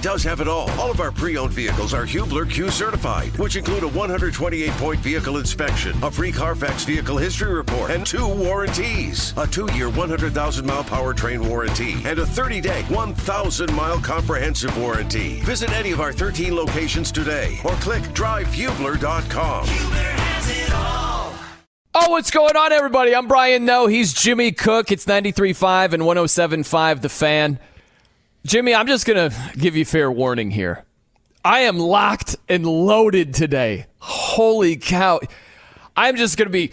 does have it all. All of our pre-owned vehicles are Hubler Q certified, which include a 128-point vehicle inspection, a free Carfax vehicle history report, and two warranties. A 2-year, 100,000-mile powertrain warranty, and a 30-day, 1,000-mile comprehensive warranty. Visit any of our 13 locations today, or click drivehubler.com. Hubler has it all. Oh, what's going on, everybody? I'm Brian Noe. He's Jimmy Cook. It's 93.5 and 107.5, The Fan. Jimmy, I'm just going to give you fair warning here. I am locked and loaded today. Holy cow. I'm just going to be,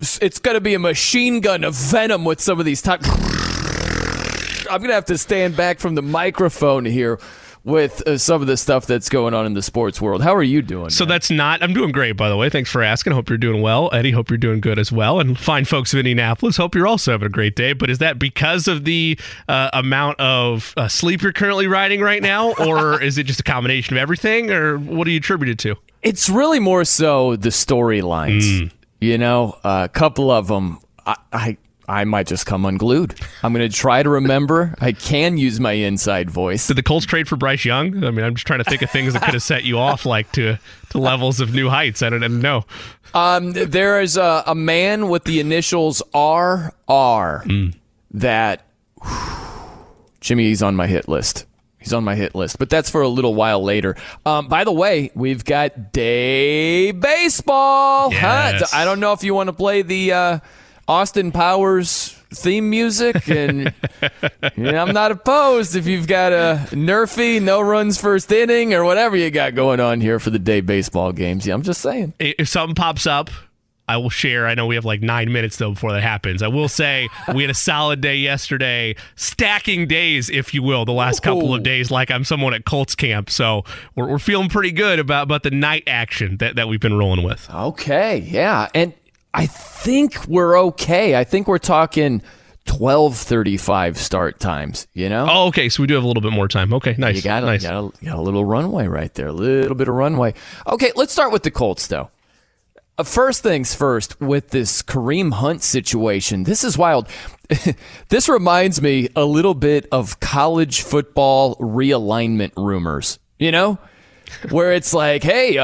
it's going to be a machine gun of venom with some of these types. I'm going to have to stand back from the microphone here with some of the stuff that's going on in the sports world. How are you doing? So man? That's not... I'm doing great, by the way. Thanks for asking. Hope you're doing well. Eddie, hope you're doing good as well. And fine folks of Indianapolis, hope you're also having a great day. But is that because of the amount of sleep you're currently riding right now? Or is it just a combination of everything? Or what do you attribute it to? It's really more so the storylines. You know, a couple of them... I might just come unglued. I'm going to try to remember. I can use my inside voice. Did the Colts trade for Bryce Young? I mean, I'm just trying to think of things that could have set you off, like to levels of new heights. I don't know. There is a man with the initials RR that Jimmy's on my hit list. He's on my hit list, but that's for a little while later. By the way, we've got day baseball. Yes. Huh? I don't know if you want to play the... Austin Powers theme music, and you know, I'm not opposed if you've got a nerfy, no runs first inning, or whatever you got going on here for the day baseball games. Yeah, I'm just saying. If something pops up, I will share. I know we have like 9 minutes, though, before that happens. I will say we had a solid day yesterday, stacking days, if you will, the last couple of days, like I'm someone at Colts camp. So we're feeling pretty good about the night action that we've been rolling with. Okay, yeah, and I think we're okay. I think we're talking 12:35 start times, you know? Oh, okay. So we do have a little bit more time. Okay, nice. You got a little runway right there, a little bit of runway. Okay, let's start with the Colts, though. First things first, with this Kareem Hunt situation, this is wild. This reminds me a little bit of college football realignment rumors, you know? Where it's like, hey,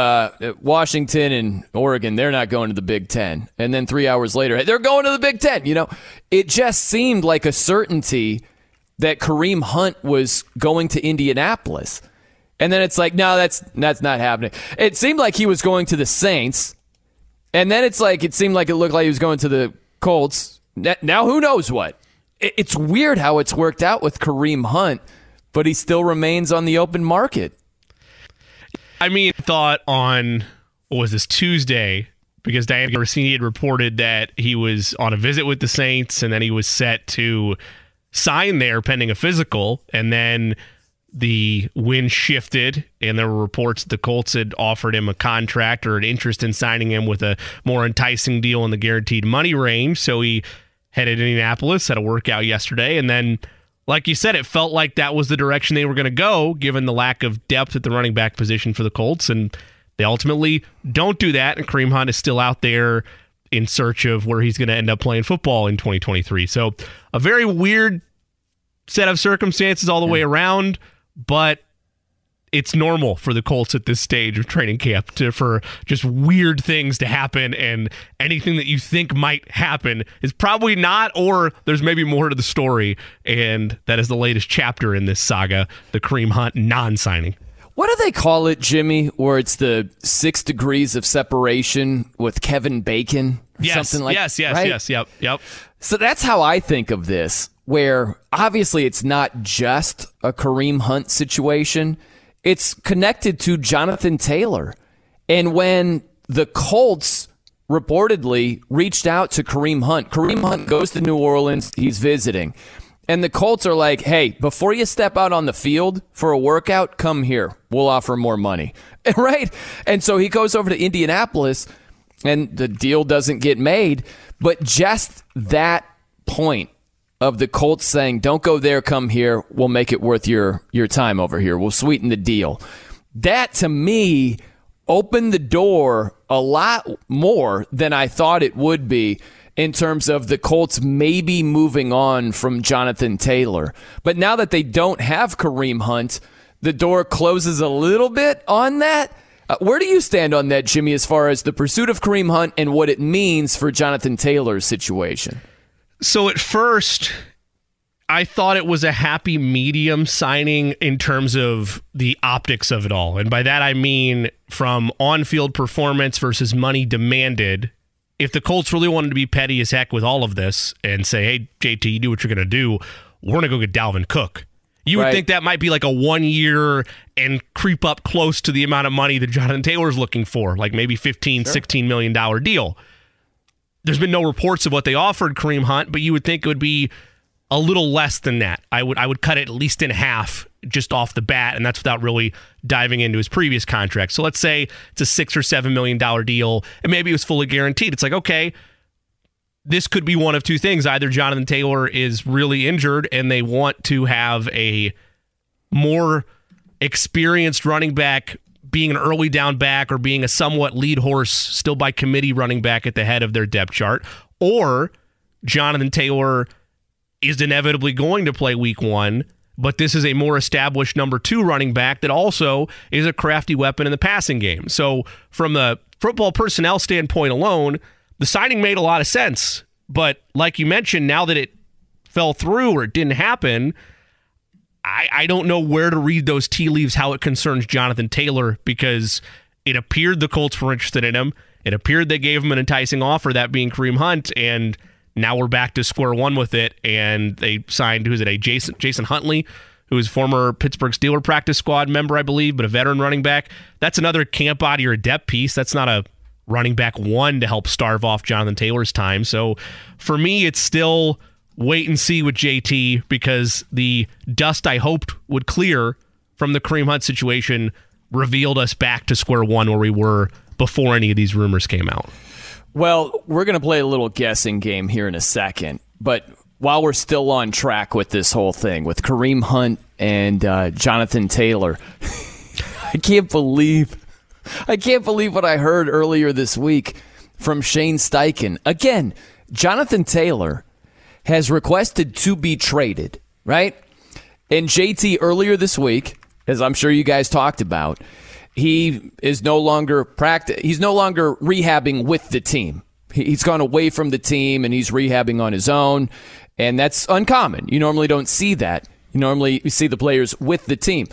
Washington and Oregon, they're not going to the Big Ten. And then 3 hours later, hey, they're going to the Big Ten. You know, it just seemed like a certainty that Kareem Hunt was going to Indianapolis. And then it's like, no, that's not happening. It seemed like he was going to the Saints. And then it's like, it seemed like it looked like he was going to the Colts. Now who knows what? It's weird how it's worked out with Kareem Hunt, but he still remains on the open market. I mean, thought on, what was this, Tuesday, because Diane Rossini had reported that he was on a visit with the Saints, and then he was set to sign there pending a physical, and then the wind shifted, and there were reports that the Colts had offered him a contract or an interest in signing him with a more enticing deal in the guaranteed money range, so he headed to Indianapolis, had a workout yesterday, and then... Like you said, it felt like that was the direction they were going to go, given the lack of depth at the running back position for the Colts, and they ultimately don't do that, and Kareem Hunt is still out there in search of where he's going to end up playing football in 2023. So a very weird set of circumstances all the way around, but it's normal for the Colts at this stage of training camp for just weird things to happen, and anything that you think might happen is probably not, or there's maybe more to the story, and that is the latest chapter in this saga, the Kareem Hunt non-signing. What do they call it, Jimmy, where it's the 6 degrees of separation with Kevin Bacon or something like that? Yes, right? Yep. So that's how I think of this, where obviously it's not just a Kareem Hunt situation. It's connected to Jonathan Taylor. And when the Colts reportedly reached out to Kareem Hunt goes to New Orleans. He's visiting. And the Colts are like, hey, before you step out on the field for a workout, come here. We'll offer more money. Right? And so he goes over to Indianapolis, and the deal doesn't get made. But just that point of the Colts saying, don't go there, come here, we'll make it worth your time over here. We'll sweeten the deal. That, to me, opened the door a lot more than I thought it would be in terms of the Colts maybe moving on from Jonathan Taylor. But now that they don't have Kareem Hunt, the door closes a little bit on that. Where do you stand on that, Jimmy, as far as the pursuit of Kareem Hunt and what it means for Jonathan Taylor's situation? So at first, I thought it was a happy medium signing in terms of the optics of it all. And by that, I mean from on-field performance versus money demanded. If the Colts really wanted to be petty as heck with all of this and say, hey, JT, you do what you're going to do, we're going to go get Dalvin Cook. You would think that might be like a 1 year and creep up close to the amount of money that Jonathan Taylor's looking for, like maybe $15, $16 million deal. There's been no reports of what they offered Kareem Hunt, but you would think it would be a little less than that. I would cut it at least in half just off the bat, and that's without really diving into his previous contract. So let's say it's a $6 or $7 million deal, and maybe it was fully guaranteed. It's like, okay, this could be one of two things. Either Jonathan Taylor is really injured and they want to have a more experienced running back being an early down back or being a somewhat lead horse, still by committee running back at the head of their depth chart, or Jonathan Taylor is inevitably going to play week one, but this is a more established number two running back that also is a crafty weapon in the passing game. So from the football personnel standpoint alone, the signing made a lot of sense, but like you mentioned, now that it fell through or it didn't happen, I don't know where to read those tea leaves, how it concerns Jonathan Taylor, because it appeared the Colts were interested in him. It appeared they gave him an enticing offer, that being Kareem Hunt, and now we're back to square one with it. And they signed, Jason Huntley, who is former Pittsburgh Steelers practice squad member, I believe, but a veteran running back. That's another camp body or a depth piece. That's not a running back one to help starve off Jonathan Taylor's time. So for me, it's still wait and see with JT, because the dust I hoped would clear from the Kareem Hunt situation revealed us back to square one where we were before any of these rumors came out. Well, we're going to play a little guessing game here in a second, but while we're still on track with this whole thing with Kareem Hunt and Jonathan Taylor, I can't believe what I heard earlier this week from Shane Steichen. Again, Jonathan Taylor has requested to be traded, right? And JT earlier this week, as I'm sure you guys talked about, he is no longer he's no longer rehabbing with the team. He's gone away from the team and he's rehabbing on his own, and that's uncommon. You normally don't see that. You normally see the players with the team.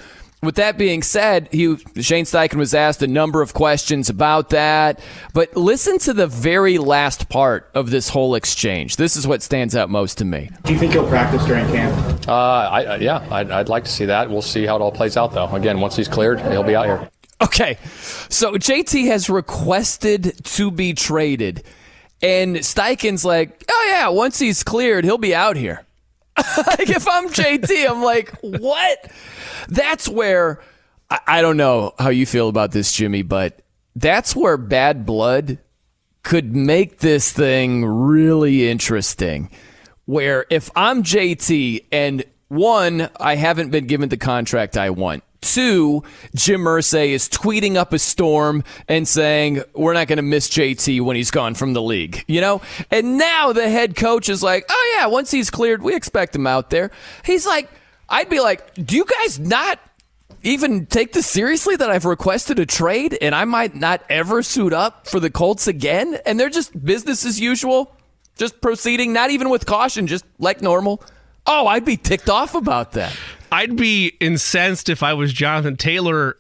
With that being said, Shane Steichen was asked a number of questions about that, but listen to the very last part of this whole exchange. This is what stands out most to me. Do you think he'll practice during camp? I'd like to see that. We'll see how it all plays out, though. Again, once he's cleared, he'll be out here. Okay, so JT has requested to be traded, and Steichen's like, oh yeah, once he's cleared, he'll be out here. Like, if I'm JT, I'm like, what? That's where, I don't know how you feel about this, Jimmy, but that's where bad blood could make this thing really interesting. Where if I'm JT and one, I haven't been given the contract I want. Two, Jim Irsay is tweeting up a storm and saying, we're not going to miss JT when he's gone from the league, you know? And now the head coach is like, oh yeah, once he's cleared, we expect him out there. He's like, I'd be like, do you guys not even take this seriously that I've requested a trade and I might not ever suit up for the Colts again? And they're just business as usual, just proceeding, not even with caution, just like normal. Oh, I'd be ticked off about that. I'd be incensed if I was Jonathan Taylor,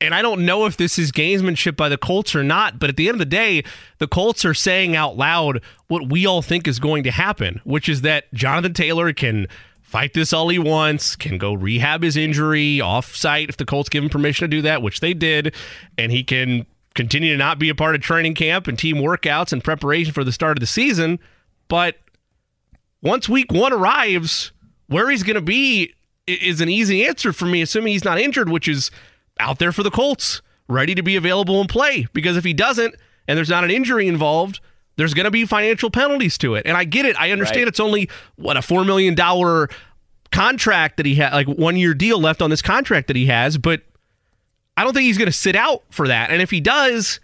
and I don't know if this is gamesmanship by the Colts or not, but at the end of the day, the Colts are saying out loud what we all think is going to happen, which is that Jonathan Taylor can fight this all he wants, can go rehab his injury off-site if the Colts give him permission to do that, which they did, and he can continue to not be a part of training camp and team workouts and preparation for the start of the season. But once week one arrives, where he's going to be is an easy answer for me, assuming he's not injured, which is out there for the Colts, ready to be available and play. Because if he doesn't, and there's not an injury involved, there's going to be financial penalties to it. And I get it. I understand It's only, a $4 million contract that he had, like 1 year deal left on this contract that he has, but I don't think he's going to sit out for that. And if he does,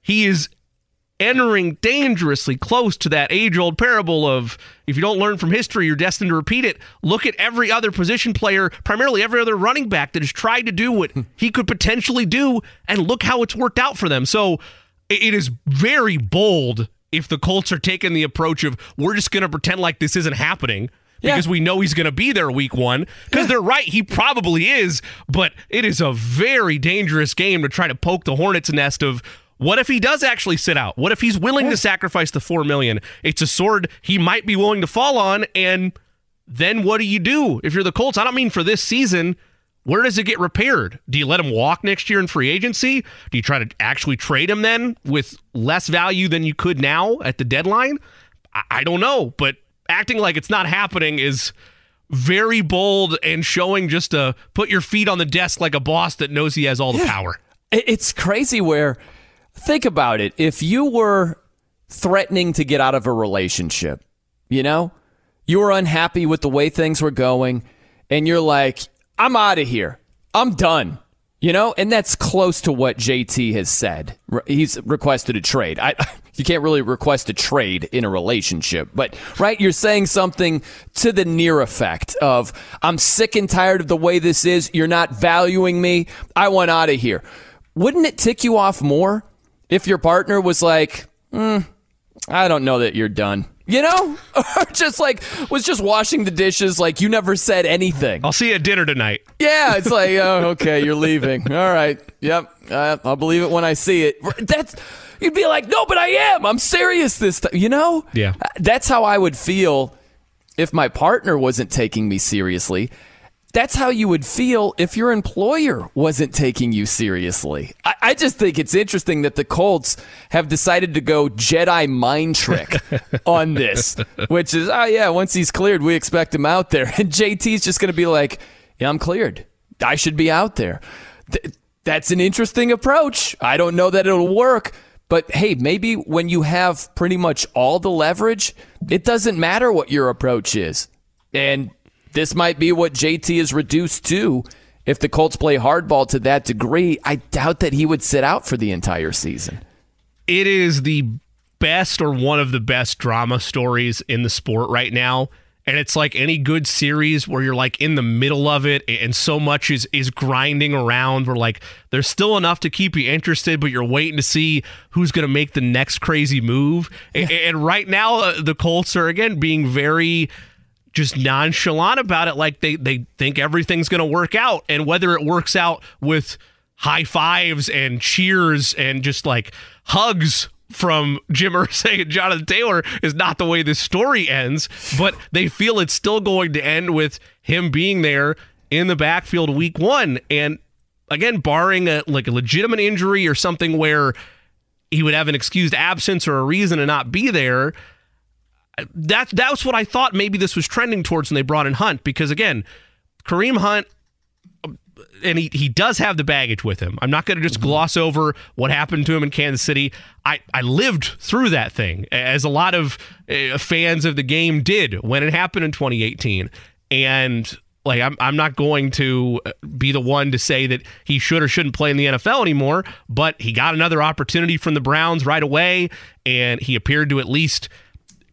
he is entering dangerously close to that age-old parable of, if you don't learn from history, you're destined to repeat it. Look at every other position player, primarily every other running back that has tried to do what he could potentially do, and look how it's worked out for them. So it is very bold if the Colts are taking the approach of, we're just going to pretend like this isn't happening. Because we know he's going to be there week one. Because they're right, he probably is. But it is a very dangerous game to try to poke the hornet's nest of, what if he does actually sit out? What if he's willing to sacrifice the $4 million? It's a sword he might be willing to fall on. And then what do you do if you're the Colts? I don't mean for this season. Where does it get repaired? Do you let him walk next year in free agency? Do you try to actually trade him then with less value than you could now at the deadline? I don't know, but acting like it's not happening is very bold and showing just to put your feet on the desk like a boss that knows he has all the power. It's crazy where, think about it. If you were threatening to get out of a relationship, you know, you were unhappy with the way things were going, and you're like, I'm out of here. I'm done. You know, and that's close to what JT has said. He's requested a trade. You can't really request a trade in a relationship, but right, you're saying something to the near effect of, I'm sick and tired of the way this is. You're not valuing me. I want out of here. Wouldn't it tick you off more if your partner was like, I don't know that you're done. You know, or just like was just washing the dishes like you never said anything. I'll see you at dinner tonight. Yeah, it's like, oh, okay, you're leaving. All right. Yep. I'll believe it when I see it. That's, you'd be like, no, but I am. I'm serious this time. You know? Yeah. That's how I would feel if my partner wasn't taking me seriously. That's how you would feel if your employer wasn't taking you seriously. I just think it's interesting that the Colts have decided to go Jedi mind trick on this, which is, once he's cleared, we expect him out there. And JT's just going to be like, yeah, I'm cleared. I should be out there. That's an interesting approach. I don't know that it'll work. But, hey, maybe when you have pretty much all the leverage, it doesn't matter what your approach is. And this might be what JT is reduced to if the Colts play hardball to that degree. I doubt that he would sit out for the entire season. It is the best or one of the best drama stories in the sport right now. And it's like any good series where you're like in the middle of it and so much is grinding around where like there's still enough to keep you interested, but you're waiting to see who's going to make the next crazy move. Yeah. And right now, the Colts are, again, being very just nonchalant about it, like they think everything's going to work out, and whether it works out with high fives and cheers and just like hugs from Jim Irsay and Jonathan Taylor is not the way this story ends, but they feel it's still going to end with him being there in the backfield week one. And again, barring a legitimate injury or something where he would have an excused absence or a reason to not be there, That's what I thought maybe this was trending towards when they brought in Hunt, because again, Kareem Hunt, and he does have the baggage with him. I'm not going to just gloss over what happened to him in Kansas City. I lived through that thing, as a lot of fans of the game did when it happened in 2018. And like I'm not going to be the one to say that he should or shouldn't play in the NFL anymore, but he got another opportunity from the Browns right away, and he appeared to at least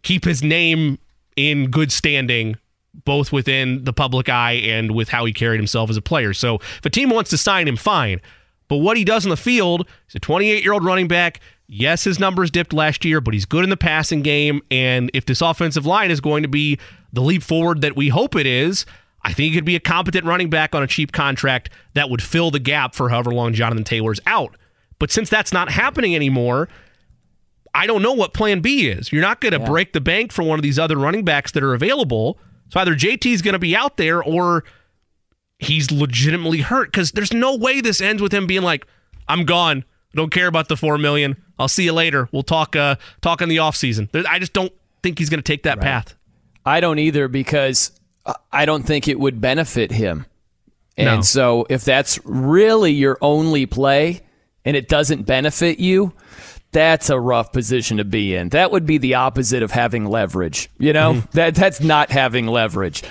keep his name in good standing, both within the public eye and with how he carried himself as a player. So if a team wants to sign him, fine. But what he does in the field, he's a 28-year-old running back. Yes, his numbers dipped last year, but he's good in the passing game. And if this offensive line is going to be the leap forward that we hope it is, I think he could be a competent running back on a cheap contract that would fill the gap for however long Jonathan Taylor's out. But since that's not happening anymore, I don't know what plan B is. You're not going to break the bank for one of these other running backs that are available. So either JT's going to be out there or he's legitimately hurt, because there's no way this ends with him being like, I'm gone. I don't care about the $4 million. I'll see you later. We'll talk in the offseason. I just don't think he's going to take that path. I don't either, because I don't think it would benefit him. And so if that's really your only play and it doesn't benefit you, that's a rough position to be in. That would be the opposite of having leverage. You know, that's not having leverage.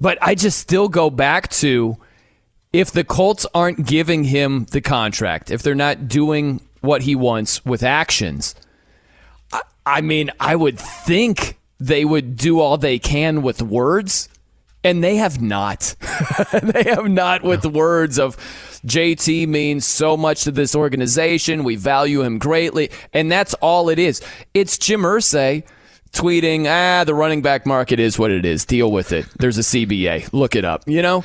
But I just still go back to, if the Colts aren't giving him the contract, if they're not doing what he wants with actions, I mean, I would think they would do all they can with words, and they have not. They have not with words of JT means so much to this organization. We value him greatly. And that's all it is. It's Jim Irsay tweeting, the running back market is what it is. Deal with it. There's a CBA. Look it up, you know?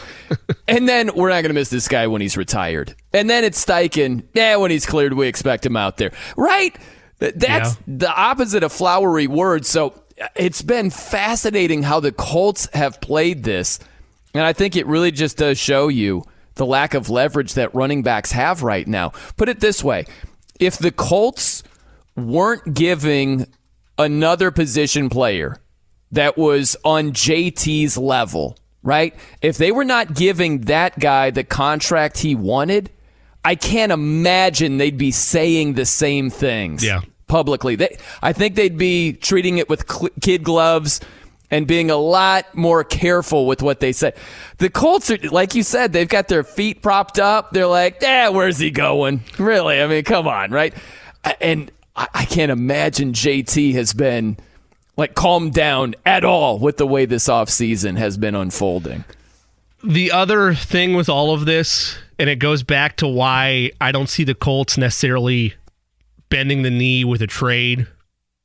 And then we're not going to miss this guy when he's retired. And then it's Steichen. When he's cleared, we expect him out there. Right? That's the opposite of flowery words. So it's been fascinating how the Colts have played this. And I think it really just does show you the lack of leverage that running backs have right now. Put it this way. If the Colts weren't giving another position player that was on JT's level, right? If they were not giving that guy the contract he wanted, I can't imagine they'd be saying the same things publicly. I think they'd be treating it with kid gloves and being a lot more careful with what they say. The Colts are, like you said, they've got their feet propped up. They're like, where's he going? Really? I mean, come on, right? And I can't imagine JT has been like calmed down at all with the way this offseason has been unfolding. The other thing with all of this, and it goes back to why I don't see the Colts necessarily bending the knee with a trade,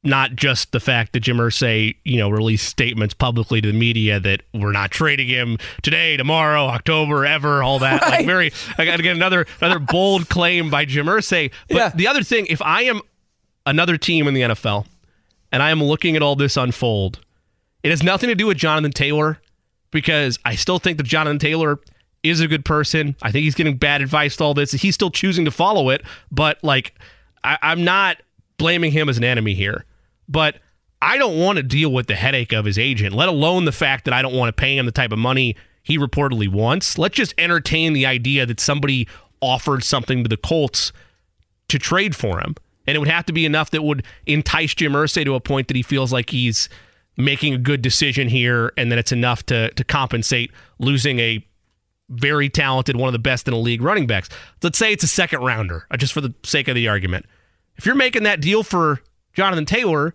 not just the fact that Jim Irsay, released statements publicly to the media that we're not trading him today, tomorrow, October, ever, all that. Right. I got to get another bold claim by Jim Irsay. But the other thing, if I am another team in the NFL and I am looking at all this unfold, it has nothing to do with Jonathan Taylor, because I still think that Jonathan Taylor is a good person. I think he's getting bad advice to all this. He's still choosing to follow it, but I'm not blaming him as an enemy here. But I don't want to deal with the headache of his agent, let alone the fact that I don't want to pay him the type of money he reportedly wants. Let's just entertain the idea that somebody offered something to the Colts to trade for him. And it would have to be enough that would entice Jim Irsay to a point that he feels like he's making a good decision here, and that it's enough to compensate losing a very talented, one of the best in the league running backs. Let's say it's a second rounder, just for the sake of the argument. If you're making that deal for Jonathan Taylor,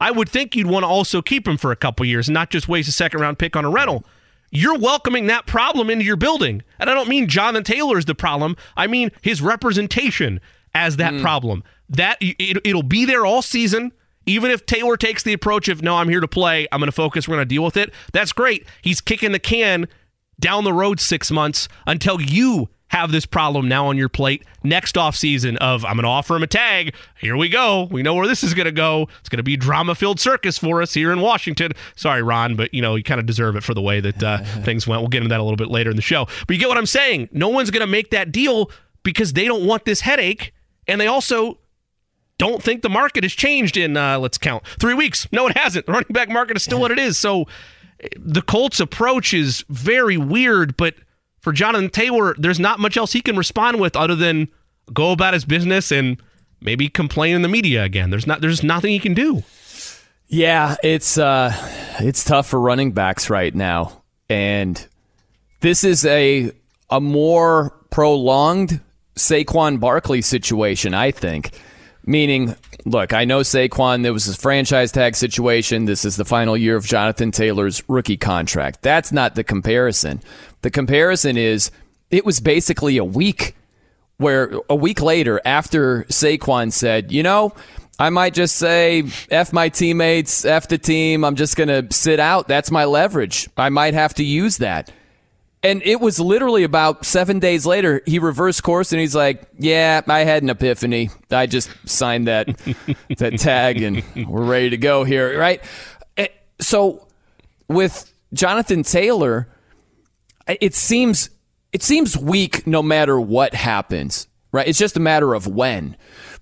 I would think you'd want to also keep him for a couple years and not just waste a second-round pick on a rental. You're welcoming that problem into your building. And I don't mean Jonathan Taylor is the problem. I mean his representation as that problem. That it'll be there all season. Even if Taylor takes the approach of, no, I'm here to play, I'm going to focus, we're going to deal with it, that's great. He's kicking the can down the road 6 months until you have this problem now on your plate next offseason of, I'm going to offer him a tag. Here we go. We know where this is going to go. It's going to be drama-filled circus for us here in Washington. Sorry, Ron, but you kind of deserve it for the way that things went. We'll get into that a little bit later in the show. But you get what I'm saying. No one's going to make that deal because they don't want this headache, and they also don't think the market has changed in, let's count, 3 weeks. No, it hasn't. The running back market is still what it is. So the Colts' approach is very weird, but for Jonathan Taylor, there's not much else he can respond with other than go about his business and maybe complain in the media again. There's nothing he can do. Yeah, it's tough for running backs right now. And this is a more prolonged Saquon Barkley situation, I think. Meaning, look, I know Saquon, there was this franchise tag situation. This is the final year of Jonathan Taylor's rookie contract. That's not the comparison. The comparison is it was basically a week later after Saquon said, I might just say, F my teammates, F the team. I'm just going to sit out. That's my leverage. I might have to use that. And it was literally about 7 days later, he reversed course and he's like, I had an epiphany. I just signed that tag and we're ready to go here, right? So with Jonathan Taylor, it seems weak no matter what happens, right? It's just a matter of when.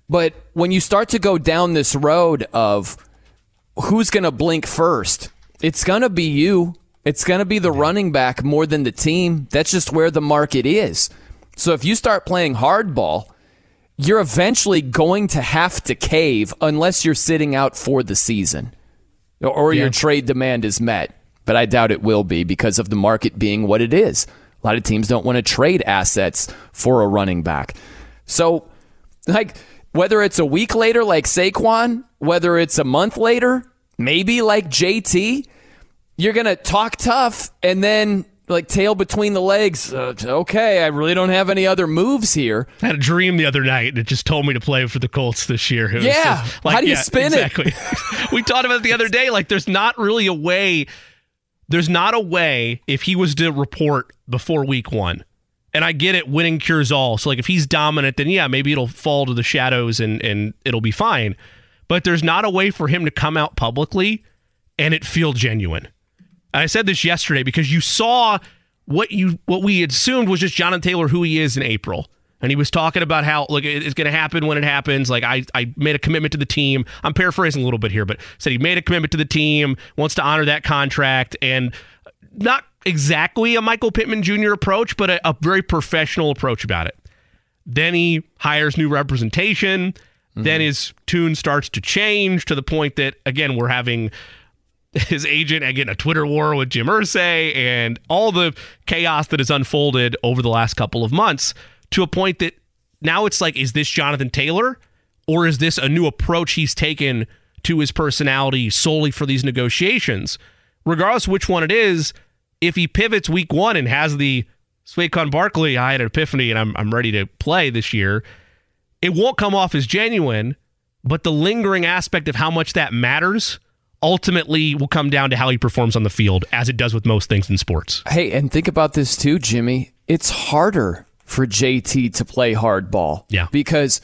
But when you start to go down this road of who's going to blink first, it's going to be you. It's going to be the running back more than the team. That's just where the market is. So if you start playing hardball, you're eventually going to have to cave unless you're sitting out for the season or your trade demand is met. But I doubt it will be because of the market being what it is. A lot of teams don't want to trade assets for a running back. So whether it's a week later like Saquon whether it's a month later, maybe like JT, you're going to talk tough and then like tail between the legs. Okay, I really don't have any other moves here. I had a dream the other night that just told me to play for the Colts this year. How do you spin it? Exactly. We talked about it the other day. Like, there's not really a way. There's not a way if he was to report before week one. And I get it, winning cures all. So, like, if he's dominant, then, yeah, maybe it'll fall to the shadows and it'll be fine. But there's not a way for him to come out publicly and it feel genuine. I said this yesterday because you saw what we assumed was just Jonathan Taylor, who he is in April. And he was talking about how, look, it's going to happen when it happens. Like, I made a commitment to the team. I'm paraphrasing a little bit here, but said he made a commitment to the team, wants to honor that contract, and not exactly a Michael Pittman Jr. approach, but a very professional approach about it. Then he hires new representation. Mm-hmm. Then his tune starts to change to the point that, again, we're having his agent again a Twitter war with Jim Irsay and all the chaos that has unfolded over the last couple of months to a point that now it's like, is this Jonathan Taylor or is this a new approach he's taken to his personality solely for these negotiations? Regardless of which one it is, if he pivots week one and has the Saquon Barkley, I had an epiphany and I'm ready to play this year, it won't come off as genuine, but the lingering aspect of how much that matters ultimately will come down to how he performs on the field, as it does with most things in sports. Hey, and think about this too, Jimmy. It's harder for JT to play hardball because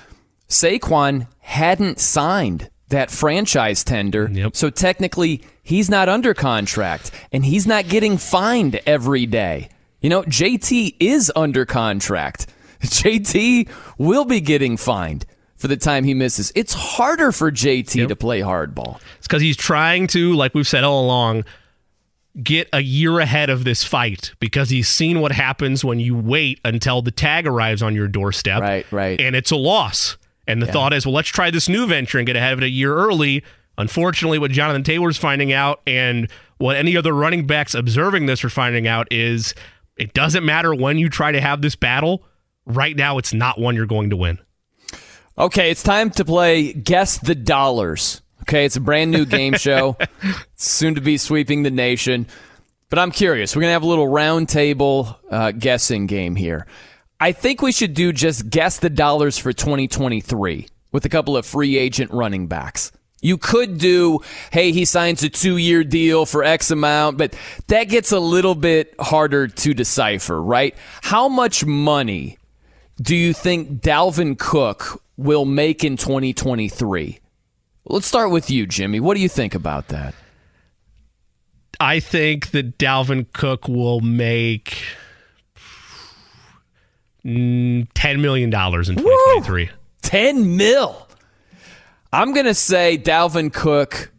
Saquon hadn't signed that franchise tender. Yep. So technically, he's not under contract, and he's not getting fined every day. You know, JT is under contract. JT will be getting fined for the time he misses. It's harder for JT to play hardball. It's because he's trying to, like we've said all along, get a year ahead of this fight because he's seen what happens when you wait until the tag arrives on your doorstep. Right. And it's a loss. And the thought is, well, let's try this new venture and get ahead of it a year early. Unfortunately, what Jonathan Taylor's finding out and what any other running backs observing this are finding out is it doesn't matter when you try to have this battle. Right now, it's not one you're going to win. Okay, it's time to play Guess the Dollars. Okay, it's a brand new game show. Soon to be sweeping the nation. But I'm curious. We're going to have a little round table guessing game here. I think we should do just Guess the Dollars for 2023 with a couple of free agent running backs. You could do, hey, he signs a 2-year deal for X amount, but that gets a little bit harder to decipher, right? How much money do you think Dalvin Cook will make in 2023? Let's start with you, Jimmy. What do you think about that? I think that Dalvin Cook will make $10 million in 2023. Woo! 10 mil. I'm going to say Dalvin Cook,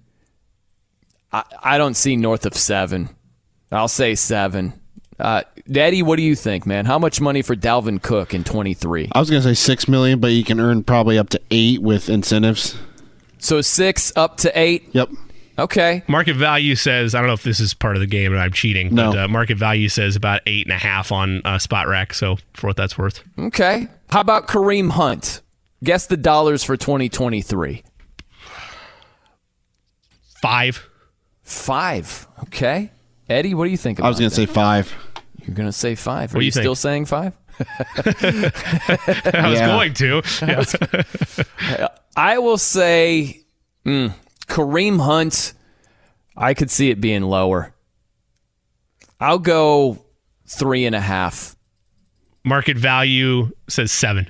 I don't see north of 7. I'll say 7. Daddy, what do you think, man? How much money for Dalvin Cook in 23? I was going to say 6 million, but you can earn probably up to 8 with incentives. So 6 up to 8? Yep. Okay. Market value says, I don't know if this is part of the game and I'm cheating, but market value says about 8.5 on spot rack, so for what that's worth. Okay. How about Kareem Hunt? Guess the dollars for 2023. 5. 5. Okay. Eddie, what do you think about that? I was going to say 5. You're going to say 5. What are you still saying 5? I was going to. Yeah. I will say Kareem Hunt, I could see it being lower. I'll go 3.5. Market value says 7.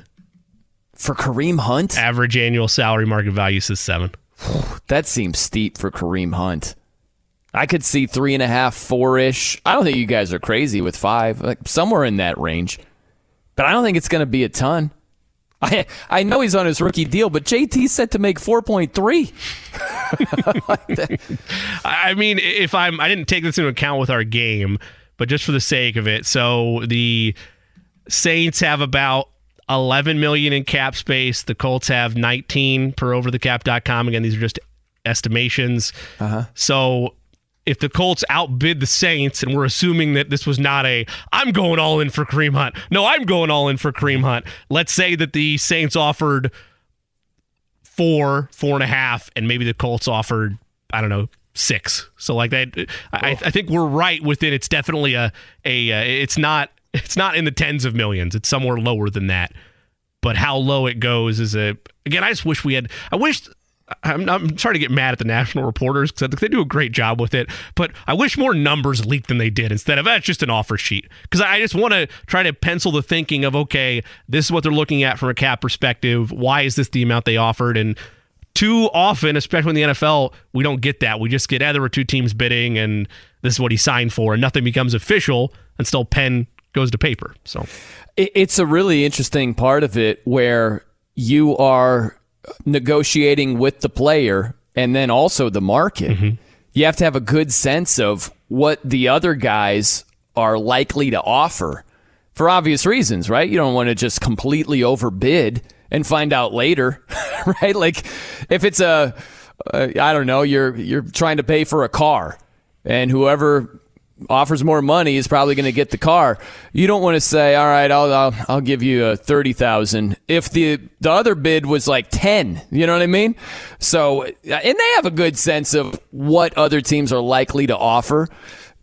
For Kareem Hunt? Average annual salary market value says 7. That seems steep for Kareem Hunt. I could see 3.5, 4-ish. I don't think you guys are crazy with 5, like somewhere in that range. But I don't think it's going to be a ton. I know he's on his rookie deal, but JT's set to make 4.3. Like, I mean, if I didn't take this into account with our game, but just for the sake of it, so the Saints have about $11 million in cap space. The Colts have 19 per overthecap.com. Again, these are just estimations. Uh-huh. So if the Colts outbid the Saints, and we're assuming that this was not a, I'm going all in for Kareem Hunt. No, I'm going all in for Kareem Hunt. Let's say that the Saints offered 4, 4.5, and maybe the Colts offered, I don't know, 6. So like that, I think we're right within. It's definitely it's not in the tens of millions. It's somewhere lower than that. But how low it goes is again. I just wish we had. I'm starting to get mad at the national reporters because I think they do a great job with it. But I wish more numbers leaked than they did instead of that's just an offer sheet. Because I just want to try to pencil the thinking of, okay, this is what they're looking at from a cap perspective. Why is this the amount they offered? And too often, especially in the NFL, we don't get that. We just get either or two teams bidding and this is what he signed for. And nothing becomes official until pen goes to paper. So it's a really interesting part of it where you are negotiating with the player and then also the market. Mm-hmm. You have to have a good sense of what the other guys are likely to offer for obvious reasons, right? You don't want to just completely overbid and find out later, right? Like if it's I don't know, you're trying to pay for a car and whoever offers more money is probably going to get the car. You don't want to say, all right, I'll give you a $30,000 if the other bid was like 10. You know what I mean? So, and they have a good sense of what other teams are likely to offer,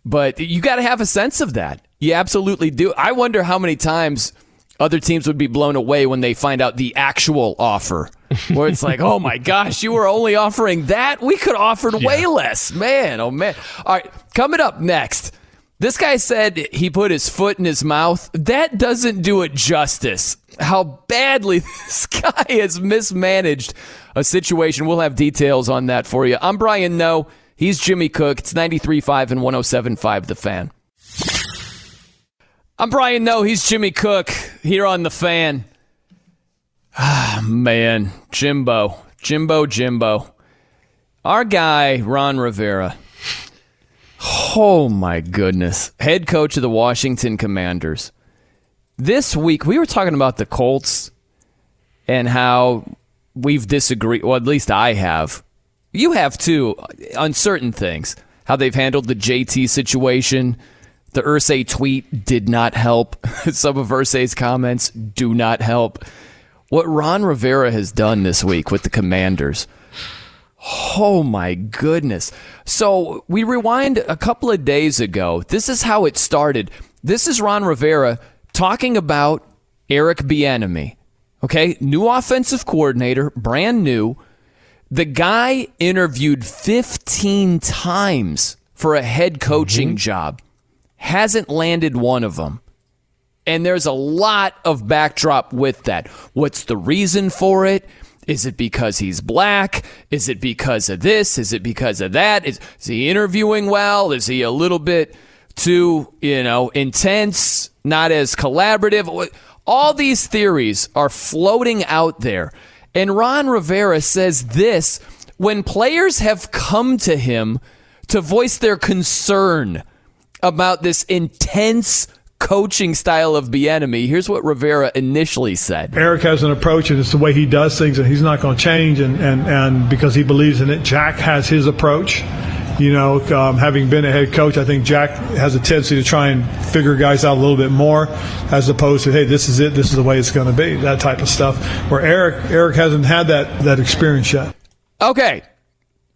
but you got to have a sense of that. You absolutely do. I wonder how many times other teams would be blown away when they find out the actual offer, where it's like, oh my gosh, you were only offering that? We could have offered way less. Man, oh man. All right, coming up next, this guy said he put his foot in his mouth. That doesn't do it justice. How badly this guy has mismanaged a situation. We'll have details on that for you. I'm Brian Noe. He's Jimmy Cook. It's 93.5 and 107.5 The Fan. I'm Brian Noe. He's Jimmy Cook here on The Fan. Ah, man. Jimbo. Our guy, Ron Rivera. Oh, my goodness. Head coach of the Washington Commanders. This week, we were talking about the Colts and how we've disagreed. Well, at least I have. You have, too, on certain things. How they've handled the JT situation. The Irsay tweet did not help. Some of Irsay's comments do not help. What Ron Rivera has done this week with the Commanders. Oh, my goodness. So we rewind a couple of days ago. This is how it started. This is Ron Rivera talking about Eric Bieniemy. Okay, new offensive coordinator, brand new. The guy interviewed 15 times for a head coaching job. Hasn't landed one of them. And there's a lot of backdrop with that. What's the reason for it? Is it because he's black? Is it because of this? Is it because of that? Is he interviewing well? Is he a little bit too, intense, not as collaborative? All these theories are floating out there. And Ron Rivera says this when players have come to him to voice their concern about this intense coaching style of Bieniemy. Here's what Rivera initially said. Eric has an approach, and it's the way he does things, and he's not going to change, and because he believes in it. Jack has his approach. Having been a head coach, I think Jack has a tendency to try and figure guys out a little bit more as opposed to, hey, this is it, this is the way it's going to be, that type of stuff, where Eric hasn't had that experience yet. Okay.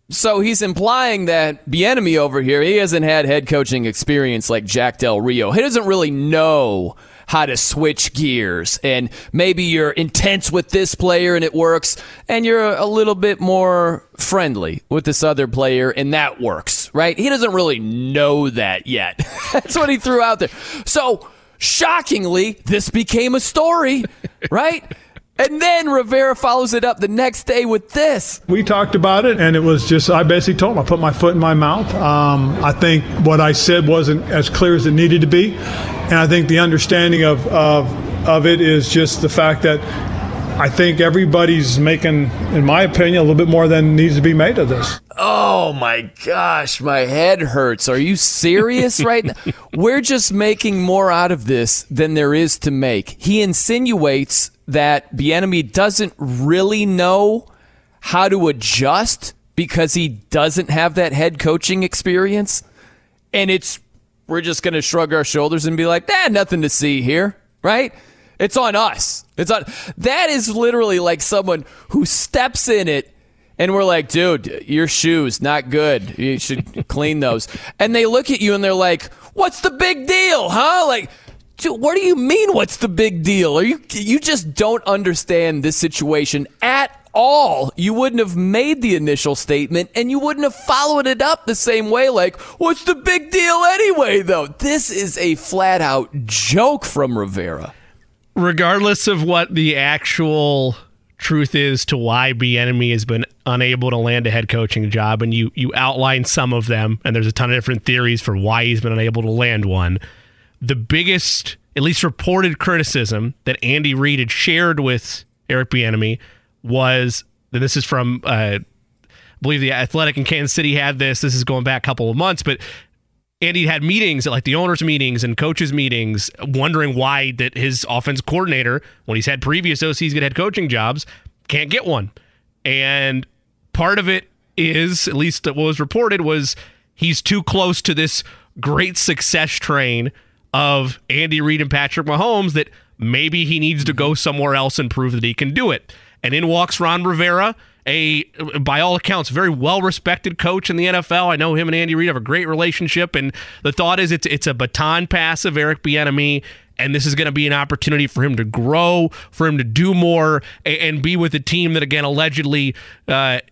So he's implying that Bieniemy over here, he hasn't had head coaching experience like Jack Del Rio. He doesn't really know how to switch gears. And maybe you're intense with this player and it works, and you're a little bit more friendly with this other player and that works, right? He doesn't really know that yet. That's what he threw out there. So shockingly, this became a story, right? And then Rivera follows it up the next day with this. We talked about it, and it was just, I basically told him, I put my foot in my mouth. I think what I said wasn't as clear as it needed to be. And I think the understanding of it is just the fact that I think everybody's making, in my opinion, a little bit more than needs to be made of this. Oh, my gosh, my head hurts. Are you serious right now? We're just making more out of this than there is to make. He insinuates that Bieniemy doesn't really know how to adjust because he doesn't have that head coaching experience. And we're just going to shrug our shoulders and be like, nothing to see here, right? It's on us. It's on. That is literally like someone who steps in it and we're like, dude, your shoes, not good. You should clean those. And they look at you and they're like, what's the big deal, huh? Like, dude, what do you mean what's the big deal? Are you just don't understand this situation at all. You wouldn't have made the initial statement and you wouldn't have followed it up the same way. Like, what's the big deal anyway, though? This is a flat out joke from Rivera. Regardless of what the actual truth is to why Bieniemy has been unable to land a head coaching job, and you outline some of them, and there's a ton of different theories for why he's been unable to land one, the biggest, at least reported criticism that Andy Reid had shared with Eric Bieniemy was, and this is from, I believe The Athletic in Kansas City had this. This is going back a couple of months, but Andy had meetings at like the owners' meetings and coaches' meetings, wondering why that his offense coordinator, when he's had previous OCs get head coaching jobs, can't get one. And part of it is, at least what was reported, was he's too close to this great success train of Andy Reid and Patrick Mahomes that maybe he needs to go somewhere else and prove that he can do it. And in walks Ron Rivera, a, by all accounts, very well-respected coach in the NFL. I know him and Andy Reid have a great relationship, and the thought is it's a baton pass of Eric Bieniemy, and this is going to be an opportunity for him to grow, for him to do more, and be with a team that, again, allegedly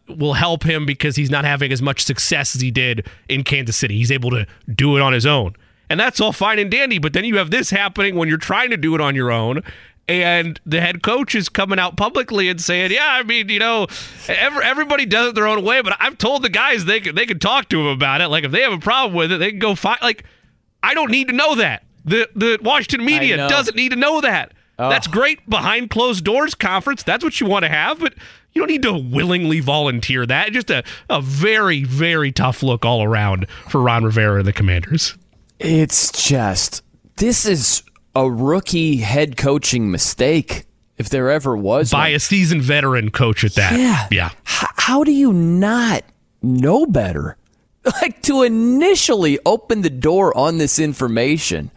will help him because he's not having as much success as he did in Kansas City. He's able to do it on his own. And that's all fine and dandy, but then you have this happening when you're trying to do it on your own, and the head coach is coming out publicly and saying, yeah, I mean, you know, everybody does it their own way, but I've told the guys they can talk to him about it. Like, if they have a problem with it, they can go find. Like, I don't need to know that. The Washington media doesn't need to know that. Oh. That's great behind closed doors conference. That's what you want to have, but you don't need to willingly volunteer that. Just a very, very tough look all around for Ron Rivera and the Commanders. It's just, this is a rookie head coaching mistake, if there ever was one. By a seasoned veteran coach at that. Yeah. How do you not know better? Like, to initially open the door on this information.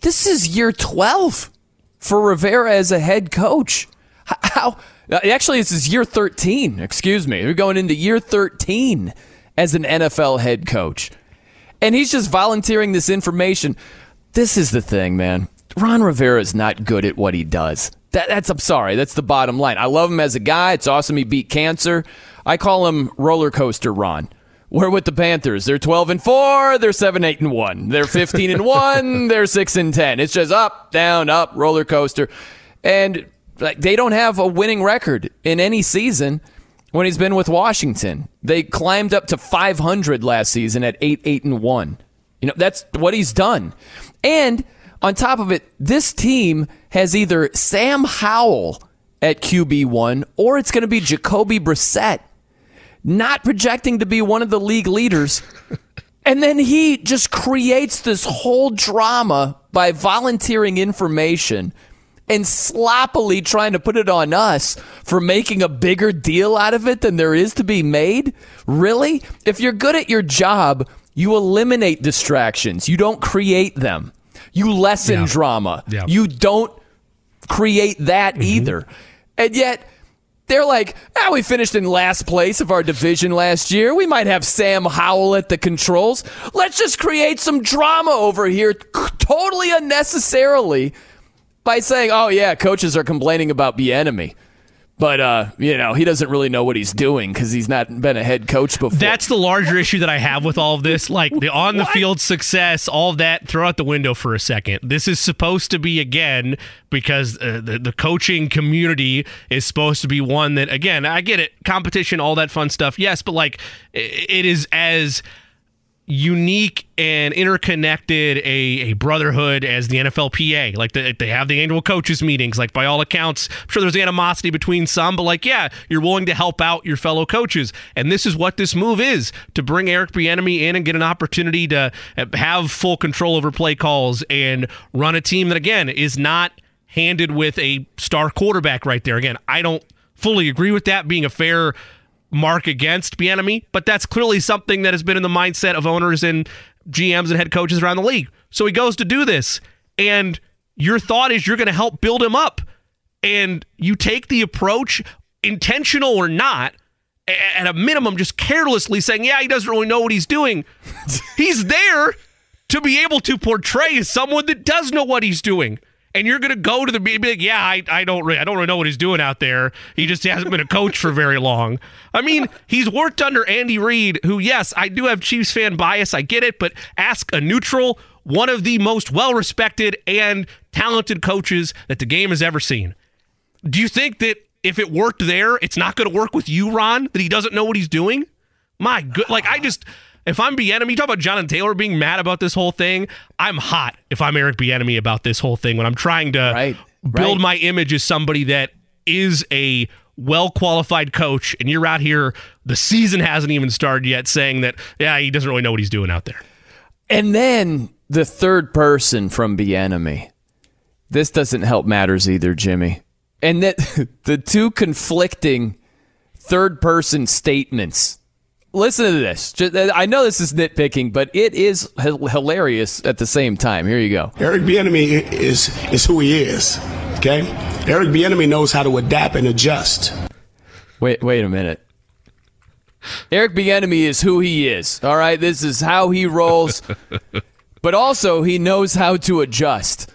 This is year 12 for Rivera as a head coach. How? Actually, this is year 13. Excuse me. We're going into year 13 as an NFL head coach. And he's just volunteering this information. This is the thing, man. Ron Rivera is not good at what he does. I'm sorry. That's the bottom line. I love him as a guy. It's awesome he beat cancer. I call him roller coaster Ron. We're with the Panthers. They're 12-4. They're 7-8-1. They're 15-1. They're 6-10. It's just up, down, up, roller coaster. And like, they don't have a winning record in any season when he's been with Washington. They climbed up to 500 last season at 8-8-1. You know, that's what he's done. And on top of it, this team has either Sam Howell at QB1 or it's going to be Jacoby Brissett, not projecting to be one of the league leaders. And then he just creates this whole drama by volunteering information and sloppily trying to put it on us for making a bigger deal out of it than there is to be made. Really? If you're good at your job, you eliminate distractions. You don't create them. You lessen drama. Yeah. You don't create that either. And yet, they're like, we finished in last place of our division last year. We might have Sam Howell at the controls. Let's just create some drama over here totally unnecessarily by saying, oh, yeah, coaches are complaining about Bieniemy. But, you know, he doesn't really know what he's doing because he's not been a head coach before. That's the larger issue that I have with all of this. Like, the on-the-field success, all of that, throw out the window for a second. This is supposed to be, again, because the coaching community is supposed to be one that, again, I get it, competition, all that fun stuff, yes, but, like, it is as unique and interconnected a brotherhood as the NFLPA. Like, they have the annual coaches meetings. Like, by all accounts, I'm sure there's animosity between some, but like, yeah, you're willing to help out your fellow coaches. And this is what this move is, to bring Eric Bieniemy in and get an opportunity to have full control over play calls and run a team that, again, is not handed with a star quarterback right there. Again, I don't fully agree with that being a fair mark against Bieniemy, but that's clearly something that has been in the mindset of owners and GMs and head coaches around the league. So he goes to do this, and your thought is you're going to help build him up. And you take the approach, intentional or not, at a minimum, just carelessly saying, yeah, he doesn't really know what he's doing. He's there to be able to portray as someone that does know what he's doing. And you're going to go to the media and be like, yeah, I don't really know what he's doing out there. He just hasn't been a coach for very long. I mean, he's worked under Andy Reid, who, yes, I do have Chiefs fan bias. I get it. But ask a neutral, one of the most well-respected and talented coaches that the game has ever seen. Do you think that if it worked there, it's not going to work with you, Ron, that he doesn't know what he's doing? My good. Like, I just... If I'm Bieniemy, you talk about Jonathan Taylor being mad about this whole thing. I'm hot if I'm Eric Bieniemy about this whole thing when I'm trying to build my image as somebody that is a well-qualified coach, and you're out here, the season hasn't even started yet, saying that, yeah, he doesn't really know what he's doing out there. And then the third person from Bieniemy. This doesn't help matters either, Jimmy. And that the two conflicting third-person statements. Listen to this. I know this is nitpicking, but it is hilarious at the same time. Here you go. Eric Bieniemy is who he is, okay? Eric Bieniemy knows how to adapt and adjust. Wait a minute. Eric Bieniemy is who he is, all right? This is how he rolls. But also, he knows how to adjust.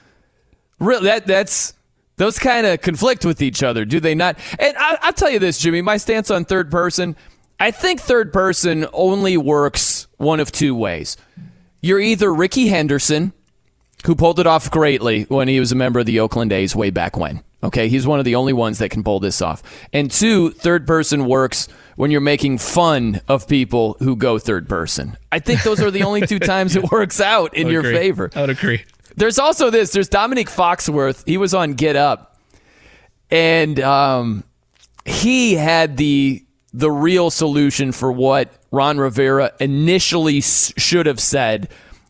Those kind of conflict with each other, do they not? And I'll tell you this, Jimmy. My stance on third person... I think third person only works one of two ways. You're either Rickey Henderson, who pulled it off greatly when he was a member of the Oakland A's way back when. Okay, he's one of the only ones that can pull this off. And two, third person works when you're making fun of people who go third person. I think those are the only two times it works out in your favor. I would agree. There's also this. There's Dominic Foxworth. He was on Get Up. And he had the real solution for what Ron Rivera initially should have said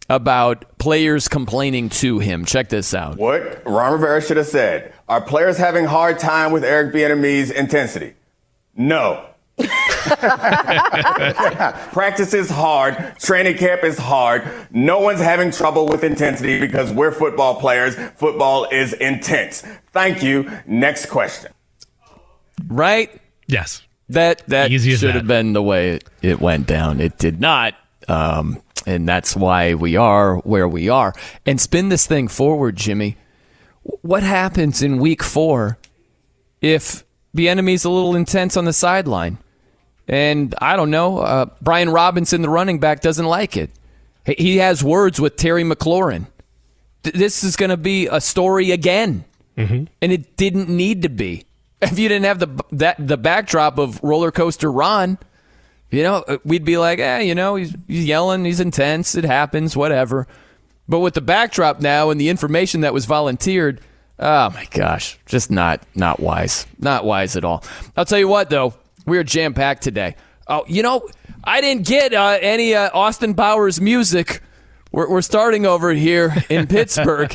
about players complaining to him. Check this out. What Ron Rivera should have said, are players having a hard time with Eric Bieniemy's intensity? No. Practice is hard. Training camp is hard. No one's having trouble with intensity because we're football players. Football is intense. Thank you. Next question. Right? Yes. That should have been the way it went down. It did not, and that's why we are where we are. And spin this thing forward, Jimmy. What happens in Week 4 if Bieniemy's a little intense on the sideline? And I don't know, Brian Robinson, the running back, doesn't like it. He has words with Terry McLaurin. This is going to be a story again, and it didn't need to be. If you didn't have the backdrop of Roller Coaster Ron, you know, we'd be like, he's yelling, he's intense, it happens, whatever. But with the backdrop now and the information that was volunteered, oh my gosh, just not wise. Not wise at all. I'll tell you what, though, we are jam-packed today. Oh, I didn't get any Austin Powers music. We're starting over here in Pittsburgh.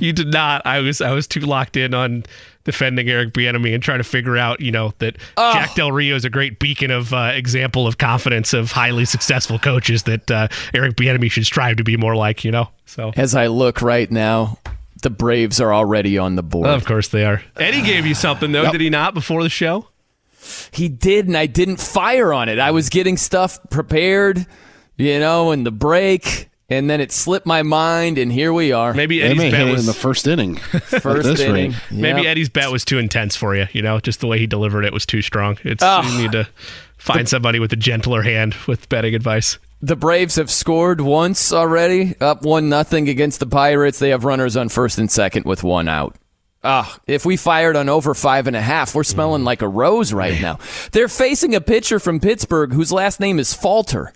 You did not. I was too locked in on defending Eric Bieniemy and trying to figure out, that Jack Del Rio is a great beacon of example of confidence of highly successful coaches that Eric Bieniemy should strive to be more like. So as I look right now, the Braves are already on the board. Of course they are. Eddie gave you something though, did he not? Before the show, he did, and I didn't fire on it. I was getting stuff prepared. In the break, and then it slipped my mind, and here we are. Maybe Eddie's bet was in the first inning. First inning. Yep. Maybe Eddie's bet was too intense for you. Just the way he delivered it was too strong. You need to find somebody with a gentler hand with betting advice. The Braves have scored once already, up 1-0 against the Pirates. They have runners on first and second with one out. If we fired on over 5.5, we're smelling like a rose right now. They're facing a pitcher from Pittsburgh whose last name is Falter.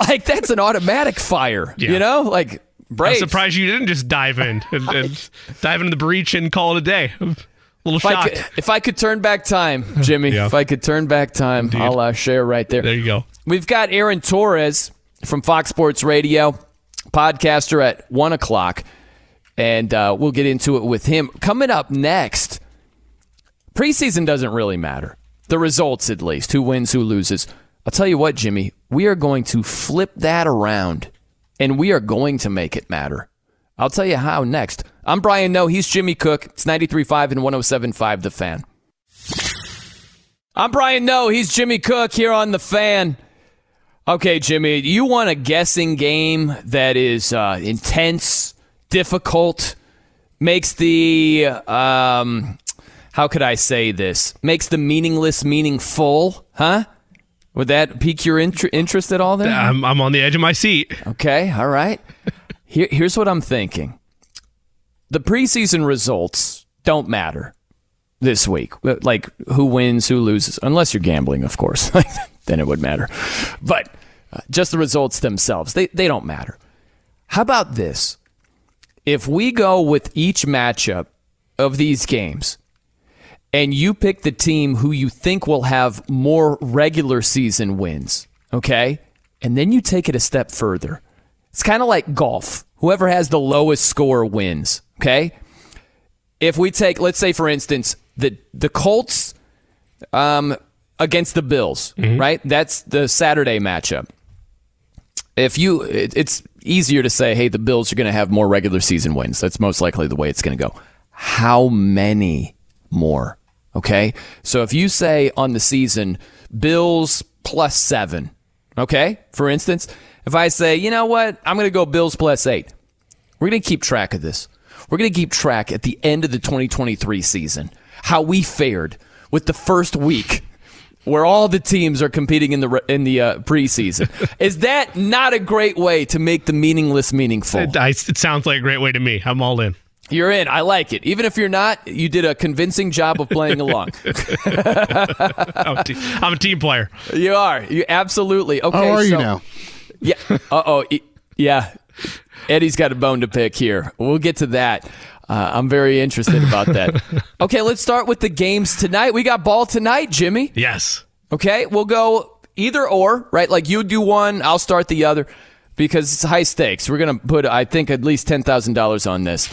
Like, that's an automatic fire, Like, Braves. I'm surprised you didn't just dive in and dive into the breach and call it a day. A little shocked. If I could turn back time, Jimmy, if I could turn back time, indeed. I'll share right there. There you go. We've got Aaron Torres from Fox Sports Radio, podcaster at 1 o'clock, and we'll get into it with him. Coming up next, preseason doesn't really matter. The results, at least, who wins, who loses. I'll tell you what, Jimmy, we are going to flip that around and we are going to make it matter. I'll tell you how next. I'm Brian Noe. He's Jimmy Cook. It's 93.5 and 107.5 The Fan. I'm Brian Noe. He's Jimmy Cook here on The Fan. Okay, Jimmy, you want a guessing game that is intense, difficult, makes the, how could I say this? Makes the meaningless meaningful, huh? Would that pique your interest at all then? I'm on the edge of my seat. Okay, all right. Here's what I'm thinking. The preseason results don't matter this week. Like, who wins, who loses, unless you're gambling, of course. Then it would matter. But just the results themselves, they don't matter. How about this? If we go with each matchup of these games and you pick the team who you think will have more regular season wins, okay? And then you take it a step further. It's kind of like golf. Whoever has the lowest score wins, okay? If we take, let's say, for instance, the Colts against the Bills, mm-hmm. right? That's the Saturday matchup. It's easier to say, hey, the Bills are going to have more regular season wins. That's most likely the way it's going to go. How many more? Okay? So if you say on the season, Bills +7, okay? For instance, if I say, you know what? I'm going to go Bills +8. We're going to keep track of this. We're going to keep track at the end of the 2023 season, how we fared with the first week where all the teams are competing in the preseason. Is that not a great way to make the meaningless meaningful? It sounds like a great way to me. I'm all in. You're in. I like it. Even if you're not, you did a convincing job of playing along. I'm a team player. You are. You absolutely. Okay. How are you now? Yeah. Uh-oh. Yeah. Eddie's got a bone to pick here. We'll get to that. I'm very interested about that. Okay, let's start with the games tonight. We got ball tonight, Jimmy. Yes. Okay, we'll go either or, right? Like you do one, I'll start the other because it's high stakes. We're going to put, I think, at least $10,000 on this.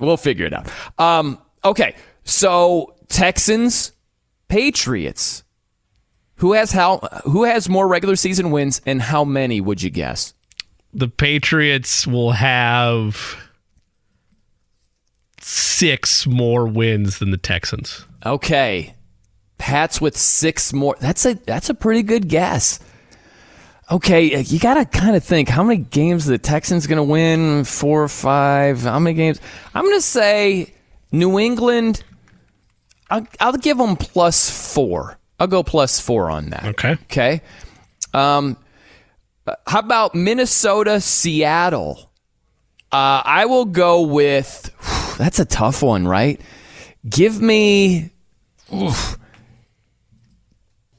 We'll figure it out. Okay, so Texans, Patriots. Who has more regular season wins and how many would you guess? The Patriots will have 6 more wins than the Texans. Okay. Pats with 6 more. That's a pretty good guess. Okay, you got to kind of think, how many games are the Texans going to win? 4 or 5? How many games? I'm going to say New England, I'll give them +4. I'll go +4 on that. Okay. How about Minnesota, Seattle? I will go with... that's a tough one, right? Give me...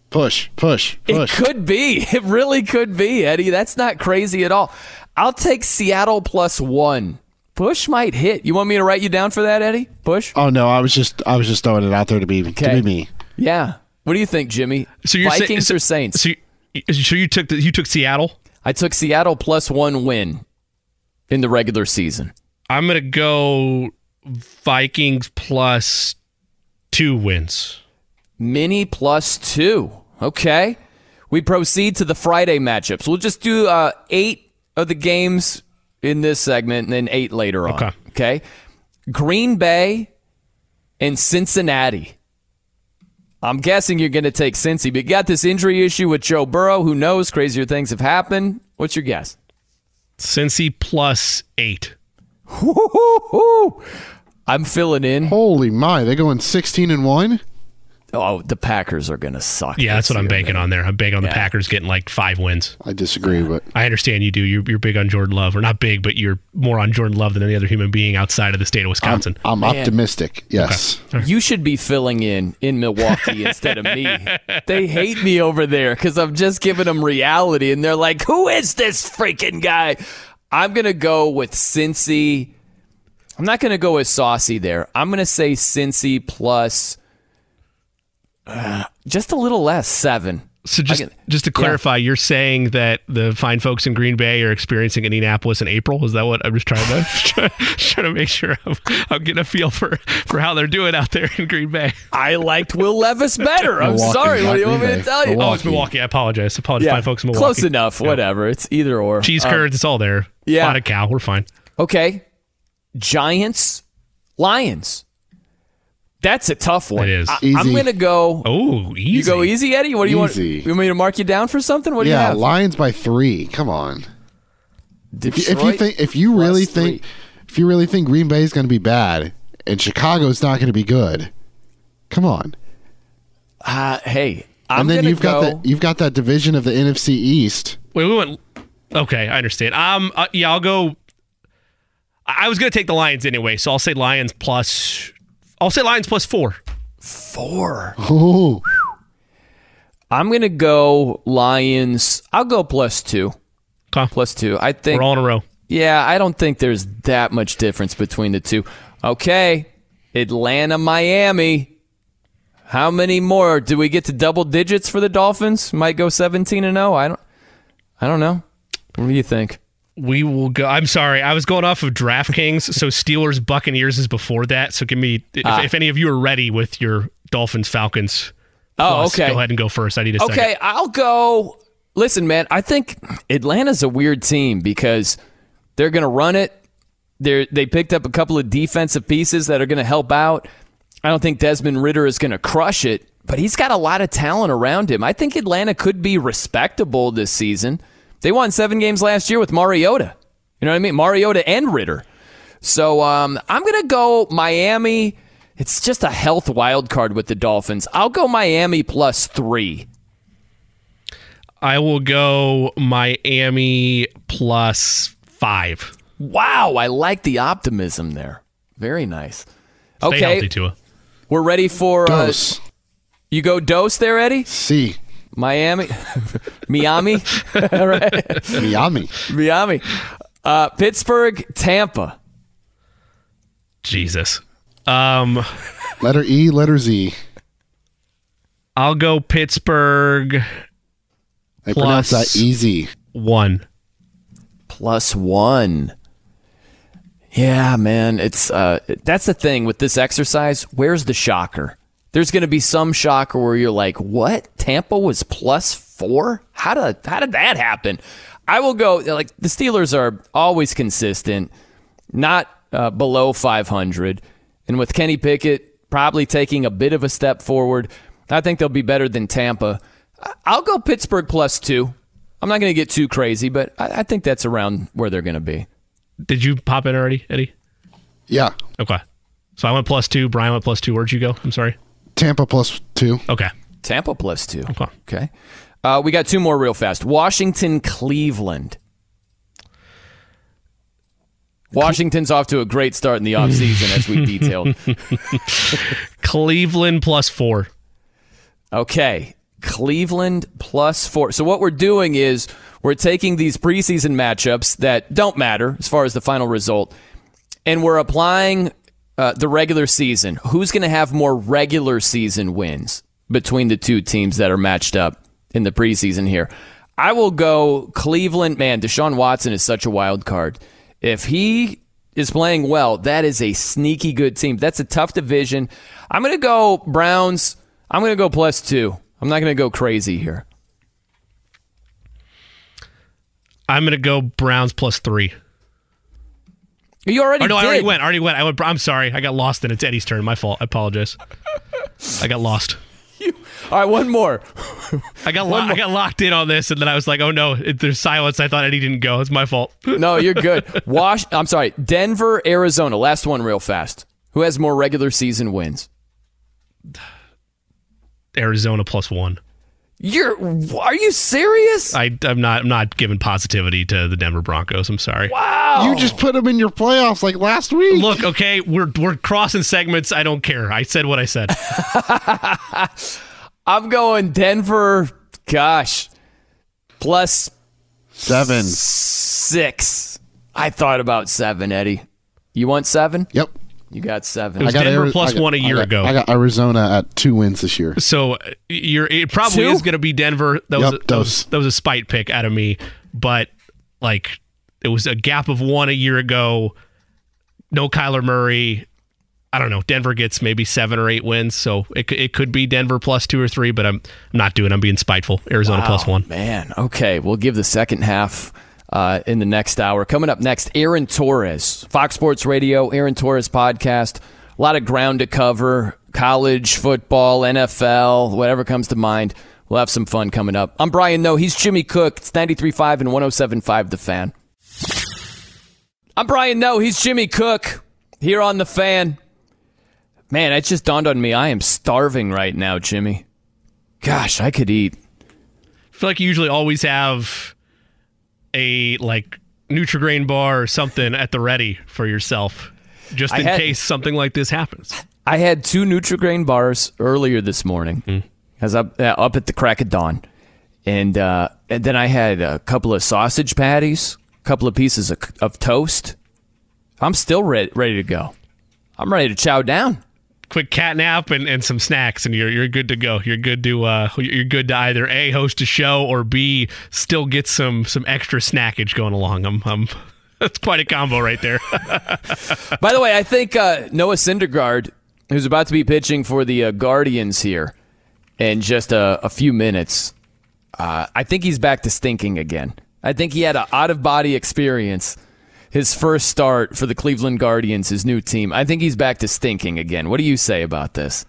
Push. It could be. It really could be, Eddie. That's not crazy at all. I'll take Seattle +1. Push might hit. You want me to write you down for that, Eddie? Push? Oh, no. I was just throwing it out there to be me. Yeah. What do you think, Jimmy? So you're Vikings or Saints? So you took Seattle? I took Seattle +1 win in the regular season. I'm going to go Vikings +2 wins. Mini +2. Okay. We proceed to the Friday matchups. We'll just do 8 of the games in this segment and then 8 later on. Okay. Green Bay and Cincinnati. I'm guessing you're going to take Cincy, but you got this injury issue with Joe Burrow. Who knows? Crazier things have happened. What's your guess? Cincy +8. Woo-hoo-hoo. I'm filling in. Holy my, they're going 16-1? Oh, the Packers are going to suck. Yeah, that's what I'm banking on there. I'm banking on the Packers getting like 5 wins. I disagree, but... I understand you do. You're big on Jordan Love. Or not big, but you're more on Jordan Love than any other human being outside of the state of Wisconsin. I'm optimistic, yes. Okay. Right. You should be filling in Milwaukee instead of me. They hate me over there because I'm just giving them reality, and they're like, who is this freaking guy? I'm going to go with Cincy. I'm not going to go with Saucy there. I'm going to say Cincy +... just a little less, 7. So just to clarify, you're saying that the fine folks in Green Bay are experiencing Indianapolis in April? Is that what I'm just trying to make sure I'm getting a feel for how they're doing out there in Green Bay? I liked Will Levis better. I'm sorry. What do you want me to tell you? Milwaukee. Oh, it's Milwaukee. I apologize. Fine folks in Milwaukee. Close enough. Yeah. Whatever. It's either or. Cheese curds. It's all there. Yeah. A lot of cow. We're fine. Okay. Giants, Lions. That's a tough one. It is. I'm going to go... Oh, easy. You go easy, Eddie? What do you want? You want me to mark you down for something? What do you have? Yeah, Lions by 3. Come on. If you really think Green Bay is going to be bad and Chicago's not going to be good, come on. You've got that division of the NFC East. Wait, we went... Okay, I understand. I'll go... I was going to take the Lions anyway, so I'll say Lions plus... I'll say Lions plus 4. 4. Ooh. I'm going to go Lions. I'll go plus 2. Huh. Plus 2. I think we're all in a row. Yeah, I don't think there's that much difference between the two. Okay. Atlanta, Miami. How many more? Do we get to double digits for the Dolphins? Might go 17-0. I don't know. What do you think? We will go. I'm sorry. I was going off of DraftKings. So Steelers, Buccaneers is before that. So give me, if any of you are ready with your Dolphins, Falcons. Plus, okay. Go ahead and go first. I need a second. Okay. I'll go. Listen, man, I think Atlanta's a weird team because they're going to run it. They picked up a couple of defensive pieces that are going to help out. I don't think Desmond Ridder is going to crush it, but he's got a lot of talent around him. I think Atlanta could be respectable this season. They won 7 games last year with Mariota. You know what I mean? Mariota and Ridder. So I'm going to go Miami. It's just a health wild card with the Dolphins. I'll go Miami plus 3. I will go Miami plus 5. Wow, I like the optimism there. Very nice. Okay. Stay healthy, Tua. We're ready for... Dose. You go dose there, Eddie? See. Miami, right? Miami. Pittsburgh, Tampa. Jesus. Letter E, letter Z. I'll go Pittsburgh. I pronounce that easy. 1. Plus 1. Yeah, man. It's that's the thing with this exercise. Where's the shocker? There's going to be some shocker where you're like, what? Tampa was plus 4? How did that happen? I will go, like, the Steelers are always consistent, not below 500. And with Kenny Pickett probably taking a bit of a step forward, I think they'll be better than Tampa. I'll go Pittsburgh plus 2. I'm not going to get too crazy, but I think that's around where they're going to be. Did you pop in already, Eddie? Yeah. Okay. So I went plus 2. Brian went plus 2. Where'd you go? I'm sorry. Tampa plus 2. Okay. Tampa plus 2. Okay. We got 2 more real fast. Washington, Cleveland. Washington's off to a great start in the offseason, as we detailed. Cleveland plus 4. Okay. Cleveland plus 4. So what we're doing is we're taking these preseason matchups that don't matter as far as the final result, and we're applying... the regular season. Who's going to have more regular season wins between the two teams that are matched up in the preseason here? I will go Cleveland. Man, Deshaun Watson is such a wild card. If he is playing well, that is a sneaky good team. That's a tough division. I'm going to go Browns. I'm going to go plus 2. I'm not going to go crazy here. I'm going to go Browns plus 3. You already did. I already went. I'm sorry. I got lost, and it's Eddie's turn. My fault. I apologize. I got lost. All right, one more. I got locked in on this, and then I was like, oh, no, there's silence. I thought Eddie didn't go. It's my fault. No, you're good. I'm sorry. Denver, Arizona. Last one real fast. Who has more regular season wins? Arizona plus 1. Are you serious? I'm not giving positivity to the Denver Broncos. I'm sorry. Wow. You just put them in your playoffs like last week. Look, okay, we're crossing segments. I don't care. I said what I said. I'm going Denver, gosh, plus 7. 6. I thought about 7, Eddie. You want 7? Yep. You got seven. It was Denver plus one a year ago. I got Arizona at 2 wins this year. So it probably is going to be Denver. That was a spite pick out of me, but like it was a gap of 1 a year ago. No Kyler Murray. I don't know. Denver gets maybe 7 or 8 wins, so it could be Denver plus 2 or 3. But I'm not doing. I'm being spiteful. Arizona plus 1. Man, okay. We'll give the second half in the next hour. Coming up next, Aaron Torres, Fox Sports Radio, Aaron Torres Podcast. A lot of ground to cover, college football, NFL, whatever comes to mind. We'll have some fun coming up. I'm Brian Noe. He's Jimmy Cook. It's 93.5 and 107.5 The Fan. I'm Brian Noe. He's Jimmy Cook here on The Fan. Man, it just dawned on me. I am starving right now, Jimmy. Gosh, I could eat. I feel like you usually always have a like Nutri-Grain bar or something at the ready for yourself, just in case something like this happens. I had 2 Nutri-Grain bars earlier this morning, because up at the crack of dawn, and then I had a couple of sausage patties, a couple of pieces of toast. I'm still ready to go. I'm ready to chow down. Quick cat nap and some snacks, and you're good to go. You're good to either A, host a show, or B, still get some extra snackage going along. That's quite a combo right there. By the way, I think Noah Syndergaard, who's about to be pitching for the Guardians here in just a few minutes, I think he's back to stinking again. I think he had an out-of-body experience. His first start for the Cleveland Guardians, his new team. I think he's back to stinking again. What do you say about this?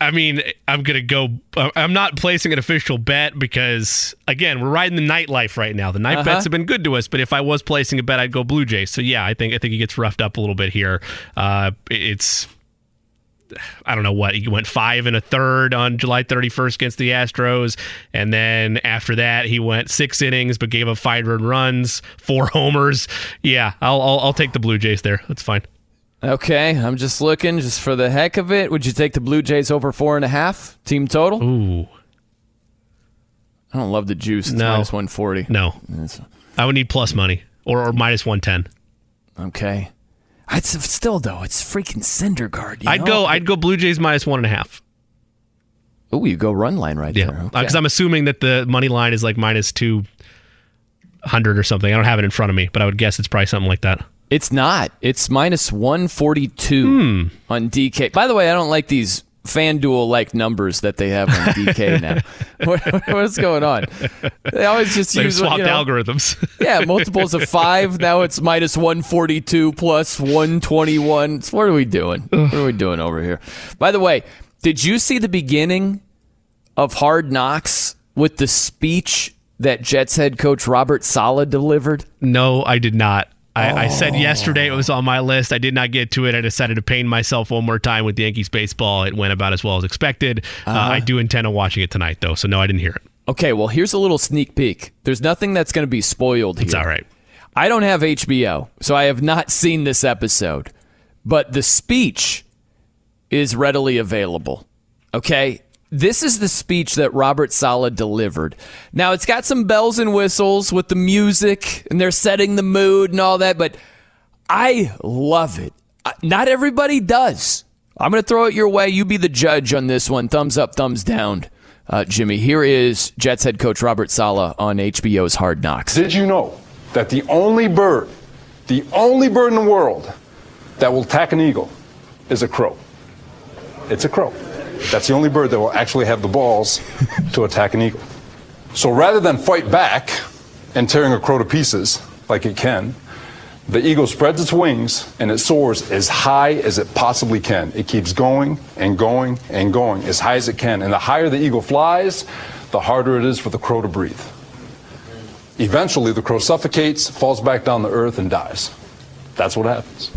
I mean, I'm not placing an official bet because, again, we're riding the nightlife right now. The night bets have been good to us, but if I was placing a bet, I'd go Blue Jays. So, yeah, I think he gets roughed up a little bit here. I don't know what. He went 5 1/3 on July 31st against the Astros. And then after that, he went 6 innings, but gave up 5 earned runs, 4 homers. Yeah, I'll take the Blue Jays there. That's fine. Okay, I'm just looking just for the heck of it. Would you take the Blue Jays over 4.5 team total? Ooh. I don't love the juice. It's minus 140. No. I would need plus money or minus 110. Okay. Still, though, it's freaking Syndergaard. I'd go Blue Jays minus 1.5. Oh, you go run line right there. Okay. Because I'm assuming that the money line is like minus 200 or something. I don't have it in front of me, but I would guess it's probably something like that. It's not. It's minus 142 on DK. By the way, I don't like these FanDuel-like numbers that they have on DK now. What's going on? They always just swapped algorithms. Yeah, multiples of 5. Now it's minus 142 plus 121. So what are we doing? What are we doing over here? By the way, did you see the beginning of Hard Knocks with the speech that Jets head coach Robert Saleh delivered? No, I did not. I said yesterday it was on my list. I did not get to it. I decided to pain myself one more time with Yankees baseball. It went about as well as expected. I do intend on watching it tonight, though, so no, I didn't hear it. Okay, well, here's a little sneak peek. There's nothing that's going to be spoiled here. It's all right. I don't have HBO, so I have not seen this episode. But the speech is readily available. Okay? This is the speech that Robert Saleh delivered. Now, it's got some bells and whistles with the music, and they're setting the mood and all that, but I love it. Not everybody does. I'm going to throw it your way. You be the judge on this one. Thumbs up, thumbs down, Jimmy. Here is Jets head coach Robert Saleh on HBO's Hard Knocks. Did you know that the only bird in the world that will attack an eagle is a crow? It's a crow. That's the only bird that will actually have the balls to attack an eagle. So rather than fight back and tearing a crow to pieces, like it can, the eagle spreads its wings and it soars as high as it possibly can. It keeps going and going and going as high as it can. And the higher the eagle flies, the harder it is for the crow to breathe. Eventually, the crow suffocates, falls back down to earth, and dies. That's what happens.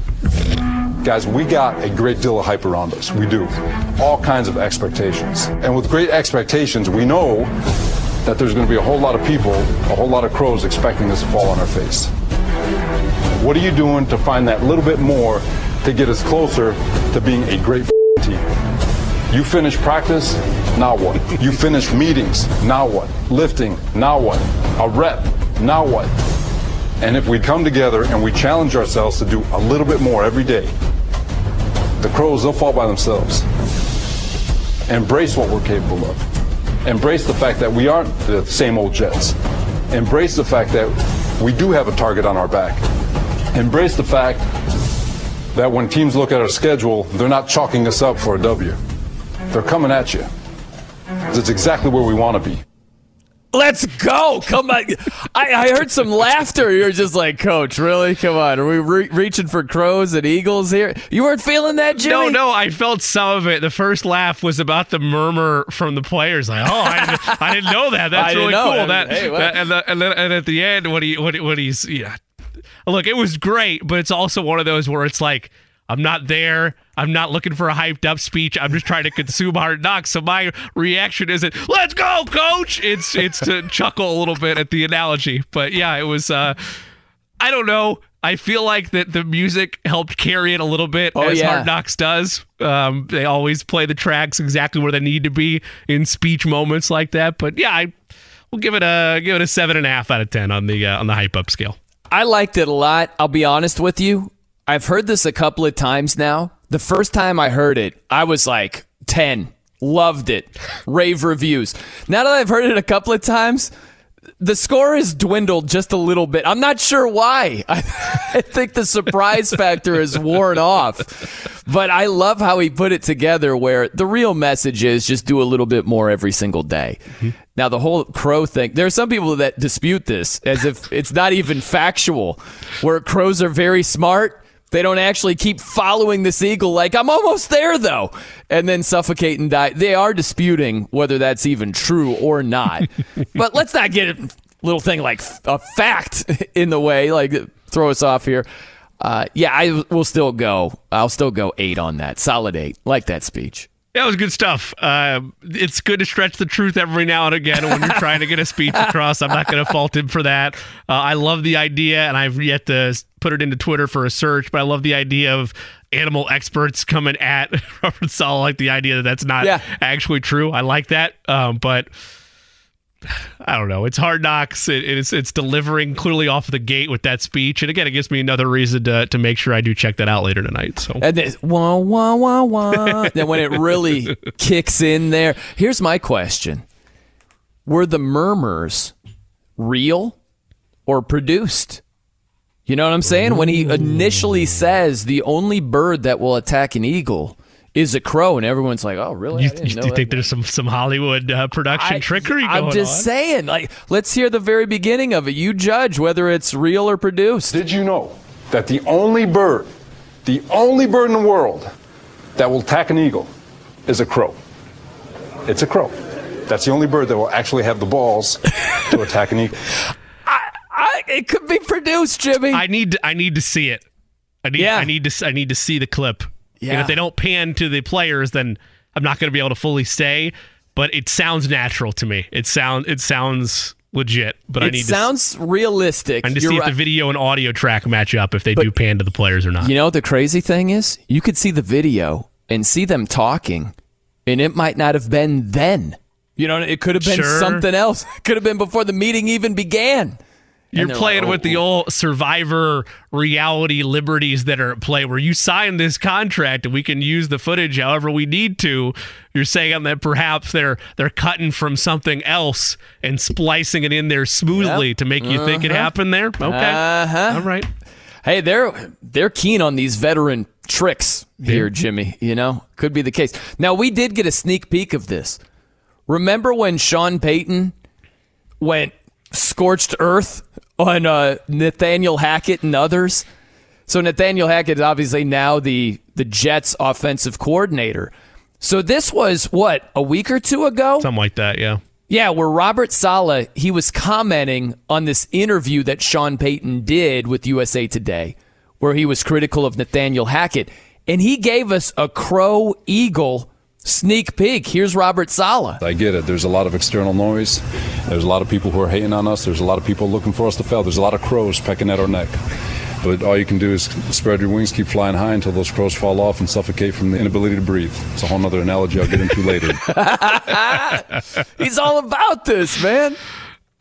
Guys, we got a great deal of hype around us. We do. All kinds of expectations. And with great expectations, we know that there's going to be a whole lot of people, a whole lot of crows expecting us to fall on our face. What are you doing to find that little bit more to get us closer to being a great team? You finish practice, now what? You finish meetings, now what? Lifting, now what? A rep, now what? And if we come together and we challenge ourselves to do a little bit more every day, The Crows, they'll fall by themselves. Embrace what we're capable of. Embrace the fact that we aren't the same old Jets. Embrace the fact that we do have a target on our back. Embrace the fact that when teams look at our schedule, they're not chalking us up for a W. They're coming at you. It's exactly where we want to be. Let's go. Come on. I heard some laughter. You're just like, Coach, really? Come on. Are we reaching for Crows and Eagles here? You weren't feeling that, Jimmy? No. I felt some of it. The first laugh was about the murmur from the players. Like, oh, I didn't know that. That's really cool. I mean, and at the end, when he's, yeah. Look, it was great, but it's also one of those where it's like, I'm not there. I'm not looking for a hyped-up speech. I'm just trying to consume Hard Knocks. So my reaction isn't, let's go, Coach! It's to chuckle a little bit at the analogy. But, yeah, it was, I don't know. I feel like that the music helped carry it a little bit, Hard Knocks does. They always play the tracks exactly where they need to be in speech moments like that. But, yeah, we'll give it a 7.5 out of 10 on the hype-up scale. I liked it a lot. I'll be honest with you. I've heard this a couple of times now. The first time I heard it, I was like 10. Loved it. Rave reviews. Now that I've heard it a couple of times, the score has dwindled just a little bit. I'm not sure why. I think the surprise factor is worn off. But I love how he put it together where the real message is just do a little bit more every single day. Mm-hmm. Now, the whole Crow thing, there are some people that dispute this as if it's not even factual, where Crows are very smart. They don't actually keep following this eagle like, I'm almost there, though, and then suffocate and die. They are disputing whether that's even true or not. But let's not get a little thing like a fact in the way, like throw us off here. I will still go. I'll still go 8 on that. Solid 8. Like that speech. That was good stuff. It's good to stretch the truth every now and again when you're trying to get a speech across. I'm not going to fault him for that. I love the idea, and I've yet to put it into Twitter for a search, but I love the idea of animal experts coming at Robert Saleh, like the idea that that's not actually true. I like that, but I don't know. It's Hard Knocks. It's delivering clearly off the gate with that speech. And again, it gives me another reason to make sure I do check that out later tonight. So and then, wah, wah, wah, wah. Then when it really kicks in there, here's my question. Were the murmurs real or produced? You know what I'm saying? When he initially says the only bird that will attack an eagle is a crow, and everyone's like, oh, really? You think there's some Hollywood production trickery going on? I'm just saying, like, let's hear the very beginning of it. You judge whether it's real or produced. Did you know that the only bird in the world that will attack an eagle is a crow? It's a crow. That's the only bird that will actually have the balls to attack an eagle. It could be produced, Jimmy. I need to see it. I need to see the clip. Yeah. And if they don't pan to the players, then I'm not going to be able to fully say. But it sounds natural to me. It sounds legit. But realistic. I need to see if the video and audio track match up if they do pan to the players or not. You know what the crazy thing is? You could see the video and see them talking, and it might not have been then. You know, it could have been something else. It could have been before the meeting even began. You're playing with the old Survivor reality liberties that are at play where you sign this contract and we can use the footage however we need to. You're saying that perhaps they're cutting from something else and splicing it in there smoothly to make you think it happened there. Okay. All right. Hey, they're keen on these veteran tricks here, Jimmy. You know, could be the case. Now, we did get a sneak peek of this. Remember when Sean Payton went scorched earth on Nathaniel Hackett and others? So Nathaniel Hackett is obviously now the Jets offensive coordinator. So this was, what, a week or two ago? Something like that, yeah. Yeah, where Robert Saleh, he was commenting on this interview that Sean Payton did with USA Today, where he was critical of Nathaniel Hackett. And he gave us a crow-eagle sneak peek. Here's Robert Saleh. I get it. There's a lot of external noise. There's a lot of people who are hating on us. There's a lot of people looking for us to fail. There's a lot of crows pecking at our neck. But all you can do is spread your wings, keep flying high until those crows fall off and suffocate from the inability to breathe. It's a whole other analogy I'll get into later. He's all about this, man.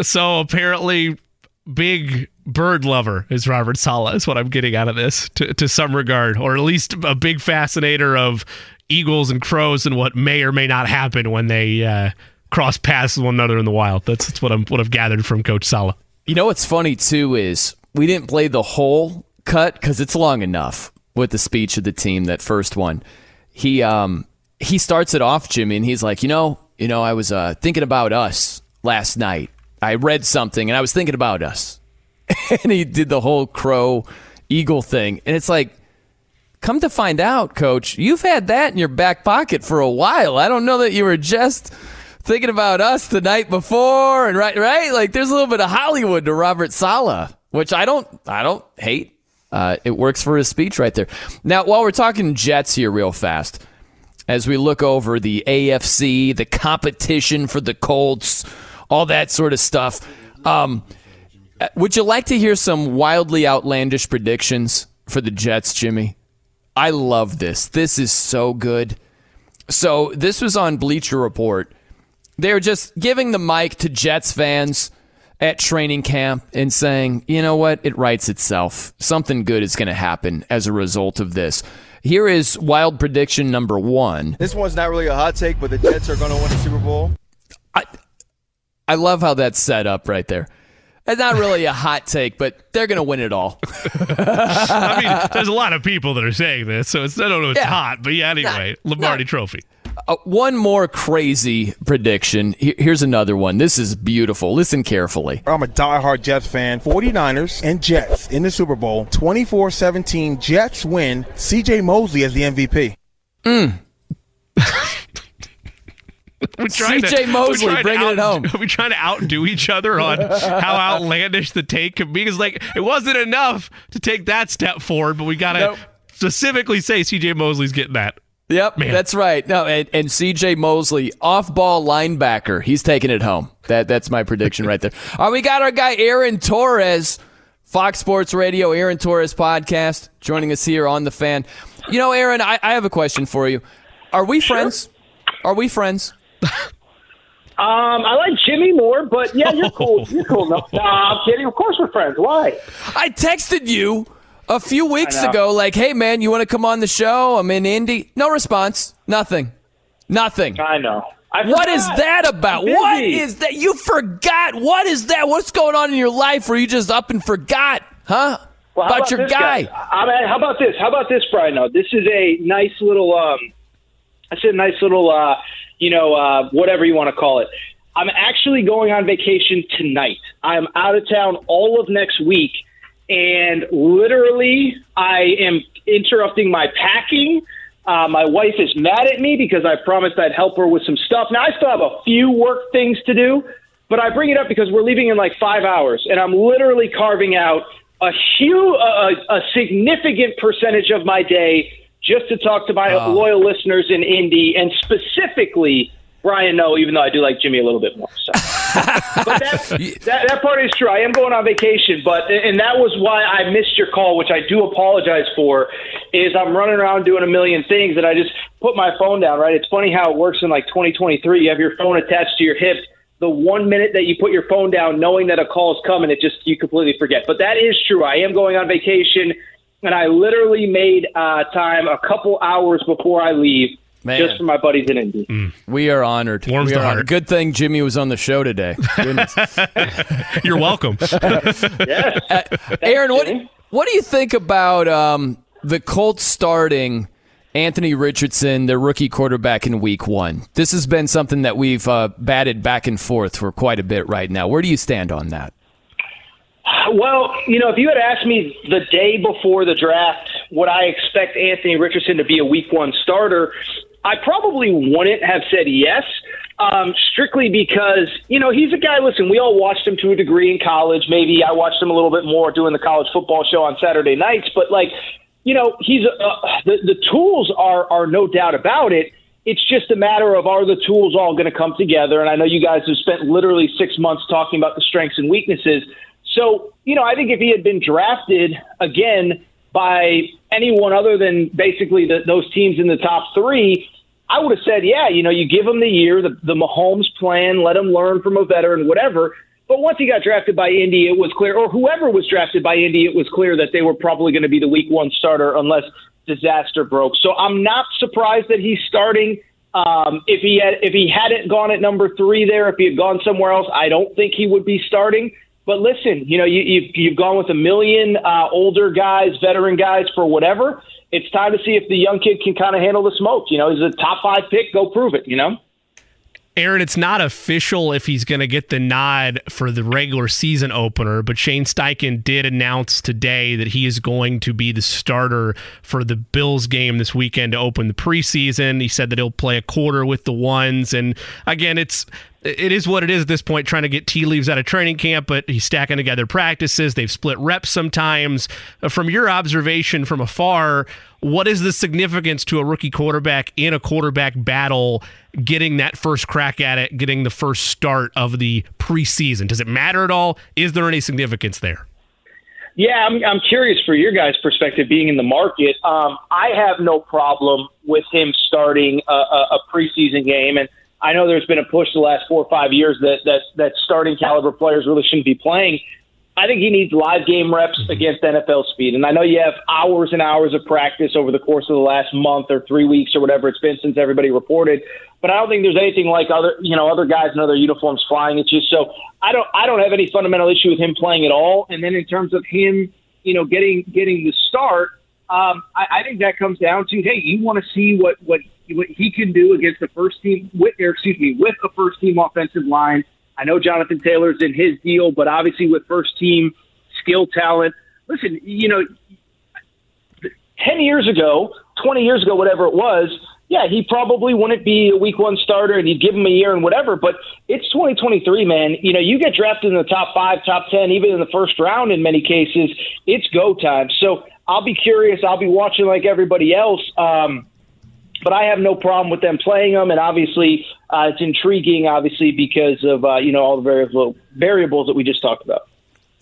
So apparently, big bird lover is Robert Saleh, is what I'm getting out of this, to some regard, or at least a big fascinator of eagles and crows and what may or may not happen when they cross paths with one another in the wild. That's what I've gathered from Coach Saleh. You know what's funny, too, is we didn't play the whole cut because it's long enough with the speech of the team, that first one. He starts it off, Jimmy, and he's like, you know, I was thinking about us last night. I read something, and I was thinking about us. And he did the whole crow-eagle thing. And it's like, come to find out, Coach, you've had that in your back pocket for a while. I don't know that you were just thinking about us the night before, and right? Like, there's a little bit of Hollywood to Robert Saleh, which I don't hate. It works for his speech right there. Now, while we're talking Jets here real fast, as we look over the AFC, the competition for the Colts, all that sort of stuff, would you like to hear some wildly outlandish predictions for the Jets, Jimmy? I love this. This is so good. So this was on Bleacher Report. They're just giving the mic to Jets fans at training camp and saying, you know what, it writes itself. Something good is going to happen as a result of this. Here is wild prediction number one. This one's not really a hot take, but the Jets are going to win the Super Bowl. I love how that's set up right there. It's not really a hot take, but they're going to win it all. I mean, there's a lot of people that are saying this, so it's, I don't know if it's hot, but yeah, anyway, Lombardi Trophy. One more crazy prediction. Here's another one. This is beautiful. Listen carefully. I'm a diehard Jets fan. 49ers and Jets in the Super Bowl. 24-17 Jets win. C.J. Mosley as the MVP. C.J. Mosley bringing it home. Are we trying to outdo each other on how outlandish the take could be? Because, like, it wasn't enough to take that step forward, but we got to specifically say C.J. Mosley's getting that. Yep, man. That's right. No, and C.J. Mosley, off-ball linebacker, he's taking it home. That's my prediction right there. All right, we got our guy Aaron Torres, Fox Sports Radio, Aaron Torres Podcast, joining us here on The Fan. You know, Aaron, I have a question for you. Are we friends? Sure. Are we friends? I like Jimmy more, but yeah, you're cool. You're cool. No, I'm kidding. Of course we're friends. Why? I texted you a few weeks ago, like, hey, man, you want to come on the show? I'm in Indy. No response. Nothing. I know. What is that about? What is that? You forgot. What is that? What's going on in your life where you just up and forgot? Huh? Well, about your guy? How about this? How about this, Brian? No, this is a nice little, whatever you want to call it. I'm actually going on vacation tonight. I'm out of town all of next week. And literally, I am interrupting my packing. My wife is mad at me because I promised I'd help her with some stuff. Now, I still have a few work things to do, but I bring it up because we're leaving in like 5 hours, and I'm literally carving out a significant percentage of my day just to talk to my loyal listeners in Indy, and specifically Brian Noe, even though I do like Jimmy a little bit more. So. But that part is true. I am going on vacation, and that was why I missed your call, which I do apologize for, is I'm running around doing a million things, and I just put my phone down, right? It's funny how it works in, like, 2023. You have your phone attached to your hip. The 1 minute that you put your phone down, knowing that a call is coming, you completely forget. But that is true. I am going on vacation, and I literally made time a couple hours before I leave. Man. Just for my buddies in Indy. We are honored. Warms the heart. Good thing Jimmy was on the show today. You're welcome. Yes. Aaron, what do you think about the Colts starting Anthony Richardson, their rookie quarterback, in week one? This has been something that we've batted back and forth for quite a bit right now. Where do you stand on that? Well, you know, if you had asked me the day before the draft, would I expect Anthony Richardson to be a week one starter, I probably wouldn't have said yes, strictly because, you know, he's a guy, listen, we all watched him to a degree in college. Maybe I watched him a little bit more doing the college football show on Saturday nights. But, like, you know, he's the tools are no doubt about it. It's just a matter of, are the tools all going to come together? And I know you guys have spent literally 6 months talking about the strengths and weaknesses. So, you know, I think if he had been drafted, again, by anyone other than basically those teams in the top three, I would have said, yeah, you know, you give him the year, the Mahomes plan, let him learn from a veteran, whatever. But once he got drafted by Indy, it was clear, or whoever was drafted by Indy, it was clear that they were probably going to be the week one starter unless disaster broke. So I'm not surprised that he's starting. If he hadn't gone at number three there, if he had gone somewhere else, I don't think he would be starting. But listen, you know, you've gone with a million older guys, veteran guys for whatever. It's time to see if the young kid can kind of handle the smoke. You know, he's a top five pick. Go prove it, you know. Aaron, it's not official if he's going to get the nod for the regular season opener, but Shane Steichen did announce today that he is going to be the starter for the Bills game this weekend to open the preseason. He said that he'll play a quarter with the ones, and again, it is what it is at this point, trying to get tea leaves out of training camp, but he's stacking together practices. They've split reps sometimes. From your observation from afar, what is the significance to a rookie quarterback in a quarterback battle getting that first crack at it, getting the first start of the preseason? Does it matter at all? Is there any significance there? Yeah, I'm curious for your guys' perspective being in the market. I have no problem with him starting a preseason game, and I know there's been a push the last 4 or 5 years that starting caliber players really shouldn't be playing. I think he needs live game reps against NFL speed. And I know you have hours and hours of practice over the course of the last month or 3 weeks or whatever it's been since everybody reported. But I don't think there's anything like other guys in other uniforms flying at you. So I don't have any fundamental issue with him playing at all. And then in terms of him, you know, getting the start, I think that comes down to, hey, you want to see what he can do against with a first-team offensive line. I know Jonathan Taylor's in his deal, but obviously with first-team skill talent. Listen, you know, 10 years ago, 20 years ago, whatever it was, yeah, he probably wouldn't be a week one starter and you'd give him a year and whatever, but it's 2023, man. You know, you get drafted in the top 5, top 10, even in the first round in many cases, it's go time. So I'll be curious. I'll be watching like everybody else. But I have no problem with them playing them, and obviously it's intriguing, obviously, because of all the variables that we just talked about.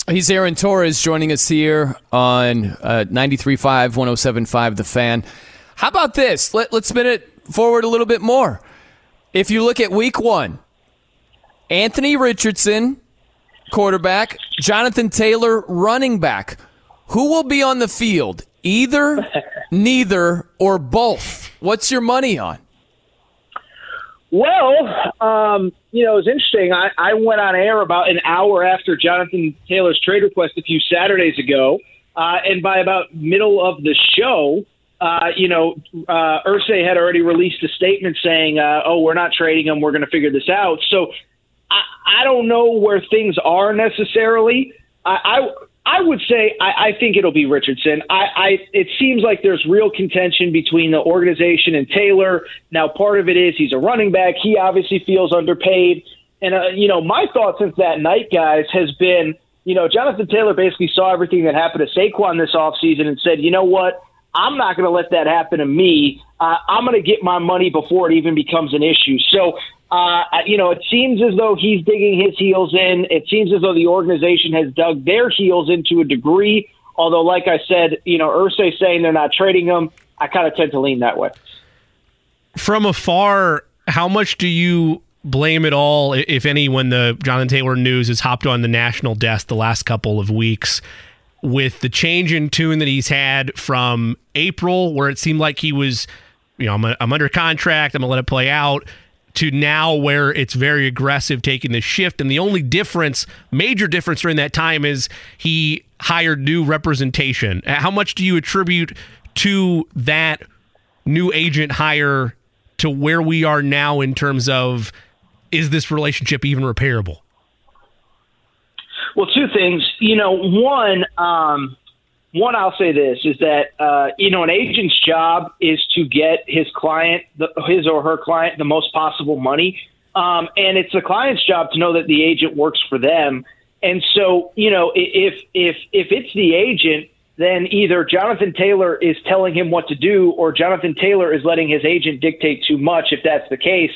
He's Aaron Torres joining us here on 93.5, 107.5, The Fan. How about this? Let's spin it forward a little bit more. If you look at week one, Anthony Richardson, quarterback, Jonathan Taylor, running back. Who will be on the field? Either, neither, or both? What's your money on? Well, it's interesting. I went on air about an hour after Jonathan Taylor's trade request a few Saturdays ago, and by about middle of the show, Irsay had already released a statement saying, we're not trading him, we're going to figure this out. So I don't know where things are necessarily. I would say I think it'll be Richardson. It seems like there's real contention between the organization and Taylor. Now, part of it is he's a running back. He obviously feels underpaid. And, my thought since that night, guys, has been, Jonathan Taylor basically saw everything that happened to Saquon this offseason and said, you know what, I'm not going to let that happen to me. I'm going to get my money before it even becomes an issue. So, it seems as though he's digging his heels in. It seems as though the organization has dug their heels into a degree. Although, like I said, Irsay saying they're not trading him, I kind of tend to lean that way. From afar, how much do you blame it all, if any, when the Jonathan Taylor news has hopped on the national desk the last couple of weeks? With the change in tune that he's had from April, where it seemed like he was, I'm under contract, I'm going to let it play out, to now where it's very aggressive taking the shift. And the only major difference during that time is he hired new representation. How much do you attribute to that new agent hire to where we are now in terms of, is this relationship even repairable? Well, two things. One, I'll say this, is that, an agent's job is to get his client, his or her client, the most possible money. And it's the client's job to know that the agent works for them. And so, if it's the agent, then either Jonathan Taylor is telling him what to do or Jonathan Taylor is letting his agent dictate too much, if that's the case.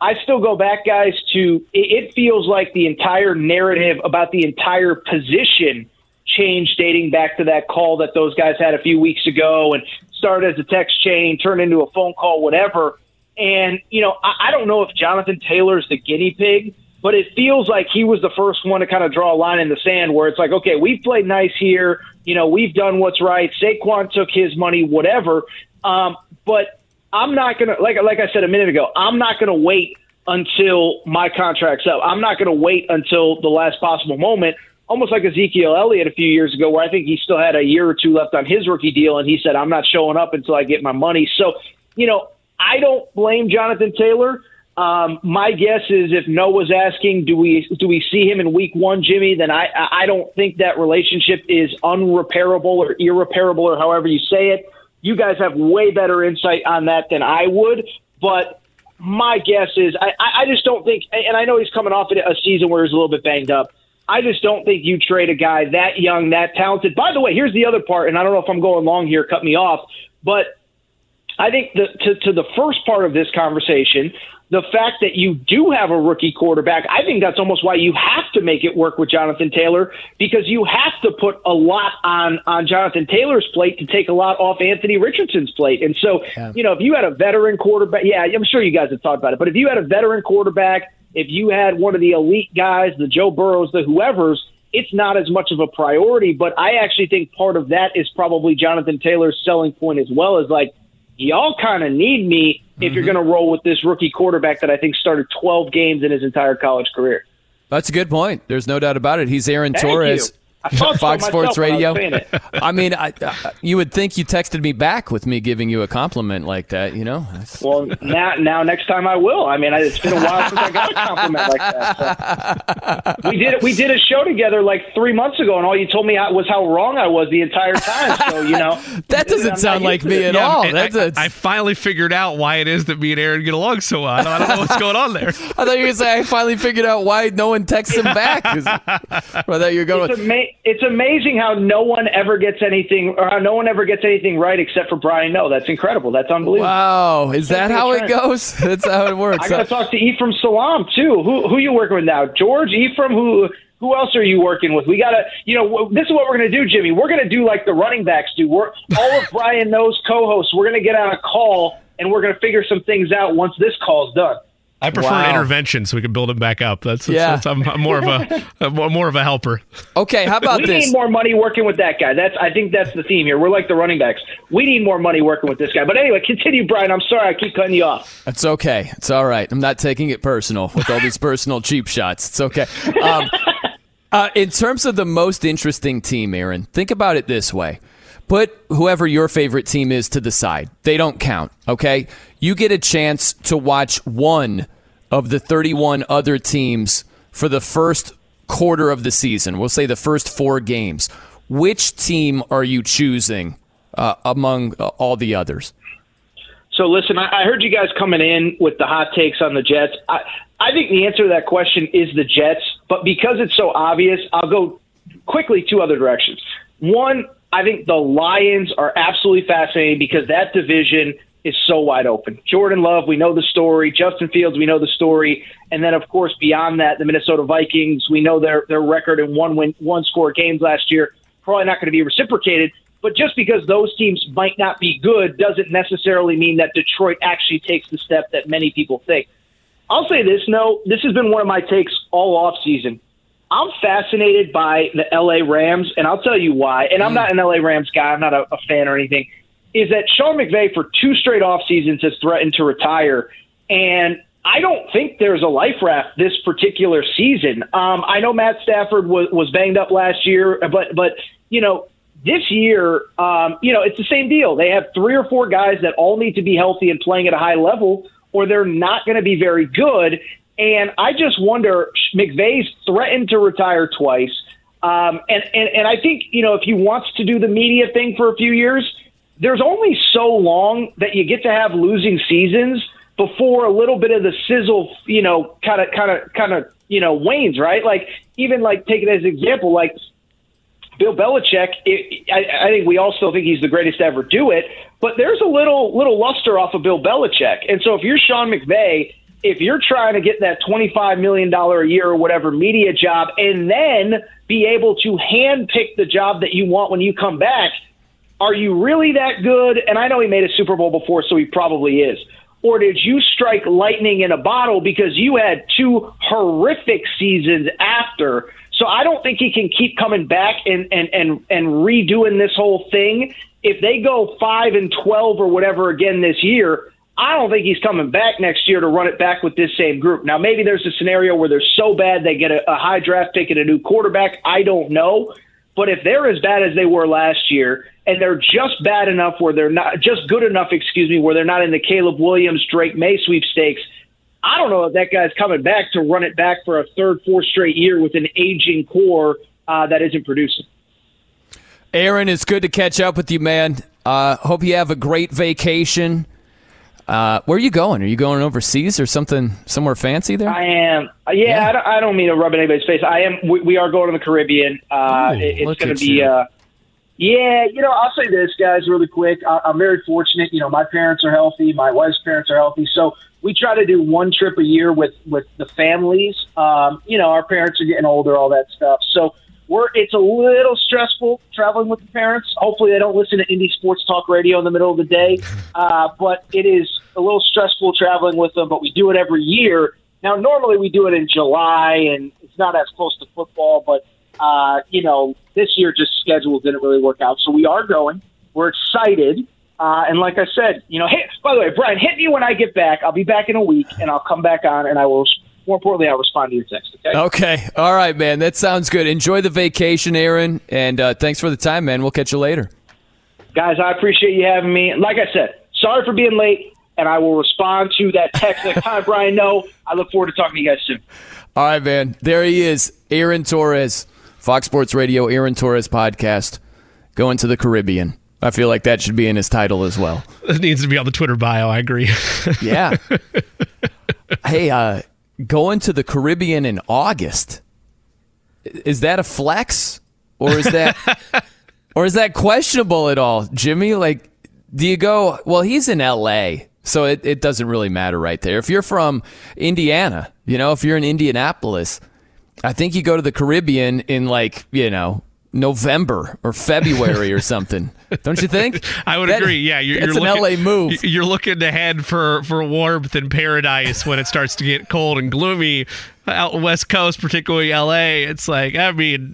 I still go back, guys, to it feels like the entire narrative about the entire position changed dating back to that call that those guys had a few weeks ago and started as a text chain, turned into a phone call, whatever. And, I don't know if Jonathan Taylor's the guinea pig, but but it feels like he was the first one to kind of draw a line in the sand where it's like, okay, we've played nice here. You know, we've done what's right. Saquon took his money, whatever. But I'm not going to, like I said a minute ago, I'm not going to wait until my contract's up. I'm not going to wait until the last possible moment, almost like Ezekiel Elliott a few years ago, where I think he still had a year or two left on his rookie deal, and he said, I'm not showing up until I get my money. So, you know, I don't blame Jonathan Taylor. My guess is if Noe was asking, do we see him in week one, Jimmy, then I don't think that relationship is unrepairable or irreparable or however you say it. You guys have way better insight on that than I would, but my guess is I just don't think, and I know he's coming off a season where he's a little bit banged up. I just don't think you trade a guy that young, that talented. By the way, here's the other part, and I don't know if I'm going long here, cut me off, but I think to the first part of this conversation, the fact that you do have a rookie quarterback, I think that's almost why you have to make it work with Jonathan Taylor, because you have to put a lot on Jonathan Taylor's plate to take a lot off Anthony Richardson's plate. And so, you know, if you had a veteran quarterback, I'm sure you guys have thought about it, but if you had a veteran quarterback, if you had one of the elite guys, the Joe Burrows, the whoever's, it's not as much of a priority. But I actually think part of that is probably Jonathan Taylor's selling point as well, is like, y'all kind of need me if you're going to roll with this rookie quarterback that I think started 12 games in his entire college career. That's a good point. There's no doubt about it. He's Aaron Torres, Fox Sports Radio. I mean, you would think you texted me back with me giving you a compliment like that, you know? Well, now next time I will. I mean, it's been a while since I got a compliment like that. So. We did a show together like 3 months ago, and all you told me was how wrong I was the entire time. So, you know. That doesn't sound like me at all. I finally figured out why it is that me and Aaron get along so well. I don't know what's going on there. I thought you were going to say, I finally figured out why no one texts him back. It's amazing how no one ever gets anything right except for Brian Noe. That's incredible. That's unbelievable. Wow. Is that how it goes? That's how it works. I got to talk to Ephraim Salam, too. Who are you working with now? George, Ephraim, who else are you working with? We got to, you know, this is what we're going to do, Jimmy. We're going to do like the running backs do. We're all of Brian Noe's co-hosts. We're going to get on a call, and we're going to figure some things out once this call's done. I prefer an intervention so we can build him back up. I'm more of a helper. Okay, how about this? We need more money working with that guy. I think that's the theme here. We're like the running backs. We need more money working with this guy. But anyway, continue, Brian. I'm sorry I keep cutting you off. That's okay. It's all right. I'm not taking it personal with all these personal cheap shots. It's okay. In terms of the most interesting team, Aaron, think about it this way. Put whoever your favorite team is to the side. They don't count, okay? You get a chance to watch one of the 31 other teams for the first quarter of the season. We'll say the first four games. Which team are you choosing among all the others? So, listen, I heard you guys coming in with the hot takes on the Jets. I think the answer to that question is the Jets, but because it's so obvious, I'll go quickly two other directions. One, I think the Lions are absolutely fascinating because that division is so wide open. Jordan Love, we know the story. Justin Fields, we know the story. And then, of course, beyond that, the Minnesota Vikings, we know their record in one-score games last year. Probably not going to be reciprocated. But just because those teams might not be good doesn't necessarily mean that Detroit actually takes the step that many people think. I'll say this, no, this has been one of my takes all offseason. I'm fascinated by the L.A. Rams, and I'll tell you why. And I'm not an L.A. Rams guy. I'm not a fan or anything. Is that Sean McVay for two straight off seasons has threatened to retire. And I don't think there's a life raft this particular season. I know Matt Stafford was banged up last year, but you know, this year, you know, it's the same deal. They have three or four guys that all need to be healthy and playing at a high level, or they're not going to be very good. And I just wonder, McVay's threatened to retire twice. And I think, you know, if he wants to do the media thing for a few years, there's only so long that you get to have losing seasons before a little bit of the sizzle, you know, kind of, you know, wanes, right? Like, even like take it as an example, like Bill Belichick, I think we all still think he's the greatest to ever do it, but there's a little luster off of Bill Belichick. And so if you're Sean McVay, if you're trying to get that $25 million a year or whatever media job and then be able to handpick the job that you want when you come back, are you really that good? And I know he made a Super Bowl before, so he probably is. or did you strike lightning in a bottle because you had two horrific seasons after? So I don't think he can keep coming back and redoing this whole thing. If they go 5-12 or whatever again this year, I don't think he's coming back next year to run it back with this same group. Now, maybe there's a scenario where they're so bad they get a high draft pick and a new quarterback. I don't know. But if they're as bad as they were last year, and they're just bad enough where they're not just good enough, where they're not in the Caleb Williams, Drake May sweepstakes, I don't know if that guy's coming back to run it back for a third, fourth straight year with an aging core that isn't producing. Aaron, it's good to catch up with you, man. Hope you have a great vacation. Where are you going? Are you going overseas or something, somewhere fancy there? I am. Yeah. I don't mean to rub in anybody's face. I am. We are going to the Caribbean. It's going to be. I'll say this, guys, really quick. I'm very fortunate. You know, my parents are healthy. My wife's parents are healthy. So we try to do one trip a year with the families. Our parents are getting older, all that stuff. So it's a little stressful traveling with the parents. Hopefully they don't listen to Indy Sports Talk Radio in the middle of the day. But it is a little stressful traveling with them, but we do it every year. Now, normally we do it in July, and it's not as close to football, but, this year just schedule didn't really work out. So we are going. We're excited. And like I said, by the way, Brian, hit me when I get back. I'll be back in a week, and I'll come back on, and I will – more importantly, I'll respond to your text, okay? Okay. All right, man. That sounds good. Enjoy the vacation, Aaron, and thanks for the time, man. We'll catch you later. Guys, I appreciate you having me. Like I said, sorry for being late, and I will respond to that text next time, Brian. No, I look forward to talking to you guys soon. All right, man. There he is, Aaron Torres, Fox Sports Radio, Aaron Torres Podcast, going to the Caribbean. I feel like that should be in his title as well. It needs to be on the Twitter bio. I agree. Yeah. Hey, going to the Caribbean in August, is that a flex, or is that questionable at all, Jimmy? Like, do you go? Well, he's in LA, so it doesn't really matter right there. If you're from Indiana, if you're in Indianapolis, I think you go to the Caribbean in November or February or something, don't you think? I would agree. Yeah, you're looking, an LA move. You're looking to head for warmth and paradise when it starts to get cold and gloomy out in West Coast, particularly LA. It's pretty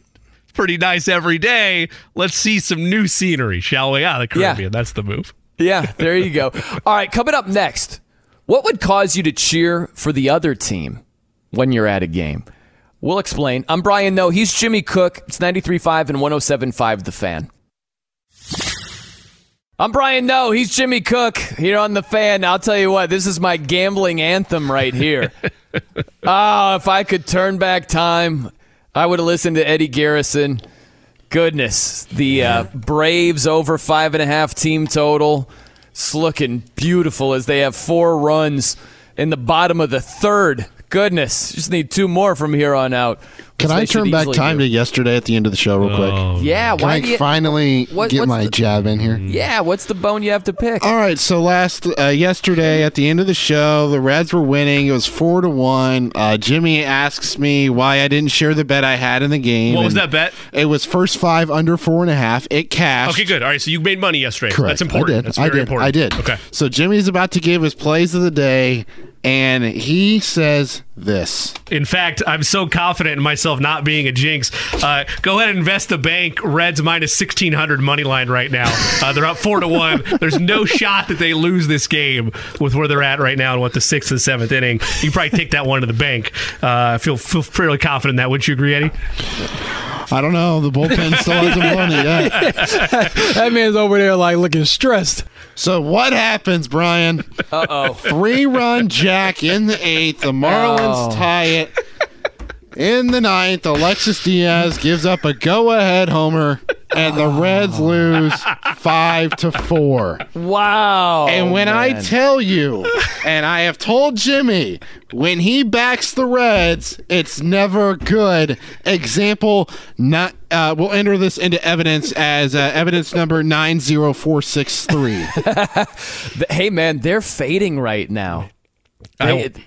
nice every day. Let's see some new scenery, shall we? Yeah, the Caribbean. Yeah. That's the move. Yeah, there you go. All right, coming up next, what would cause you to cheer for the other team when you're at a game? We'll explain. I'm Brian Noe. He's Jimmy Cook. It's 93.5 and 107.5 The Fan. I'm Brian Noe. He's Jimmy Cook here on The Fan. I'll tell you what, this is my gambling anthem right here. If I could turn back time, I would have listened to Eddie Garrison. Goodness. The Braves over 5.5 team total. It's looking beautiful as they have 4 runs in the bottom of the third. Goodness, just need 2 more from here on out. Can I turn back time to yesterday at the end of the show real quick? Yeah. Can I finally get my jab in here? Yeah, what's the bone you have to pick? All right, so yesterday at the end of the show, the Reds were winning. It was 4-1. Jimmy asks me why I didn't share the bet I had in the game. What was that bet? It was first 5 under 4.5. It cashed. Okay, good. All right, so you made money yesterday. Correct. That's important. That's very important. I did. Okay. So Jimmy's about to give his plays of the day. And he says this. In fact, I'm so confident in myself not being a jinx. Go ahead and invest the bank. Reds minus 1,600 money line right now. They're up 4-1. There's no shot that they lose this game with where they're at right now and the 6th and 7th inning. You can probably take that one to the bank. I feel fairly confident in that. Wouldn't you agree, Eddie? I don't know. The bullpen still hasn't won it yet. That man's over there looking stressed. So what happens, Brian? Uh-oh. 3-run Jack in the 8th. The Marlins tie it. In the 9th, Alexis Diaz gives up a go-ahead homer, and the Reds lose 5-4. Wow. And when I tell you, and I have told Jimmy, when he backs the Reds, it's never good. Example, we'll enter this into evidence as evidence number 90463. Hey, man, they're fading right now.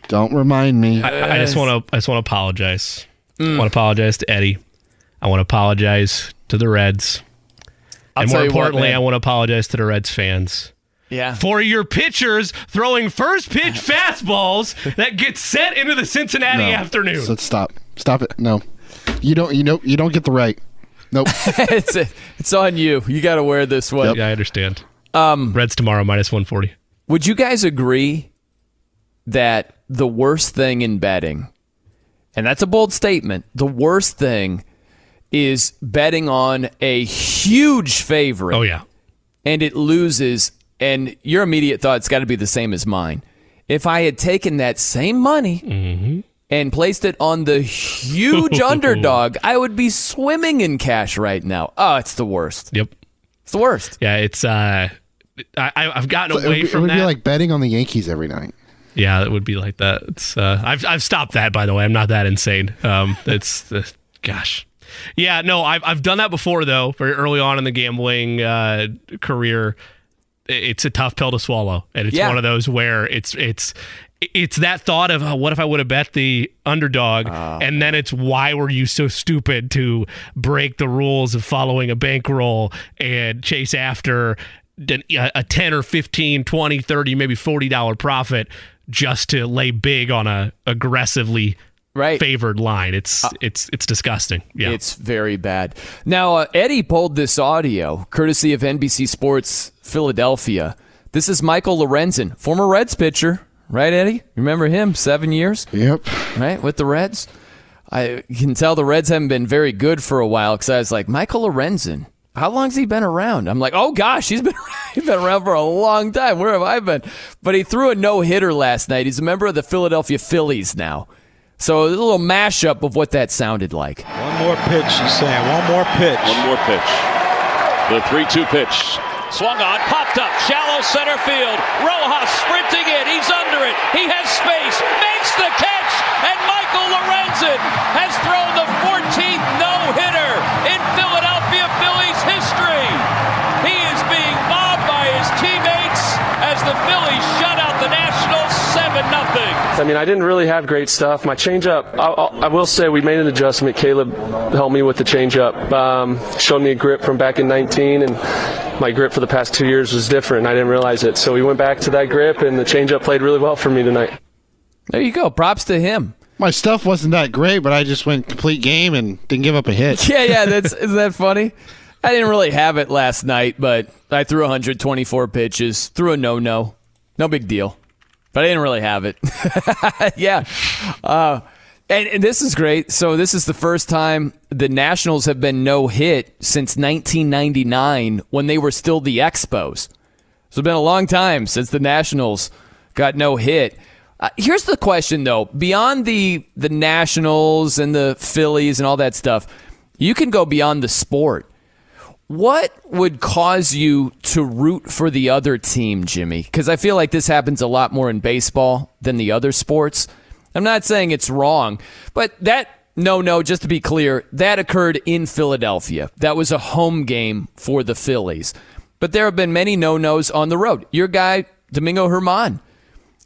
Don't remind me. I just want to. I just want to apologize. I want to apologize to Eddie. I want to apologize to the Reds, and more importantly, I want to apologize to the Reds fans. Yeah. For your pitchers throwing first pitch fastballs that get set into the Cincinnati afternoon. So stop it. No, you don't get the right. Nope. It's on you. You got to wear this one. Yep. Yeah, I understand. Reds tomorrow, -140. Would you guys agree that the worst thing in betting, and that's a bold statement, the worst thing is betting on a huge favorite. Oh, yeah. And it loses, and your immediate thought's got to be the same as mine. If I had taken that same money and placed it on the huge underdog, I would be swimming in cash right now. Oh, it's the worst. Yep. It's the worst. Yeah, it's I've gotten away from that. It would be like betting on the Yankees every night. Yeah, it would be like that. It's I've stopped that, by the way. I'm not that insane. It's gosh. Yeah, no, I've done that before though, very early on in the gambling career. It's a tough pill to swallow, and it's one of those where it's that thought of, oh, what if I would have bet the underdog, and then it's, why were you so stupid to break the rules of following a bankroll and chase after a 10 or 15, 20, 30, maybe $40 profit just to lay big on a aggressively favored line. It's disgusting. Yeah. It's very bad. Now, Eddie pulled this audio courtesy of NBC Sports Philadelphia. This is Michael Lorenzen, former Reds pitcher. Right, Eddie? Remember him? 7 years? Yep. Right, with the Reds? I can tell the Reds haven't been very good for a while because I was like, Michael Lorenzen, how long has he been around? I'm like, oh, gosh, he's been around for a long time. Where have I been? But he threw a no-hitter last night. He's a member of the Philadelphia Phillies now. So a little mashup of what that sounded like. One more pitch, he's saying. One more pitch. One more pitch. The 3-2 pitch. Swung on, popped up, shallow center field. Rojas sprinting in. He's under it. He has space. Makes the catch. And Michael Lorenzen has thrown the 14th no-hitter in Philadelphia Phillies history. He is being mobbed by his teammates as the Phillies shut out the Nationals 7-0. I mean, I didn't really have great stuff. My changeup, I will say we made an adjustment. Caleb helped me with the changeup. Showed me a grip from back in 19, and my grip for the past 2 years was different. I didn't realize it. So we went back to that grip, and the changeup played really well for me tonight. There you go. Props to him. My stuff wasn't that great, but I just went complete game and didn't give up a hit. Yeah, that's isn't that funny? I didn't really have it last night, but I threw 124 pitches, threw a no-no. No big deal. But I didn't really have it. Yeah. And this is great. So this is the first time the Nationals have been no hit since 1999 when they were still the Expos. So it's been a long time since the Nationals got no hit. Here's the question, though. Beyond the Nationals and the Phillies and all that stuff, you can go beyond the sport. What would cause you to root for the other team, Jimmy? Because I feel like this happens a lot more in baseball than the other sports. I'm not saying it's wrong, but just to be clear, that occurred in Philadelphia. That was a home game for the Phillies. But there have been many no-nos on the road. Your guy, Domingo Germán,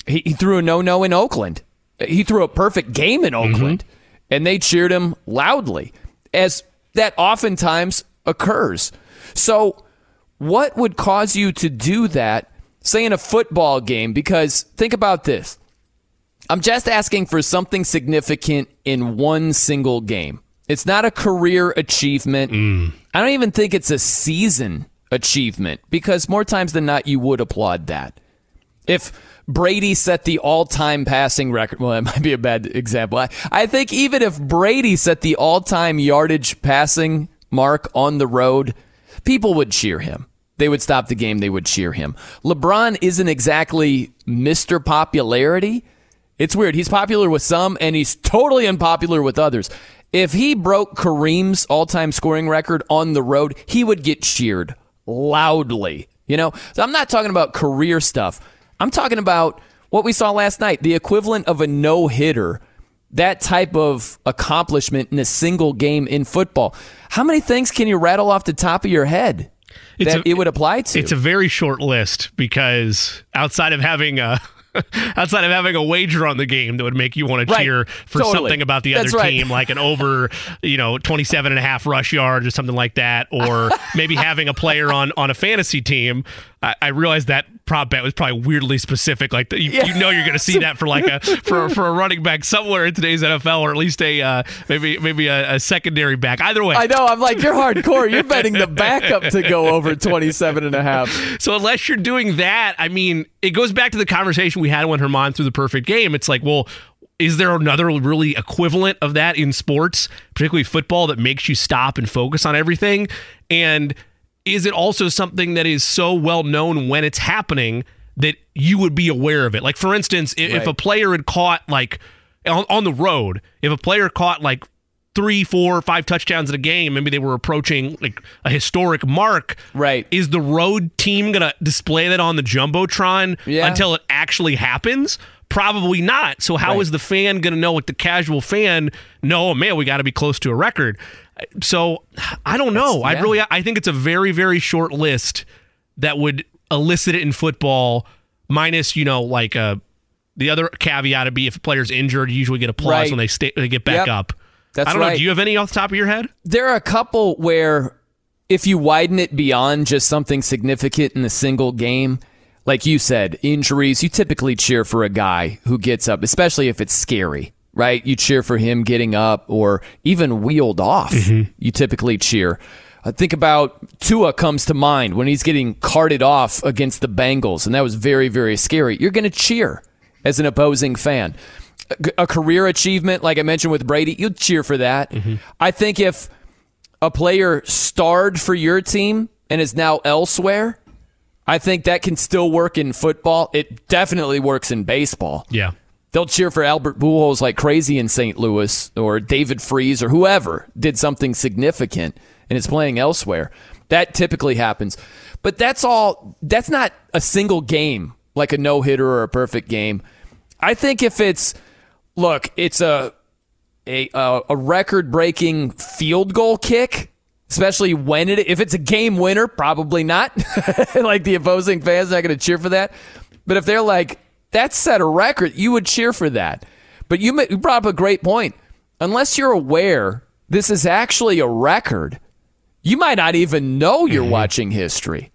he threw a no-no in Oakland. He threw a perfect game in Oakland, and they cheered him loudly, as that oftentimes occurs. So what would cause you to do that, say in a football game? Because think about this. I'm just asking for something significant in one single game. It's not a career achievement. I don't even think it's a season achievement, because more times than not, you would applaud that. If Brady set the all-time passing record, well, that might be a bad example. I think even if Brady set the all-time yardage passing mark on the road, people would cheer him. They would stop the game. They would cheer him. LeBron isn't exactly Mr. Popularity. It's weird. He's popular with some, and he's totally unpopular with others. If he broke Kareem's all-time scoring record on the road, he would get cheered loudly. You know, so I'm not talking about career stuff. I'm talking about what we saw last night, the equivalent of a no-hitter. That type of accomplishment in a single game in football. How many things can you rattle off the top of your head that it would apply to? It's a very short list, because outside of having a wager on the game that would make you want to cheer for something about the other team, like an over, 27.5 rush yards or something like that, or maybe having a player on a fantasy team, I realize that prop bet was probably weirdly specific. Like you know, you're going to see that for like a running back somewhere in today's NFL, or at least a maybe a secondary back. Either way, I know I'm like, you're hardcore. You're betting the backup to go over 27.5. So unless you're doing that, I mean, it goes back to the conversation we had when Herman threw the perfect game. It's like, well, is there another really equivalent of that in sports, particularly football, that makes you stop and focus on everything? And is it also something that is so well known when it's happening that you would be aware of it? Like, for instance, if a player had caught, like, on the road, if a player caught, like, 3, 4, 5 touchdowns in a game, maybe they were approaching, like, a historic mark. Right. Is the road team going to display that on the Jumbotron until it actually happens? Probably not. So how is the fan going to know, like the casual fan, no, man, we got to be close to a record. So I don't know. I think it's a very, very short list that would elicit it in football, minus, you know, like the other caveat would be if a player's injured, you usually get applause when they get back up. I don't know. Do you have any off the top of your head? There are a couple where if you widen it beyond just something significant in a single game, like you said, injuries, you typically cheer for a guy who gets up, especially if it's scary, right? You cheer for him getting up or even wheeled off. Mm-hmm. You typically cheer. I think about Tua comes to mind when he's getting carted off against the Bengals, and that was very, very scary. You're going to cheer as an opposing fan. A career achievement, like I mentioned with Brady, you'll cheer for that. Mm-hmm. I think if a player starred for your team and is now elsewhere, I think that can still work in football. It definitely works in baseball. Yeah. They'll cheer for Albert Pujols like crazy in St. Louis, or David Freese, or whoever did something significant and is playing elsewhere. That typically happens. But that's not a single game, like a no-hitter or a perfect game. I think if it's a record-breaking field goal kick, especially if it's a game winner, probably not. Like the opposing fans are not going to cheer for that. But if they're like, that set a record, you would cheer for that. But you brought up a great point. Unless you're aware this is actually a record, you might not even know you're watching history.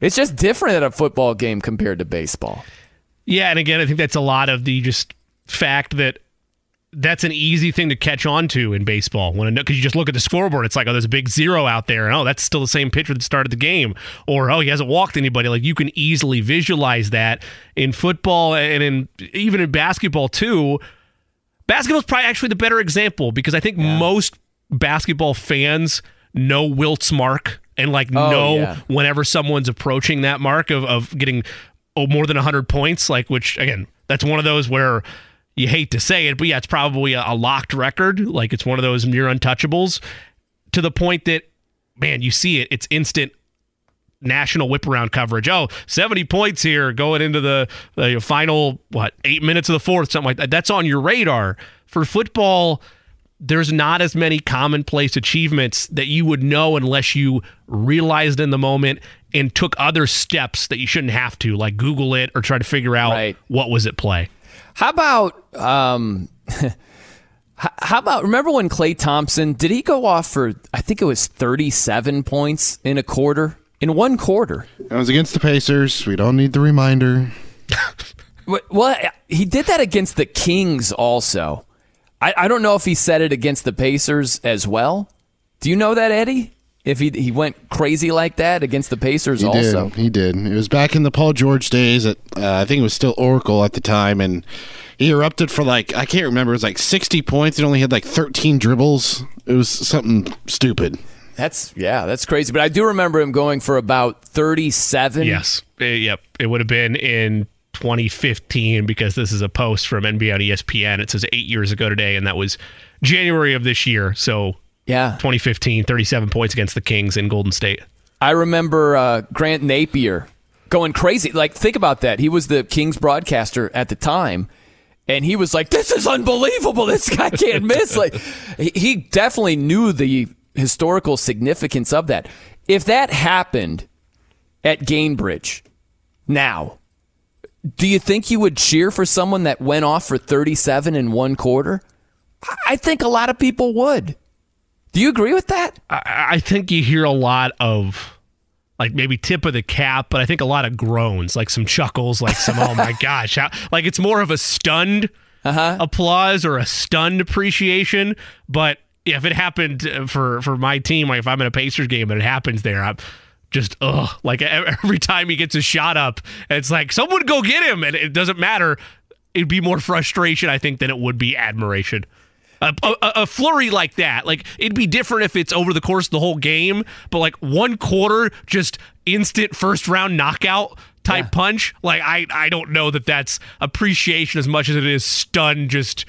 It's just different at a football game compared to baseball. Yeah, and again, I think that's a lot of the just fact that that's an easy thing to catch on to in baseball, because you just look at the scoreboard. It's like, oh, there's a big zero out there, and oh, that's still the same pitcher that started the game, or oh, he hasn't walked anybody. Like, you can easily visualize that in football, and even in basketball too. Basketball's probably actually the better example, because I think most basketball fans know Wilt's mark and whenever someone's approaching that mark of getting more than 100 points, like, which again, that's one of those where you hate to say it, but yeah, it's probably a locked record. Like, it's one of those near untouchables, to the point that, man, you see it. It's instant national whip-around coverage. Oh, 70 points here going into the final, 8 minutes of the fourth, something like that. That's on your radar. For football, there's not as many commonplace achievements that you would know unless you realized in the moment and took other steps that you shouldn't have to, like Google it or try to figure out what was at play. How about, remember when Klay Thompson, did he go off for, I think it was 37 points in a quarter? In one quarter. It was against the Pacers. We don't need the reminder. Well, he did that against the Kings also. I don't know if he said it against the Pacers as well. Do you know that, Eddie? If he went crazy like that against the Pacers also. He did. It was back in the Paul George days. I think it was still Oracle at the time. And he erupted for I can't remember. It was 60 points. He only had 13 dribbles. It was something stupid. That's crazy. But I do remember him going for about 37. Yes. Yep. It would have been in 2015, because this is a post from NBA on ESPN. It says 8 years ago today, and that was January of this year. So... yeah, 2015, 37 points against the Kings in Golden State. I remember Grant Napier going crazy. Think about that. He was the Kings broadcaster at the time, and he was like, "This is unbelievable. This guy can't miss." He definitely knew the historical significance of that. If that happened at Gainbridge now, do you think you would cheer for someone that went off for 37 in one quarter? I think a lot of people would. Do you agree with that? I think you hear a lot of like maybe tip of the cap, but I think a lot of groans, like some chuckles, like some, oh my gosh, how, like it's more of a stunned applause or a stunned appreciation. But yeah, if it happened for my team, like if I'm in a Pacers game and it happens there, I'm just, like every time he gets a shot up, it's like someone go get him. And it doesn't matter. It'd be more frustration, I think, than it would be admiration. A flurry like that, like it'd be different if it's over the course of the whole game, but like one quarter, just instant first round knockout type punch. Like I don't know that that's appreciation as much as it is stun, just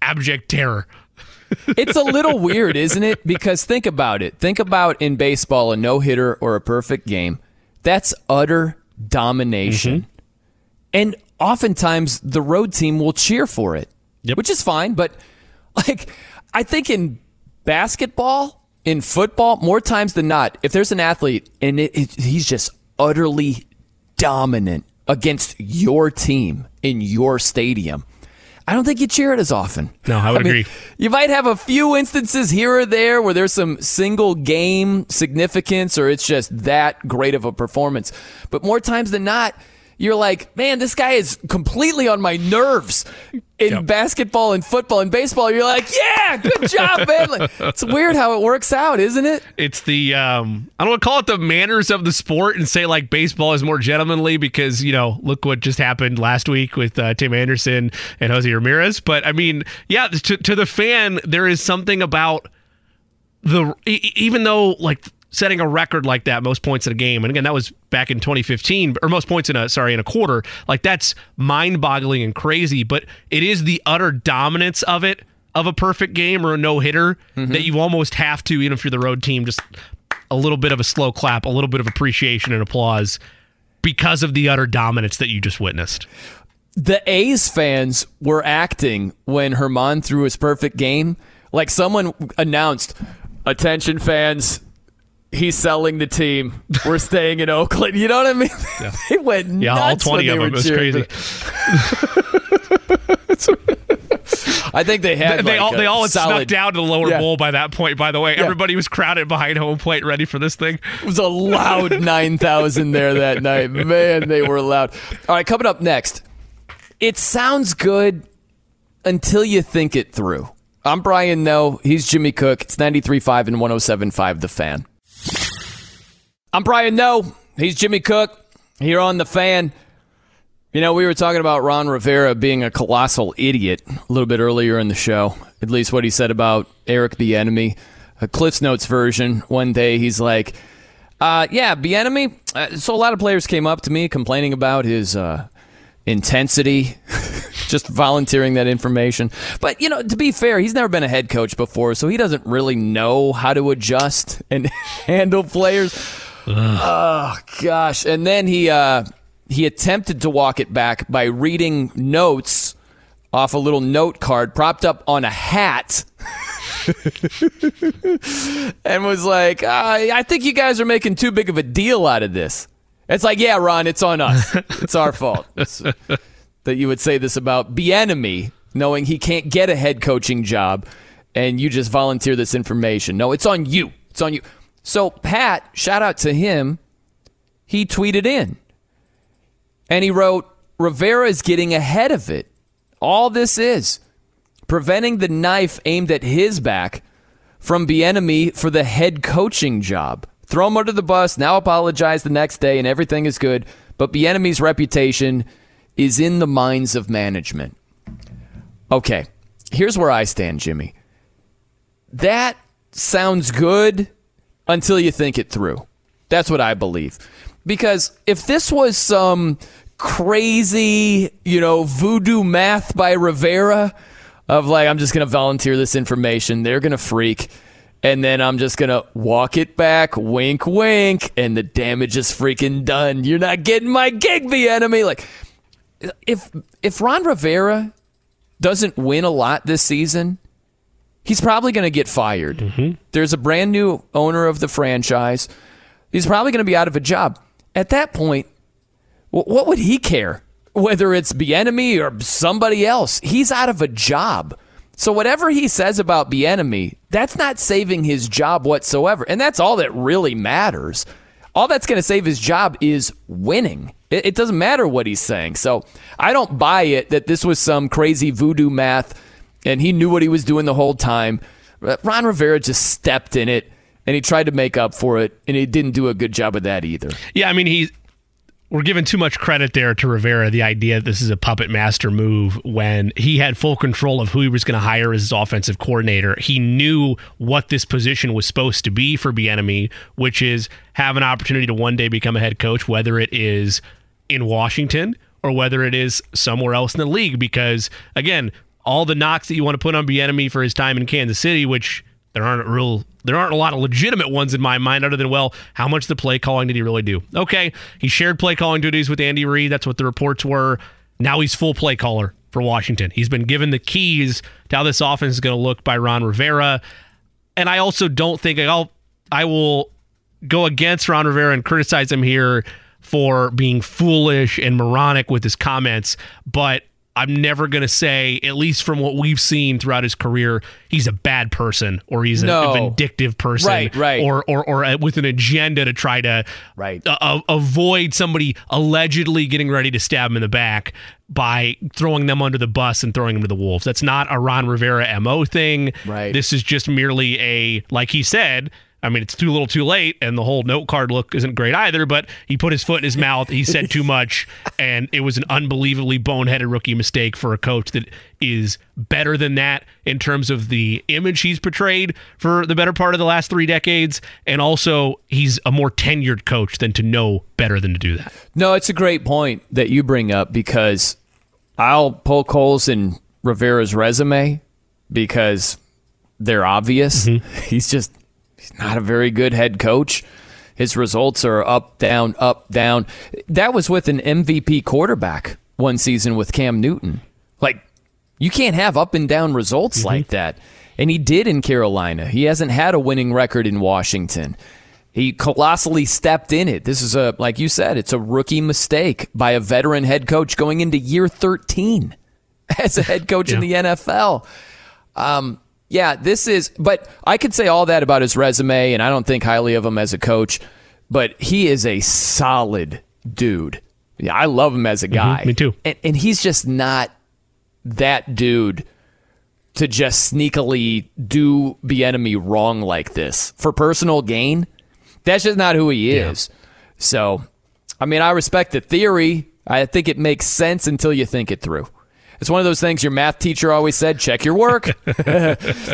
abject terror. It's a little weird, isn't it? Because think about it. Think about in baseball, a no-hitter or a perfect game. That's utter domination. Mm-hmm. And oftentimes the road team will cheer for it, which is fine, but... like, I think in basketball, in football, more times than not, if there's an athlete and he's just utterly dominant against your team in your stadium, I don't think you cheer it as often. No, I would agree. You might have a few instances here or there where there's some single game significance or it's just that great of a performance. But more times than not, you're like, man, this guy is completely on my nerves. In basketball and football and baseball, you're like, yeah, good job, man. Like, it's weird how it works out, isn't it? It's the, I don't want to call it the manners of the sport and say like baseball is more gentlemanly because, you know, look what just happened last week with Tim Anderson and Jose Ramirez. But I mean, yeah, to the fan, there is something about the, even though like, setting a record like that, most points in a game, and again, that was back in 2015, or most points in a quarter, like that's mind-boggling and crazy, but it is the utter dominance of it, of a perfect game or a no-hitter, that you almost have to, even if you're the road team, just a little bit of a slow clap, a little bit of appreciation and applause because of the utter dominance that you just witnessed. The A's fans were acting when Herman threw his perfect game, like someone announced, attention fans, he's selling the team. We're staying in Oakland. You know what I mean? Yeah. They went nuts. Yeah, all 20 of them. It was crazy. I think they had. They all had snuck down to the lower bowl by that point. By the way, everybody was crowded behind home plate, ready for this thing. It was a loud 9,000 there that night. Man, they were loud. All right, coming up next. It sounds good until you think it through. I'm Brian Noe. He's Jimmy Cook. It's 93.5 and 107.5 The Fan. I'm Brian Noe. He's Jimmy Cook here on The Fan. You know, we were talking about Ron Rivera being a colossal idiot a little bit earlier in the show, at least what he said about Eric Bieniemy. A Cliff's Notes version, one day he's like, Bieniemy, so a lot of players came up to me complaining about his intensity, just volunteering that information. But, you know, to be fair, he's never been a head coach before, so he doesn't really know how to adjust and handle players. Ugh. Oh, gosh. And then he attempted to walk it back by reading notes off a little note card propped up on a hat and was like, I think you guys are making too big of a deal out of this. It's like, yeah, Ron, it's on us. It's our fault. That you would say this about Bieniemy, knowing he can't get a head coaching job, and you just volunteer this information. No, it's on you. It's on you. So Pat, shout out to him, he tweeted in. And he wrote, Rivera's getting ahead of it. All this is preventing the knife aimed at his back from Bieniemy for the head coaching job. Throw him under the bus, now apologize the next day, and everything is good. But Bieniemy's reputation is in the minds of management. Okay, here's where I stand, Jimmy. That sounds good until you think it through. That's what I believe. Because if this was some crazy, you know, voodoo math by Rivera of like, I'm just going to volunteer this information, they're going to freak. And then I'm just going to walk it back, wink, wink, and the damage is freaking done. You're not getting my gig, Bieniemy. Like, if Ron Rivera doesn't win a lot this season, he's probably going to get fired. Mm-hmm. There's a brand new owner of the franchise. He's probably going to be out of a job. At that point, what would he care? Whether it's Bieniemy or somebody else, he's out of a job. So whatever he says about Bieniemy, that's not saving his job whatsoever. And that's all that really matters. all that's going to save his job is winning. It doesn't matter what he's saying. So I don't buy it that this was some crazy voodoo math and he knew what he was doing the whole time. Ron Rivera just stepped in it and he tried to make up for it, and he didn't do a good job of that either. Yeah, I mean, we're giving too much credit there to Rivera, the idea that this is a puppet master move when he had full control of who he was going to hire as his offensive coordinator. He knew what this position was supposed to be for Bieniemy, which is have an opportunity to one day become a head coach, whether it is in Washington or whether it is somewhere else in the league. Because, again, all the knocks that you want to put on Bieniemy for his time in Kansas City, which there aren't a lot of legitimate ones in my mind other than, well, how much the play calling did he really do? Okay, he shared play calling duties with Andy Reid. That's what the reports were. Now he's full play caller for Washington. He's been given the keys to how this offense is going to look by Ron Rivera. And I also don't think I will go against Ron Rivera and criticize him here for being foolish and moronic with his comments, but I'm never going to say, at least from what we've seen throughout his career, he's a bad person or he's a vindictive person, right. or with an agenda to try to avoid somebody allegedly getting ready to stab him in the back by throwing them under the bus and throwing them to the wolves. That's not a Ron Rivera MO thing. Right. This is just merely a, like he said, I mean, it's too little too late, and the whole note card look isn't great either, but he put his foot in his mouth, he said too much, and it was an unbelievably boneheaded rookie mistake for a coach that is better than that in terms of the image he's portrayed for the better part of the last 3 decades, and also he's a more tenured coach than to know better than to do that. No, it's a great point that you bring up, because I'll poke holes in Rivera's resume because they're obvious. Mm-hmm. He's not a very good head coach. His results are up, down, up, down. That was with an MVP quarterback one season with Cam Newton. Like, you can't have up and down results like that. And he did in Carolina. He hasn't had a winning record in Washington. He colossally stepped in it. This is like you said, it's a rookie mistake by a veteran head coach going into year 13 as a head coach in the NFL. Yeah, but I could say all that about his resume, and I don't think highly of him as a coach, but he is a solid dude. Yeah, I love him as a guy. Mm-hmm, me too. And he's just not that dude to just sneakily do Bieniemy wrong like this for personal gain. That's just not who he is. Yeah. So, I mean, I respect the theory. I think it makes sense until you think it through. It's one of those things your math teacher always said, check your work.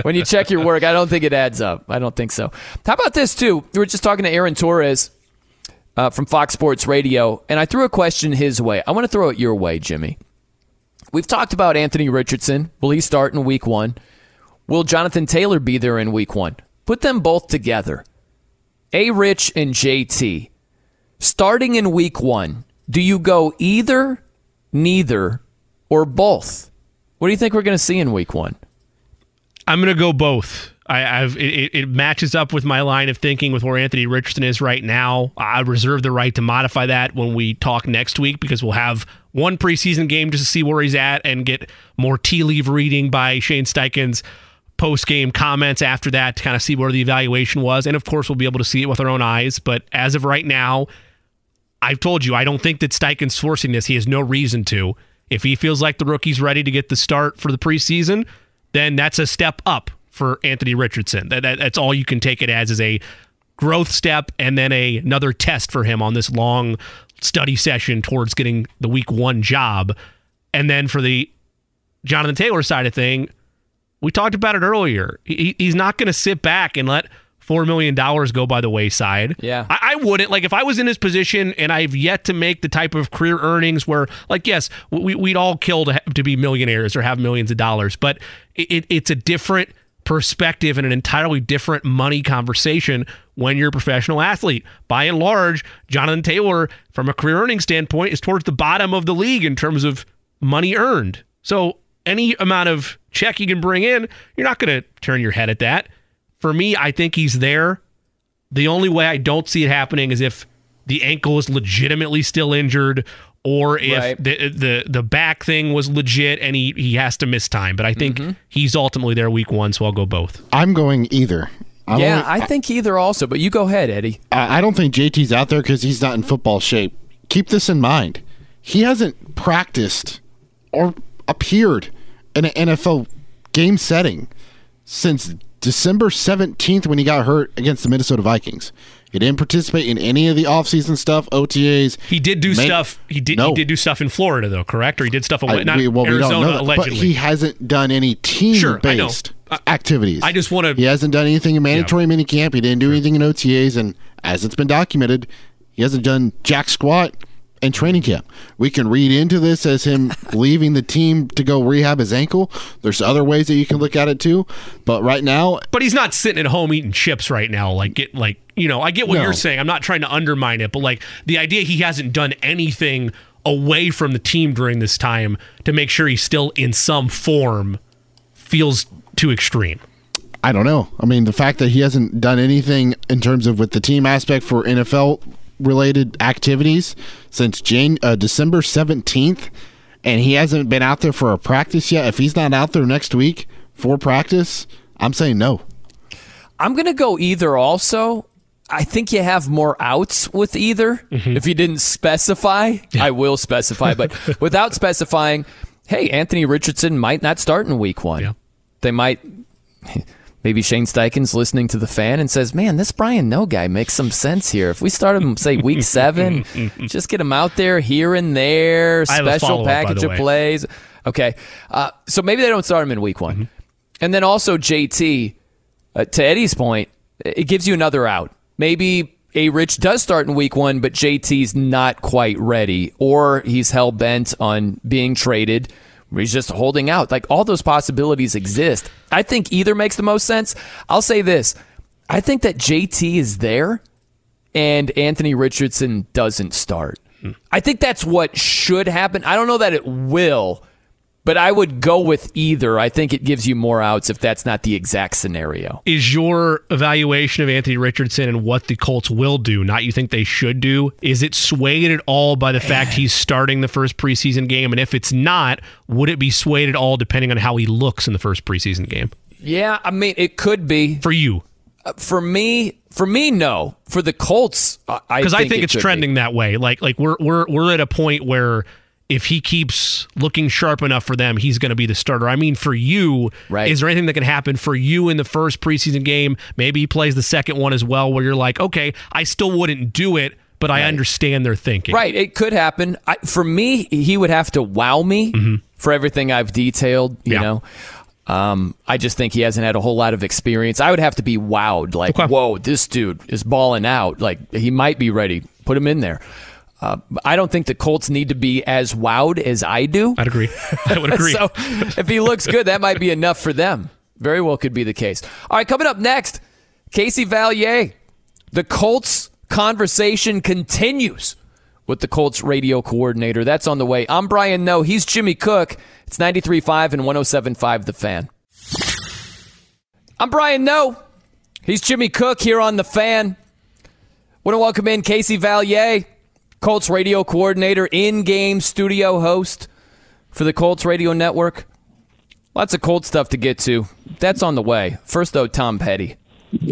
When you check your work, I don't think it adds up. I don't think so. How about this, too? We were just talking to Aaron Torres from Fox Sports Radio, and I threw a question his way. I want to throw it your way, Jimmy. We've talked about Anthony Richardson. Will he start in week one? Will Jonathan Taylor be there in week one? Put them both together. A-Rich and JT. Starting in week one, do you go either, neither, or both? What do you think we're going to see in week one? I'm going to go both. It matches up with my line of thinking with where Anthony Richardson is right now. I reserve the right to modify that when we talk next week, because we'll have one preseason game just to see where he's at and get more tea leaf reading by Shane Steichen's post-game comments after that to kind of see where the evaluation was. And, of course, we'll be able to see it with our own eyes. But as of right now, I've told you, I don't think that Steichen's forcing this. He has no reason to. If he feels like the rookie's ready to get the start for the preseason, then that's a step up for Anthony Richardson. That's all you can take it as, is a growth step and then another test for him on this long study session towards getting the week one job. And then for the Jonathan Taylor side of thing, we talked about it earlier. He's not going to sit back and let $4 million go by the wayside. Yeah. I wouldn't. Like, if I was in his position and I've yet to make the type of career earnings where, like, yes, we'd all kill to be millionaires or have millions of dollars, but it's a different perspective and an entirely different money conversation when you're a professional athlete. By and large, Jonathan Taylor, from a career earnings standpoint, is towards the bottom of the league in terms of money earned. So any amount of check you can bring in, you're not going to turn your head at that. For me, I think he's there. The only way I don't see it happening is if the ankle is legitimately still injured, or if the back thing was legit and he has to miss time. But I think he's ultimately there week one, so I'll go both. I'm going either. I think either also, but you go ahead, Eddie. I don't think JT's out there because he's not in football shape. Keep this in mind. He hasn't practiced or appeared in an NFL game setting since December 17th when he got hurt against the Minnesota Vikings. He didn't participate in any of the offseason stuff, OTAs. He did do stuff. He did do stuff in Florida, though, correct? Or he did stuff in Arizona, that, allegedly. But he hasn't done any team-based activities. I just want to. He hasn't done anything in mandatory minicamp. He didn't do anything in OTAs, and as it's been documented, he hasn't done jack squat in training camp. We can read into this as him leaving the team to go rehab his ankle. There's other ways that you can look at it too, but right now. But he's not sitting at home eating chips right now, I get what you're saying. I'm not trying to undermine it, but the idea he hasn't done anything away from the team during this time to make sure he's still in some form feels too extreme. I don't know. I mean, the fact that he hasn't done anything in terms of with the team aspect for NFL related activities since December 17th, and he hasn't been out there for a practice yet. If he's not out there next week for practice, I'm saying no. I'm going to go either also. I think you have more outs with either. Mm-hmm. If you didn't specify, I will specify. But without specifying, hey, Anthony Richardson might not start in week one. Yeah. They might. Maybe Shane Steichen's listening to the fan and says, man, this Brian Noe guy makes some sense here. If we start him, say, week 7, just get him out there here and there, special package of plays. Okay. So maybe they don't start him in week 1. Mm-hmm. And then also, JT, to Eddie's point, it gives you another out. Maybe A-Rich does start in week 1, but JT's not quite ready, or he's hell-bent on being traded. He's just holding out. All those possibilities exist. I think either makes the most sense. I'll say this. I think that JT is there and Anthony Richardson doesn't start. I think that's what should happen. I don't know that it will, but I would go with either. I think it gives you more outs if that's not the exact scenario. Is your evaluation of Anthony Richardson and what the Colts will do, not you think they should do, is it swayed at all by the fact he's starting the first preseason game? And if it's not, would it be swayed at all depending on how he looks in the first preseason game? Yeah, I mean, it could be. For you? For me, no. For the Colts, I think because I think it's trending that way. We're at a point where if he keeps looking sharp enough for them, he's going to be the starter. I mean, for you, right. Is there anything that can happen for you in the first preseason game? Maybe he plays the second one as well, where you're like, okay, I still wouldn't do it, but I understand their thinking. Right, it could happen. For me, he would have to wow me for everything I've detailed, you know. I just think he hasn't had a whole lot of experience. I would have to be wowed, whoa, this dude is balling out. He might be ready. Put him in there. I don't think the Colts need to be as wowed as I do. I'd agree. I would agree. So if he looks good, that might be enough for them. Very well could be the case. All right, coming up next, Casey Vallier. The Colts conversation continues with the Colts radio coordinator. That's on the way. I'm Brian Noe. He's Jimmy Cook. It's 93.5 and 107.5 The Fan. I'm Brian Noe. He's Jimmy Cook here on The Fan. Want to welcome in Casey Vallier, Colts radio coordinator, in-game studio host for the Colts radio network. Lots of Colts stuff to get to. That's on the way. First, though, Tom Petty.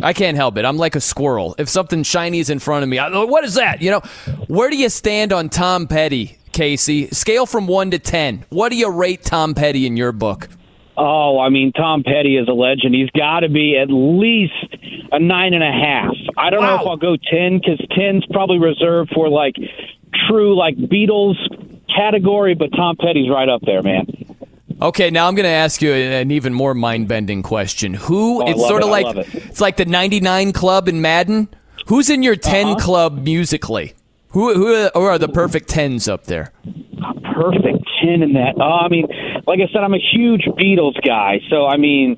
I can't help it. I'm like a squirrel. If something shiny is in front of me, what is that? Where do you stand on Tom Petty, Casey? Scale from 1 to 10. What do you rate Tom Petty in your book? Oh, I mean, Tom Petty is a legend. He's got to be at least a 9.5. I don't know if I'll go 10, because 10's probably reserved for true Beatles category, but Tom Petty's right up there, man. Okay, now I'm going to ask you an even more mind-bending question. It's like the 99 Club in Madden. Who's in your 10 Club musically? Who are the perfect 10s up there? Perfect 10 in that. I mean, like I said, I'm a huge Beatles guy. So, I mean,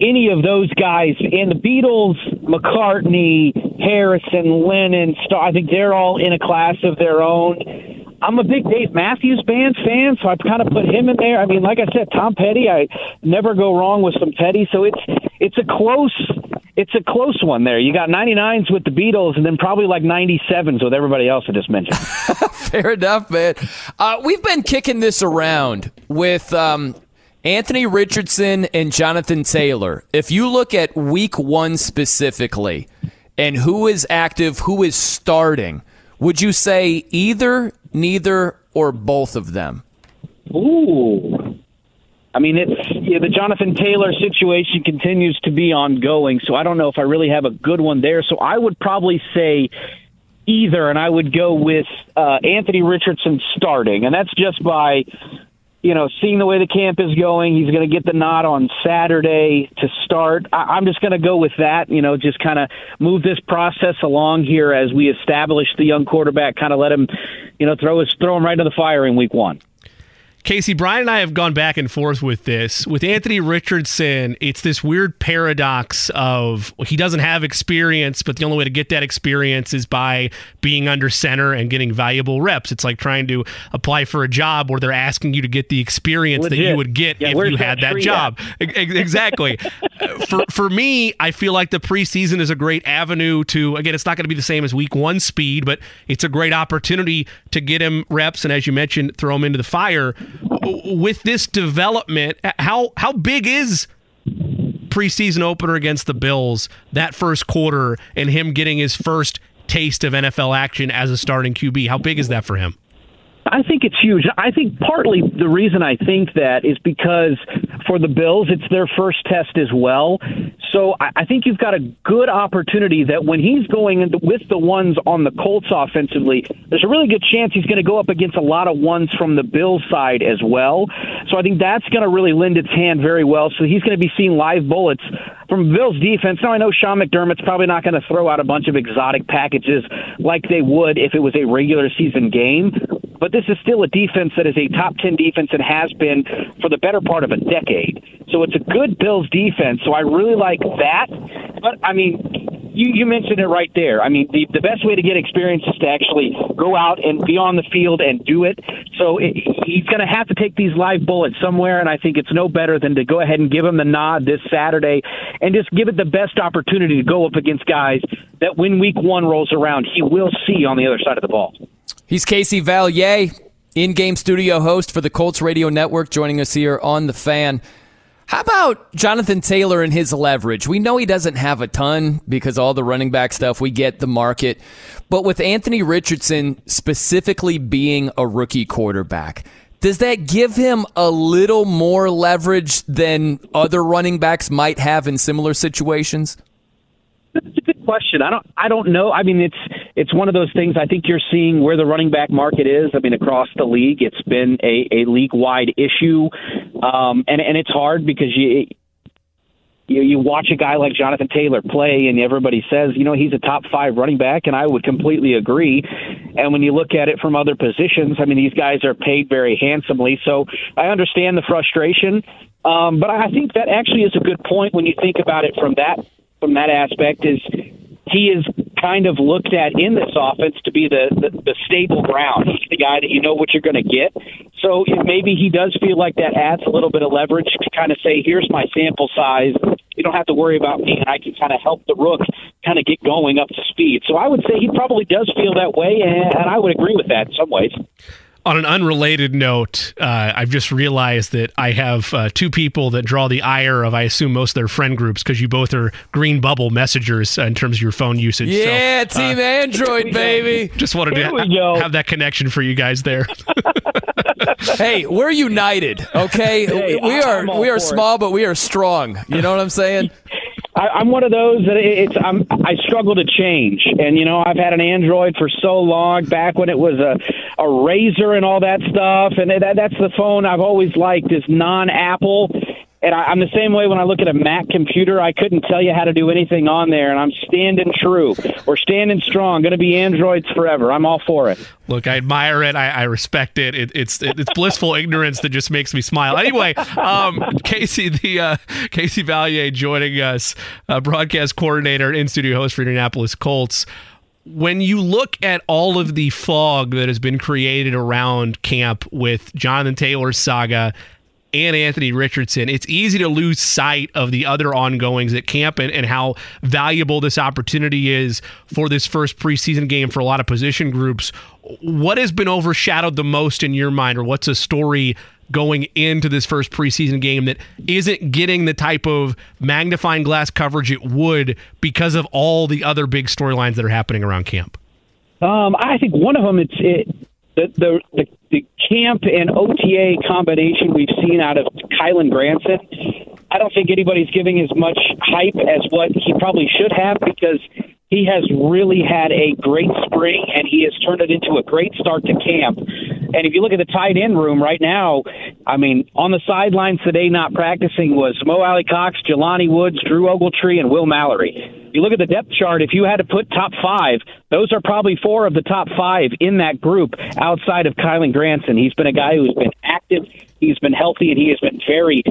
any of those guys in the Beatles, McCartney, Harrison, Lennon, I think they're all in a class of their own. I'm a big Dave Matthews Band fan, so I've kind of put him in there. I mean, like I said, Tom Petty, I never go wrong with some Petty. So it's a close one there. You got 99s with the Beatles and then probably 97s with everybody else I just mentioned. Fair enough, man. We've been kicking this around with Anthony Richardson and Jonathan Taylor, if you look at week one specifically and who is active, who is starting, would you say either, neither, or both of them? Ooh. I mean, the Jonathan Taylor situation continues to be ongoing, so I don't know if I really have a good one there. So I would probably say either, and I would go with Anthony Richardson starting, and that's just by – seeing the way the camp is going, he's going to get the nod on Saturday to start. I'm just going to go with that, just kind of move this process along here as we establish the young quarterback, kind of let him, throw him right into the fire in week one. Casey, Brian and I have gone back and forth with this. With Anthony Richardson, it's this weird paradox of he doesn't have experience, but the only way to get that experience is by being under center and getting valuable reps. It's like trying to apply for a job where they're asking you to get the experience that you would get if you had that job. Exactly. For me, I feel like the preseason is a great avenue to, again, it's not going to be the same as week one speed, but it's a great opportunity to get him reps and, as you mentioned, throw him into the fire. With this development, how big is preseason opener against the Bills, that first quarter, and him getting his first taste of NFL action as a starting QB? How big is that for him? I think it's huge. I think partly the reason I think that is because for the Bills, it's their first test as well. So I think you've got a good opportunity that when he's going with the ones on the Colts offensively, there's a really good chance he's going to go up against a lot of ones from the Bills side as well. So I think that's going to really lend its hand very well. So he's going to be seeing live bullets from Bills defense. Now I know Sean McDermott's probably not going to throw out a bunch of exotic packages like they would if it was a regular season game. But this is still a defense that is a top 10 defense and has been for the better part of a decade. So it's a good Bills defense. So I really like that. But, I mean, you mentioned it right there. I mean, the best way to get experience is to actually go out and be on the field and do it. So he's going to have to take these live bullets somewhere, and I think it's no better than to go ahead and give him the nod this Saturday and just give it the best opportunity to go up against guys that when week one rolls around, he will see on the other side of the ball. He's Casey Valliere, in-game studio host for the Colts Radio Network, joining us here on The Fan. How about Jonathan Taylor and his leverage? We know he doesn't have a ton because all the running back stuff, we get the market. But with Anthony Richardson specifically being a rookie quarterback, does that give him a little more leverage than other running backs might have in similar situations? That's a good question. I don't know. I mean, it's one of those things. I think you're seeing where the running back market is. I mean, across the league, it's been a league-wide issue, and it's hard because you watch a guy like Jonathan Taylor play, and everybody says, he's a top 5 running back, and I would completely agree. And when you look at it from other positions, I mean, these guys are paid very handsomely, so I understand the frustration. But I think that actually is a good point when you think about it from that aspect, is he is kind of looked at in this offense to be the stable ground. He's the guy that you know what you're going to get. So maybe he does feel like that adds a little bit of leverage to kind of say, here's my sample size. You don't have to worry about me, and I can kind of help the rook kind of get going up to speed. So I would say he probably does feel that way, and I would agree with that in some ways. On an unrelated note, I've just realized that I have two people that draw the ire of, I assume, most of their friend groups, because you both are green bubble messengers in terms of your phone usage. Yeah, so, Team Android, baby. Just wanted to have that connection for you guys there. Hey, we're united, okay? Hey, we are small, but we are strong. You know what I'm saying? I'm one of those that I struggle to change. And, I've had an Android for so long, back when it was a Razer and all that stuff. And that's the phone I've always liked, is non-Apple. And I'm the same way when I look at a Mac computer. I couldn't tell you how to do anything on there, and I'm standing true. We're standing strong. Going to be Androids forever. I'm all for it. Look, I admire it. I respect it. It's blissful ignorance that just makes me smile. Anyway, Casey Valliere joining us, broadcast coordinator and in-studio host for Indianapolis Colts. When you look at all of the fog that has been created around camp with Jonathan Taylor's saga and Anthony Richardson, it's easy to lose sight of the other ongoings at camp and how valuable this opportunity is for this first preseason game for a lot of position groups. What has been overshadowed the most in your mind, or what's a story going into this first preseason game that isn't getting the type of magnifying glass coverage it would because of all the other big storylines that are happening around camp? I think one of them, it's the camp and OTA combination we've seen out of Kylan Granson. I don't think anybody's giving as much hype as what he probably should have, because he has really had a great spring, and he has turned it into a great start to camp. And if you look at the tight end room right now, I mean, on the sidelines today not practicing was Mo Alley-Cox, Jelani Woods, Drew Ogletree, and Will Mallory. You look at the depth chart, if you had to put top five, those are probably four of the top five in that group outside of Kylan Granson. He's been a guy who's been active, he's been healthy, and he has been very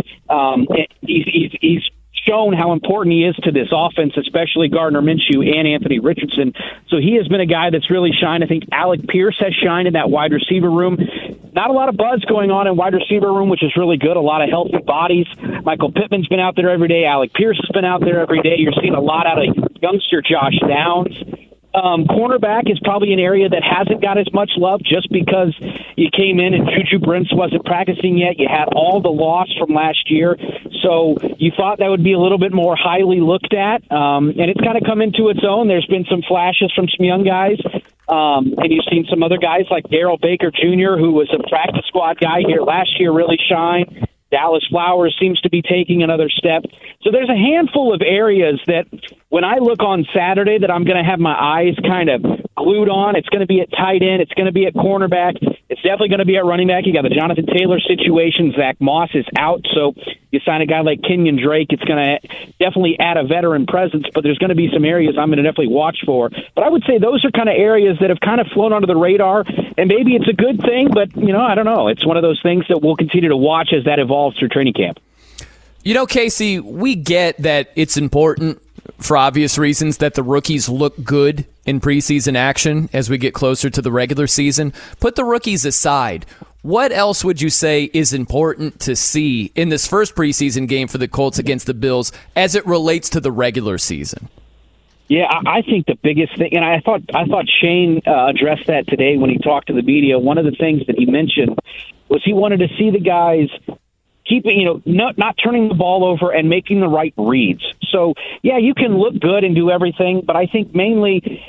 he's shown how important he is to this offense, especially Gardner Minshew and Anthony Richardson. So he has been a guy that's really shined. I think Alec Pierce has shined in that wide receiver room. Not a lot of buzz going on in wide receiver room, which is really good. A lot of healthy bodies. Michael Pittman's been out there every day. Alec Pierce has been out there every day. You're seeing a lot out of youngster Josh Downs. Cornerback is probably an area that hasn't got as much love, just because you came in and Juju Brents wasn't practicing yet. You had all the loss from last year, so you thought that would be a little bit more highly looked at, and it's kind of come into its own. There's been some flashes from some young guys, and you've seen some other guys like Darryl Baker Jr., who was a practice squad guy here last year, really shine. Dallas Flowers seems to be taking another step. So there's a handful of areas that when I look on Saturday that I'm going to have my eyes kind of glued on. It's going to be at tight end. It's going to be at cornerback. It's definitely going to be at running back. You got the Jonathan Taylor situation. Zach Moss is out. So you sign a guy like Kenyon Drake, it's going to definitely add a veteran presence, but there's going to be some areas I'm going to definitely watch for. But I would say those are kind of areas that have kind of flown under the radar, and maybe it's a good thing, but, you know, I don't know. It's one of those things that we'll continue to watch as that evolves through training camp. You know, Casey, we get that it's important for obvious reasons that the rookies look good in preseason action as we get closer to the regular season. Put the rookies aside. What else would you say is important to see in this first preseason game for the Colts against the Bills as it relates to the regular season? Yeah, I think the biggest thing, and I thought Shane addressed that today when he talked to the media. One of the things that he mentioned was he wanted to see the guys keeping, you know, not turning the ball over and making the right reads. So, yeah, you can look good and do everything, but I think mainly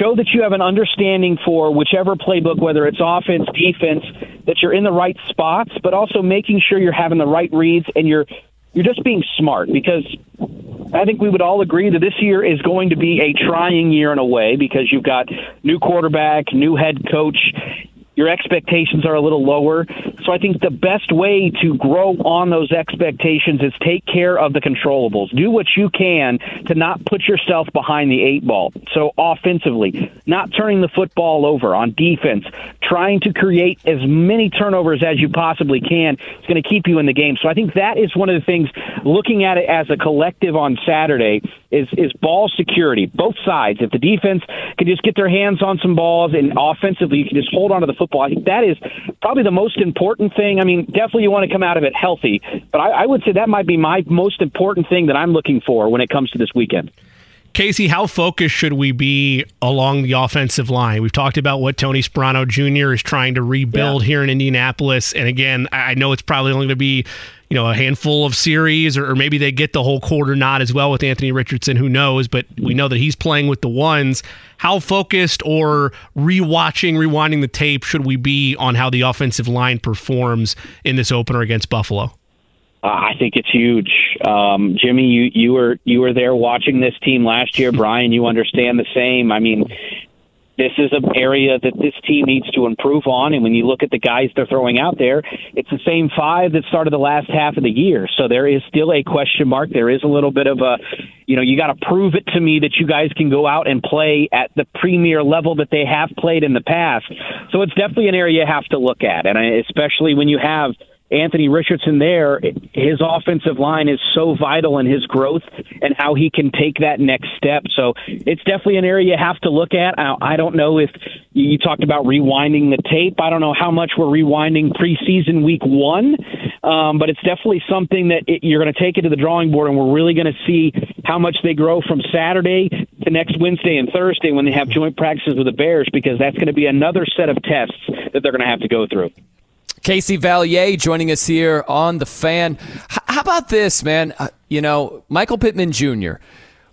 show that you have an understanding for whichever playbook, whether it's offense, defense, that you're in the right spots, but also making sure you're having the right reads and you're just being smart, because I think we would all agree that this year is going to be a trying year in a way, because you've got new quarterback, new head coach. Your expectations are a little lower. So I think the best way to grow on those expectations is take care of the controllables. Do what you can to not put yourself behind the eight ball. So offensively, not turning the football over. On defense, trying to create as many turnovers as you possibly can. It's going to keep you in the game. So I think that is one of the things, looking at it as a collective on Saturday, is ball security, both sides. If the defense can just get their hands on some balls, and offensively you can just hold on to the football, I think that is probably the most important thing. I mean, definitely you want to come out of it healthy, but I would say that might be my most important thing that I'm looking for when it comes to this weekend. Casey, how focused should we be along the offensive line? We've talked about what Tony Sperano Jr. is trying to rebuild here in Indianapolis. And again, I know it's probably only going to be, you know, a handful of series, or maybe they get the whole quarter not as well with Anthony Richardson. Who knows? But we know that he's playing with the ones. How focused or rewinding the tape should we be on how the offensive line performs in this opener against Buffalo? I think it's huge. Jimmy, you were there watching this team last year. Brian, you understand the same. I mean, this is an area that this team needs to improve on. And when you look at the guys they're throwing out there, it's the same five that started the last half of the year. So there is still a question mark. There is a little bit of a, you know, you got to prove it to me that you guys can go out and play at the premier level that they have played in the past. So it's definitely an area you have to look at. And especially when you have Anthony Richardson there, his offensive line is so vital in his growth and how he can take that next step. So it's definitely an area you have to look at. I don't know if you talked about rewinding the tape. I don't know how much we're rewinding preseason week one, but it's definitely something that you're going to take it to the drawing board, and we're really going to see how much they grow from Saturday to next Wednesday and Thursday when they have joint practices with the Bears, because that's going to be another set of tests that they're going to have to go through. Casey Vallier joining us here on The Fan. How about this, man? You know, Michael Pittman Jr.,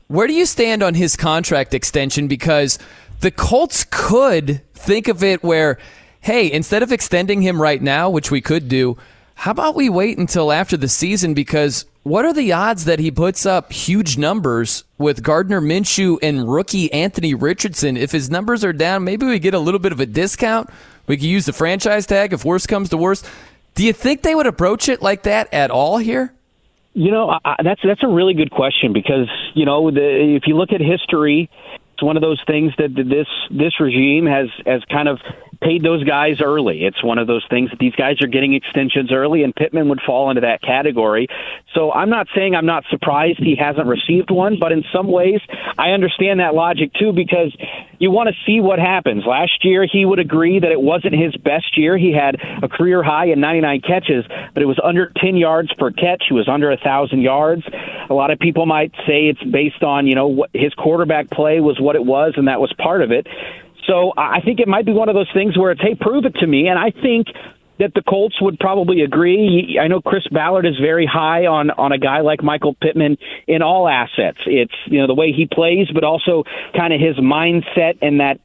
where do you stand on his contract extension? Because the Colts could think of it where, hey, instead of extending him right now, which we could do, how about we wait until after the season? Because what are the odds that he puts up huge numbers with Gardner Minshew and rookie Anthony Richardson? If his numbers are down, maybe we get a little bit of a discount. We could use the franchise tag if worse comes to worse. Do you think they would approach it like that at all here? You know, that's a really good question because, you know, if you look at history, it's one of those things that this regime has kind of paid those guys early. It's one of those things that these guys are getting extensions early, and Pittman would fall into that category. So I'm not saying I'm not surprised he hasn't received one, but in some ways I understand that logic too, because you want to see what happens. Last year he would agree that it wasn't his best year. He had a career high in 99 catches, but it was under 10 yards per catch. He was under 1,000 yards. A lot of people might say it's based on, you know, what his quarterback play was, what it was, and that was part of it. So I think it might be one of those things where it's, hey, prove it to me. And I think that the Colts would probably agree. I know Chris Ballard is very high on a guy like Michael Pittman in all assets. It's, you know, the way he plays, but also kind of his mindset and that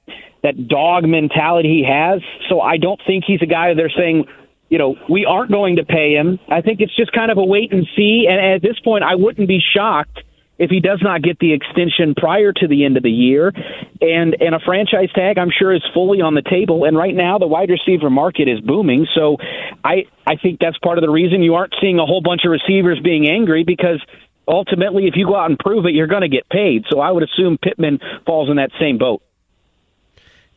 dog mentality he has. So I don't think he's a guy they're saying, you know, we aren't going to pay him. I think it's just kind of a wait and see. And at this point, I wouldn't be shocked if he does not get the extension prior to the end of the year. And a franchise tag, I'm sure, is fully on the table. And right now, the wide receiver market is booming. So I think that's part of the reason you aren't seeing a whole bunch of receivers being angry, because ultimately, if you go out and prove it, you're going to get paid. So I would assume Pittman falls in that same boat.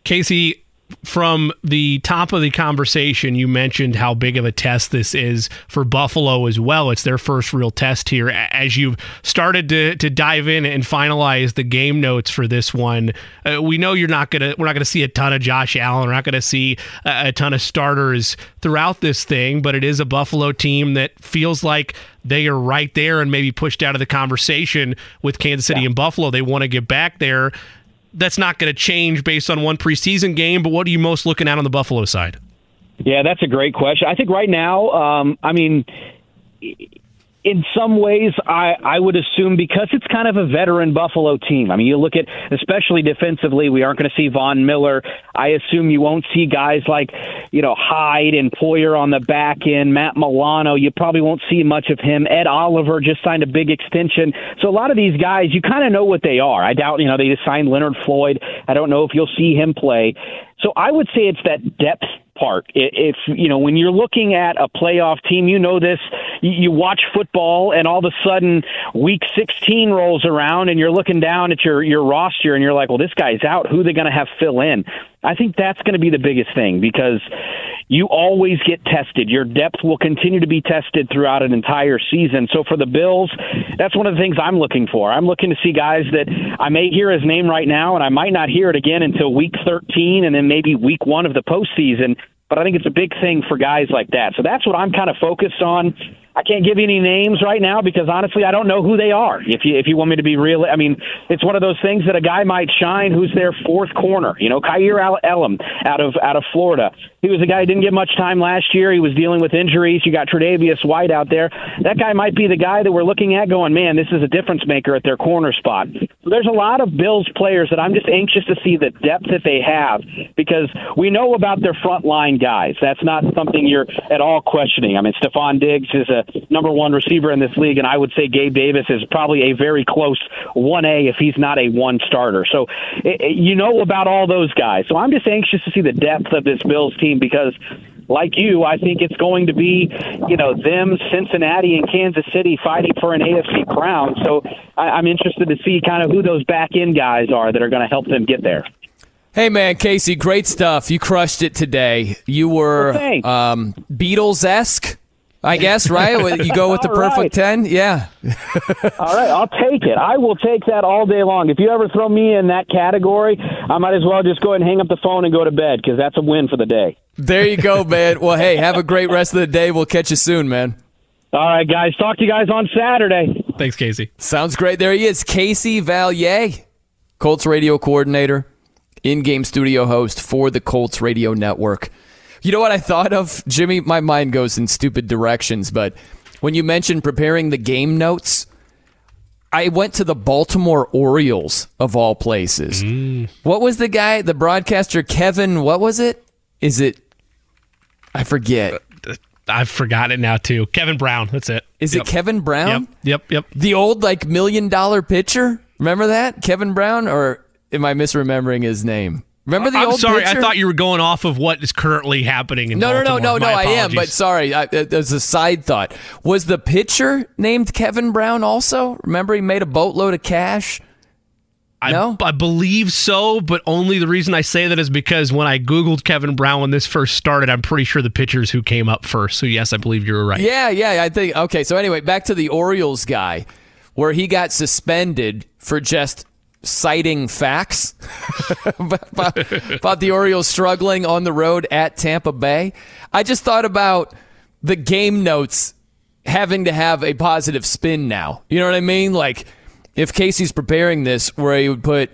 Casey, from the top of the conversation, you mentioned how big of a test this is for Buffalo as well. It's their first real test here. As you've started to dive in and finalize the game notes for this one, we know we're not gonna see a ton of Josh Allen. We're not gonna see a ton of starters throughout this thing, but it is a Buffalo team that feels like they are right there and maybe pushed out of the conversation with Kansas City and Buffalo. They want to get back there. That's not going to change based on one preseason game, but what are you most looking at on the Buffalo side? Yeah, that's a great question. I think right now, in some ways, I would assume, because it's kind of a veteran Buffalo team. I mean, you look at, especially defensively, we aren't going to see Von Miller. I assume you won't see guys like, you know, Hyde and Poyer on the back end. Matt Milano, you probably won't see much of him. Ed Oliver just signed a big extension. So a lot of these guys, you kind of know what they are. I doubt, you know, they just signed Leonard Floyd. I don't know if you'll see him play. So I would say it's that depth part. If, you know, when you're looking at a playoff team, you know this, you watch football and all of a sudden week 16 rolls around and you're looking down at your roster and you're like, well, this guy's out. Who are they going to have fill in? I think that's going to be the biggest thing, because you always get tested. Your depth will continue to be tested throughout an entire season. So for the Bills, that's one of the things I'm looking for. I'm looking to see guys that I may hear his name right now, and I might not hear it again until week 13 and then maybe week 1 of the postseason. But I think it's a big thing for guys like that. So that's what I'm kind of focused on. I can't give you any names right now because, honestly, I don't know who they are. If you want me to be real, I mean, it's one of those things that a guy might shine who's their fourth corner. You know, Khair Elam out of Florida. He was a guy who didn't get much time last year. He was dealing with injuries. You got Tre'Davious White out there. That guy might be the guy that we're looking at going, man, this is a difference maker at their corner spot. So there's a lot of Bills players that I'm just anxious to see the depth that they have, because we know about their frontline guys. That's not something you're at all questioning. I mean, Stephon Diggs is a number one receiver in this league, and I would say Gabe Davis is probably a very close 1A if he's not a one starter. So you know about all those guys. So I'm just anxious to see the depth of this Bills team, because like you, I think it's going to be, you know, them, Cincinnati, and Kansas City fighting for an AFC crown. So I'm interested to see kind of who those back end guys are that are going to help them get there. Hey, man, Casey, great stuff. You crushed it today. You were Beatles-esque, I guess, right? You go with the perfect 10? Yeah. All right, I'll take it. I will take that all day long. If you ever throw me in that category, I might as well just go ahead and hang up the phone and go to bed, because that's a win for the day. There you go, man. Well, hey, have a great rest of the day. We'll catch you soon, man. All right, guys. Talk to you guys on Saturday. Thanks, Casey. Sounds great. There he is, Casey Vallier, Colts radio coordinator, in-game studio host for the Colts radio network. You know what I thought of, Jimmy? My mind goes in stupid directions, but when you mentioned preparing the game notes, I went to the Baltimore Orioles, of all places. Mm. What was the guy, the broadcaster, Kevin, what was it? Is it, I forget. I've forgotten it now, too. Kevin Brown, that's it. Is it Kevin Brown? Yep. The old, $1 million pitcher? Remember that? Kevin Brown, or am I misremembering his name? Remember the old pitcher? I thought you were going off of what is currently happening in Baltimore. No, I am, but sorry. As a side thought, was the pitcher named Kevin Brown also? Remember he made a boatload of cash? No? I believe so, but only the reason I say that is because when I Googled Kevin Brown when this first started, I'm pretty sure the pitchers who came up first. So, yes, I believe you were right. Yeah, I think. Okay, so anyway, back to the Orioles guy, where he got suspended for just citing facts about the Orioles struggling on the road at Tampa Bay. I just thought about the game notes having to have a positive spin now. You know what I mean? Like, if Casey's preparing this, where he would put,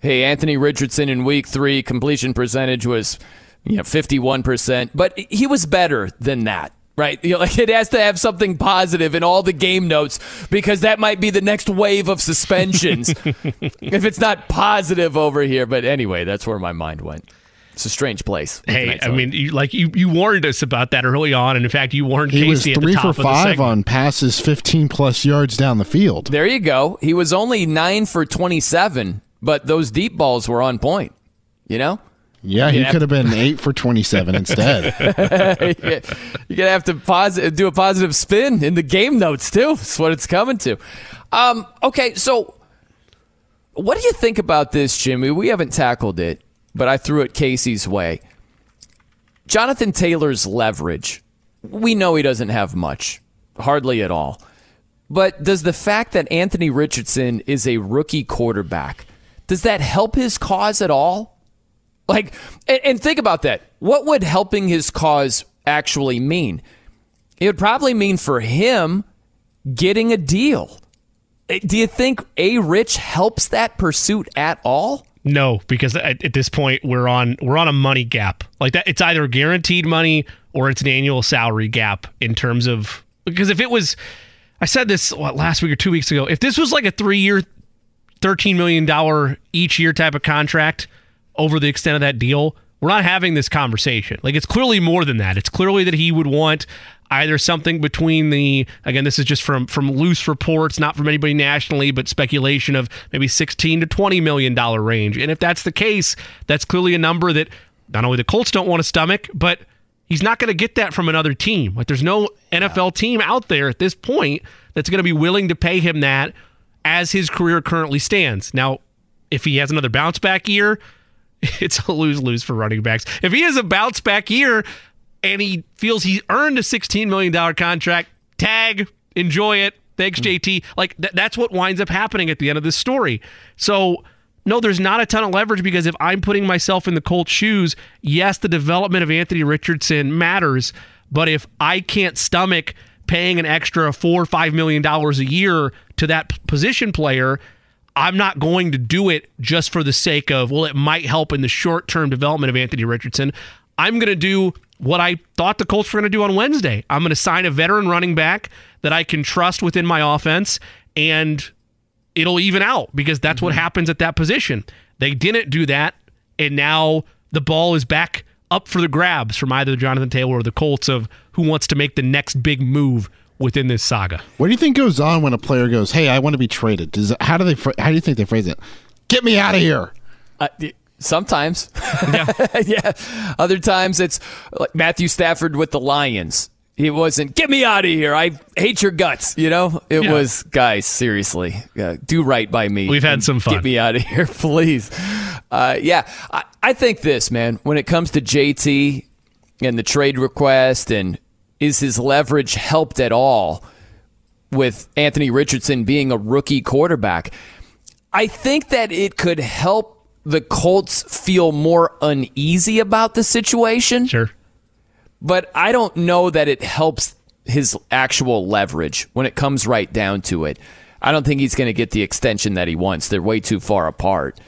hey, Anthony Richardson in week 3 completion percentage was 51%, but he was better than that. Right, it has to have something positive in all the game notes because that might be the next wave of suspensions if it's not positive over here. But anyway, that's where my mind went. It's a strange place. Hey, I mean, you warned us about that early on, and in fact, you warned Casey at the top of the segment. He was 3 for 5 on passes 15-plus yards down the field. There you go. He was only 9 for 27, but those deep balls were on point, Yeah, he could have been 8 for 27 instead. You're going to have to do a positive spin in the game notes, too. That's what it's coming to. Okay, so what do you think about this, Jimmy? We haven't tackled it, but I threw it Casey's way. Jonathan Taylor's leverage. We know he doesn't have much, hardly at all. But does the fact that Anthony Richardson is a rookie quarterback, does that help his cause at all? And think about that. What would helping his cause actually mean? It would probably mean for him getting a deal. Do you think A. Rich helps that pursuit at all? No, because at this point we're on a money gap. Like that, it's either guaranteed money or it's an annual salary gap in terms of, because if it was, I said this last week or 2 weeks ago, if this was like a 3-year, $13 million each year type of contract over the extent of that deal, we're not having this conversation. Like, it's clearly more than that. It's clearly that he would want either something between the, again, this is just from loose reports, not from anybody nationally, but speculation of maybe $16 to $20 million range. And if that's the case, that's clearly a number that not only the Colts don't want to stomach, but he's not going to get that from another team. Like, there's no NFL team out there at this point that's going to be willing to pay him that as his career currently stands. Now, if he has another bounce back year, it's a lose-lose for running backs. If he has a bounce-back year and he feels he earned a $16 million contract, tag, enjoy it, thanks, JT. Like, that's what winds up happening at the end of this story. So, no, there's not a ton of leverage because if I'm putting myself in the Colts' shoes, yes, the development of Anthony Richardson matters, but if I can't stomach paying an extra $4 or $5 million a year to that position player, I'm not going to do it just for the sake of, well, it might help in the short-term development of Anthony Richardson. I'm going to do what I thought the Colts were going to do on Wednesday. I'm going to sign a veteran running back that I can trust within my offense, and it'll even out because that's what happens at that position. They didn't do that, and now the ball is back up for the grabs from either Jonathan Taylor or the Colts of who wants to make the next big move within this saga. What do you think goes on when a player goes, "Hey, I want to be traded"? How do you think they phrase it? Get me out of here. Sometimes, yeah. Other times it's like Matthew Stafford with the Lions. He wasn't "Get me out of here. I hate your guts." It was, guys, seriously, do right by me. We've had some fun. Get me out of here, please. I think this, man. When it comes to JT and the trade request and is his leverage helped at all with Anthony Richardson being a rookie quarterback? I think that it could help the Colts feel more uneasy about the situation. Sure. But I don't know that it helps his actual leverage when it comes right down to it. I don't think he's going to get the extension that he wants. They're way too far apart.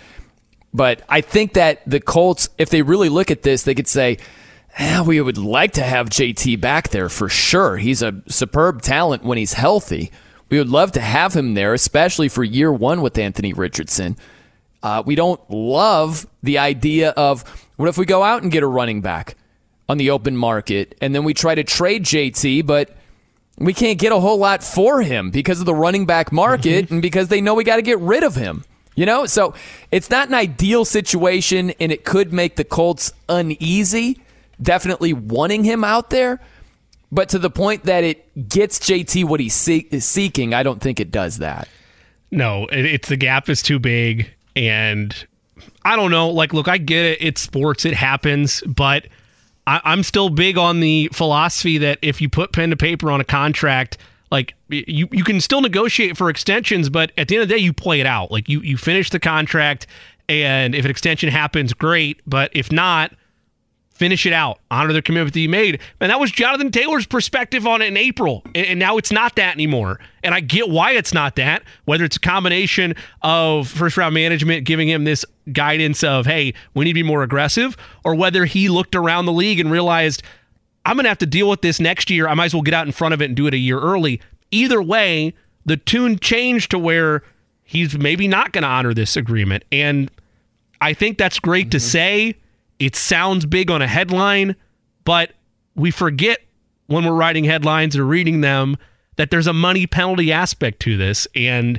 But I think that the Colts, if they really look at this, they could say, We would like to have JT back there for sure. He's a superb talent when he's healthy. We would love to have him there, especially for year one with Anthony Richardson. We don't love the idea of, what if we go out and get a running back on the open market, and then we try to trade JT, but we can't get a whole lot for him because of the running back market and because they know we got to get rid of him. You know, so it's not an ideal situation, and it could make the Colts uneasy, definitely wanting him out there. But to the point that it gets JT what he's seeking, I don't think it does that. No, it's the gap is too big, and I don't know. Like, look, I get it. It's sports. It happens. But I'm still big on the philosophy that if you put pen to paper on a contract, like you can still negotiate for extensions, but at the end of the day, you play it out. Like you finish the contract, and if an extension happens, great. But if not, finish it out. Honor the commitment that you made. And that was Jonathan Taylor's perspective on it in April. And now it's not that anymore. And I get why it's not that, whether it's a combination of first round management giving him this guidance of, hey, we need to be more aggressive, or whether he looked around the league and realized, I'm going to have to deal with this next year. I might as well get out in front of it and do it a year early. Either way, the tune changed to where he's maybe not going to honor this agreement. And I think that's great to say. It sounds big on a headline, but we forget when we're writing headlines or reading them that there's a money penalty aspect to this. And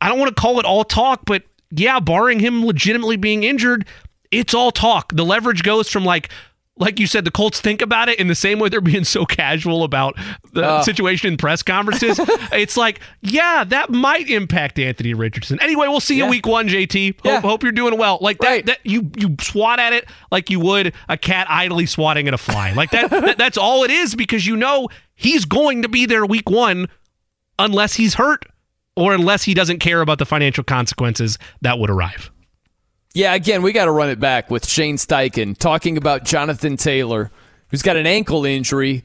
I don't want to call it all talk, but yeah, barring him legitimately being injured, it's all talk. The leverage goes from like you said, the Colts think about it in the same way they're being so casual about the situation in press conferences. It's like, yeah, that might impact Anthony Richardson. Anyway, we'll see you week one, JT. Hope you're doing well. Like that you swat at it like you would a cat idly swatting at a fly. Like that's all it is, because you know he's going to be there week one unless he's hurt or unless he doesn't care about the financial consequences that would arrive. Yeah, again, we got to run it back with Shane Steichen talking about Jonathan Taylor, who's got an ankle injury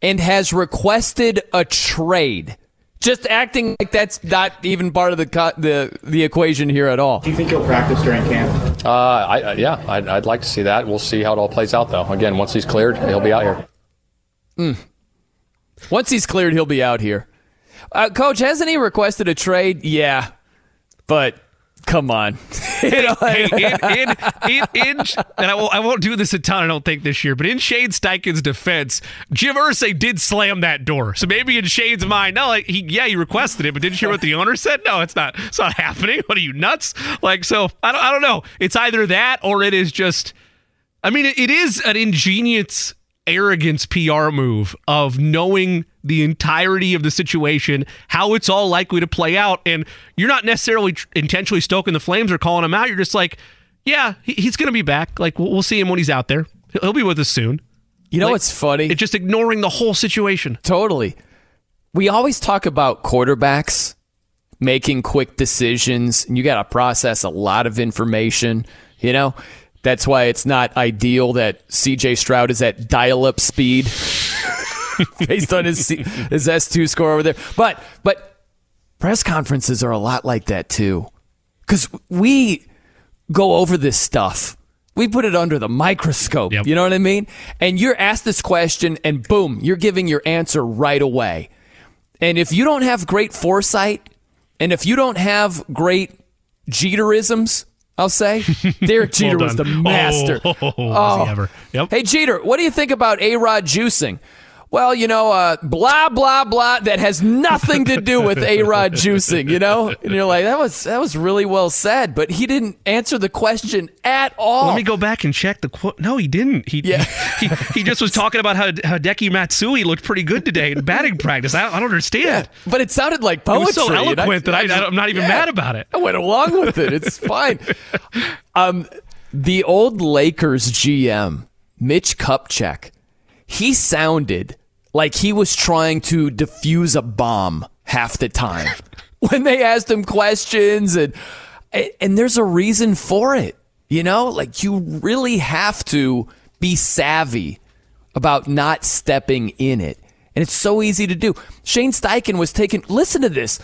and has requested a trade. Just acting like that's not even part of the equation here at all. Do you think he'll practice during camp? I'd like to see that. We'll see how it all plays out, though. Again, once he's cleared, he'll be out here. Once he's cleared, he'll be out here. Coach, hasn't he requested a trade? Yeah, but... come on. I won't do this a ton, I don't think, this year, but in Shane Steichen's defense, Jim Irsay did slam that door. So maybe in Shane's mind, no, like he requested it, but didn't you hear what the owner said? No, it's not happening. What are you, nuts? Like, so I don't know. It's either that or it is just, I mean, it is an ingenious arrogance PR move of knowing the entirety of the situation, how it's all likely to play out, and you're not necessarily intentionally stoking the flames or calling him out. You're just like, yeah, he's going to be back. Like, we'll see him when he's out there. He'll be with us soon. You know, like, what's funny? It's just ignoring the whole situation. Totally. We always talk about quarterbacks making quick decisions, and you got to process a lot of information, you know? That's why it's not ideal that C.J. Stroud is at dial-up speed based on his S2 score over there. But press conferences are a lot like that, too, because we go over this stuff. We put it under the microscope. Yep. You know what I mean? And you're asked this question, and boom, you're giving your answer right away. And if you don't have great foresight, and if you don't have great Jeterisms, I'll say, Derek Jeter was the master. Was he ever? Yep. Hey, Jeter, what do you think about A-Rod juicing? Well, you know, blah, blah, blah, that has nothing to do with A-Rod juicing, you know? And you're like, that was really well said, but he didn't answer the question at all. Let me go back and check the quote. No, he didn't. He just was talking about how Hideki Matsui looked pretty good today in batting practice. I don't understand. Yeah, but it sounded like poetry. It was so eloquent that I'm not even mad about it. I went along with it. It's fine. The old Lakers GM, Mitch Kupchak, he sounded like he was trying to defuse a bomb half the time when they asked him questions. And there's a reason for it, you know? Like, you really have to be savvy about not stepping in it. And it's so easy to do. Shane Steichen was taken. Listen to this.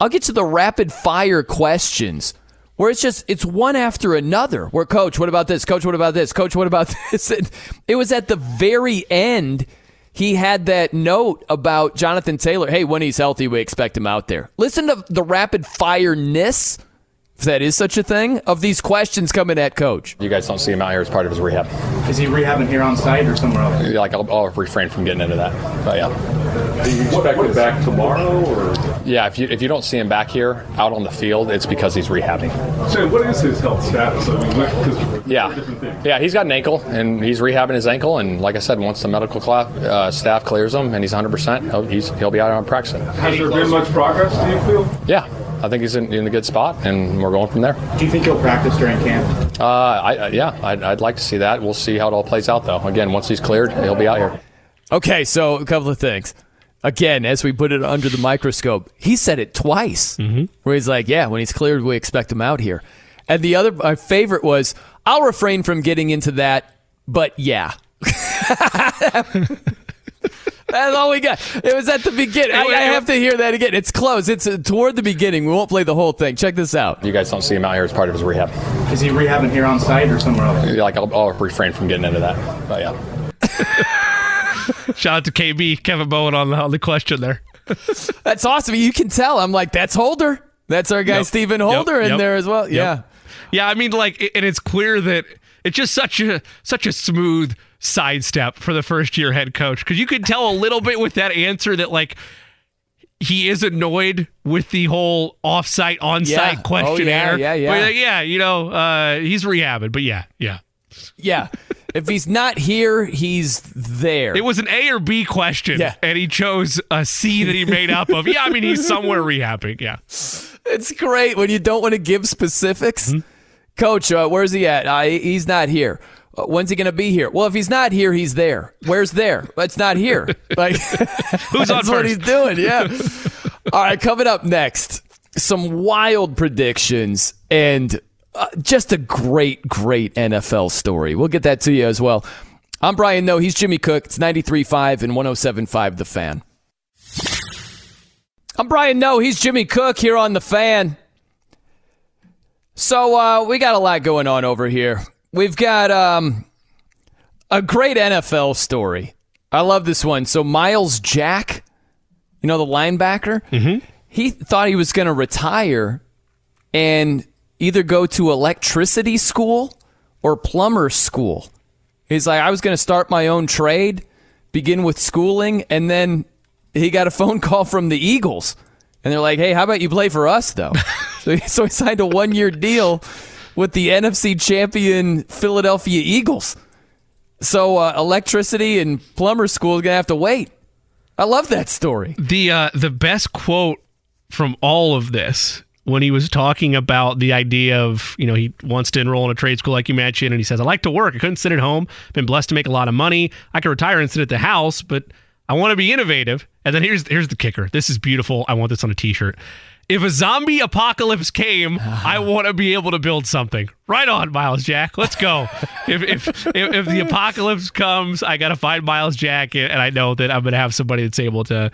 I'll get to the rapid-fire questions where it's just, it's one after another, where coach, what about this? Coach, what about this? Coach, what about this? And it was at the very end he had that note about Jonathan Taylor. Hey, when he's healthy, we expect him out there. Listen to the rapid-fire-ness, if that is such a thing, of these questions coming at Coach. You guys don't see him out here as part of his rehab. Is he rehabbing here on site or somewhere else? Like, I'll refrain from getting into that, but yeah. Do you expect him back tomorrow? Or? Yeah, if you don't see him back here, out on the field, it's because he's rehabbing. So what is his health status? I mean, because yeah, he's got an ankle, and he's rehabbing his ankle, and like I said, once the medical staff clears him and he's 100%, he'll be out on practicing. Has there been much progress, do you feel? Yeah. I think he's in a good spot, and we're going from there. Do you think he'll practice during camp? I'd like to see that. We'll see how it all plays out, though. Again, once he's cleared, he'll be out here. Okay, so a couple of things. Again, as we put it under the microscope, he said it twice, where he's like, yeah, when he's cleared, we expect him out here. And the other, my favorite was, I'll refrain from getting into that, but yeah. That's all we got. It was at the beginning. I have to hear that again. It's close. It's toward the beginning. We won't play the whole thing. Check this out. You guys don't see him out here as part of his rehab. Is he rehabbing here on site or somewhere else? Like, I'll refrain from getting into that. But yeah. Shout out to KB, Kevin Bowen on the question there. That's awesome. You can tell. I'm like, that's Holder. That's our guy, Stephen Holder, in there as well. Yep. Yeah. Yeah, I mean, like, and it's clear that it's just such a smooth sidestep for the first year head coach, because you could tell a little bit with that answer that, like, he is annoyed with the whole offsite, onsite questionnaire. Yeah. But like, he's rehabbing, but yeah. If he's not here, he's there. It was an A or B question, and he chose a C that he made up of. Yeah, I mean, he's somewhere rehabbing. Yeah, it's great when you don't want to give specifics. Mm-hmm. Coach, where's he at? He's not here. When's he going to be here? Well, if he's not here, he's there. Where's there? It's not here. Like, who's on first? That's what he's doing, yeah. All right, coming up next, some wild predictions and just a great, great NFL story. We'll get that to you as well. I'm Brian Noe. He's Jimmy Cook. It's 93.5 and 107.5 The Fan. I'm Brian Noe. He's Jimmy Cook here on The Fan. So we got a lot going on over here. We've got a great NFL story. I love this one. So Miles Jack, you know, the linebacker, he thought he was going to retire and either go to electricity school or plumber school. He's like, I was going to start my own trade, begin with schooling, and then he got a phone call from the Eagles. And they're like, hey, how about you play for us, though? So he signed a one-year deal with the NFC champion Philadelphia Eagles. So electricity and plumber school is going to have to wait. I love that story. The best quote from all of this, when he was talking about the idea of, you know, he wants to enroll in a trade school like you mentioned, and he says, I like to work. I couldn't sit at home. I've been blessed to make a lot of money. I could retire and sit at the house, but I want to be innovative. And then here's the kicker. This is beautiful. I want this on a T-shirt. If a zombie apocalypse came, I want to be able to build something. Right on, Miles Jack. Let's go. If the apocalypse comes, I got to find Miles Jack, and I know that I'm going to have somebody that's able to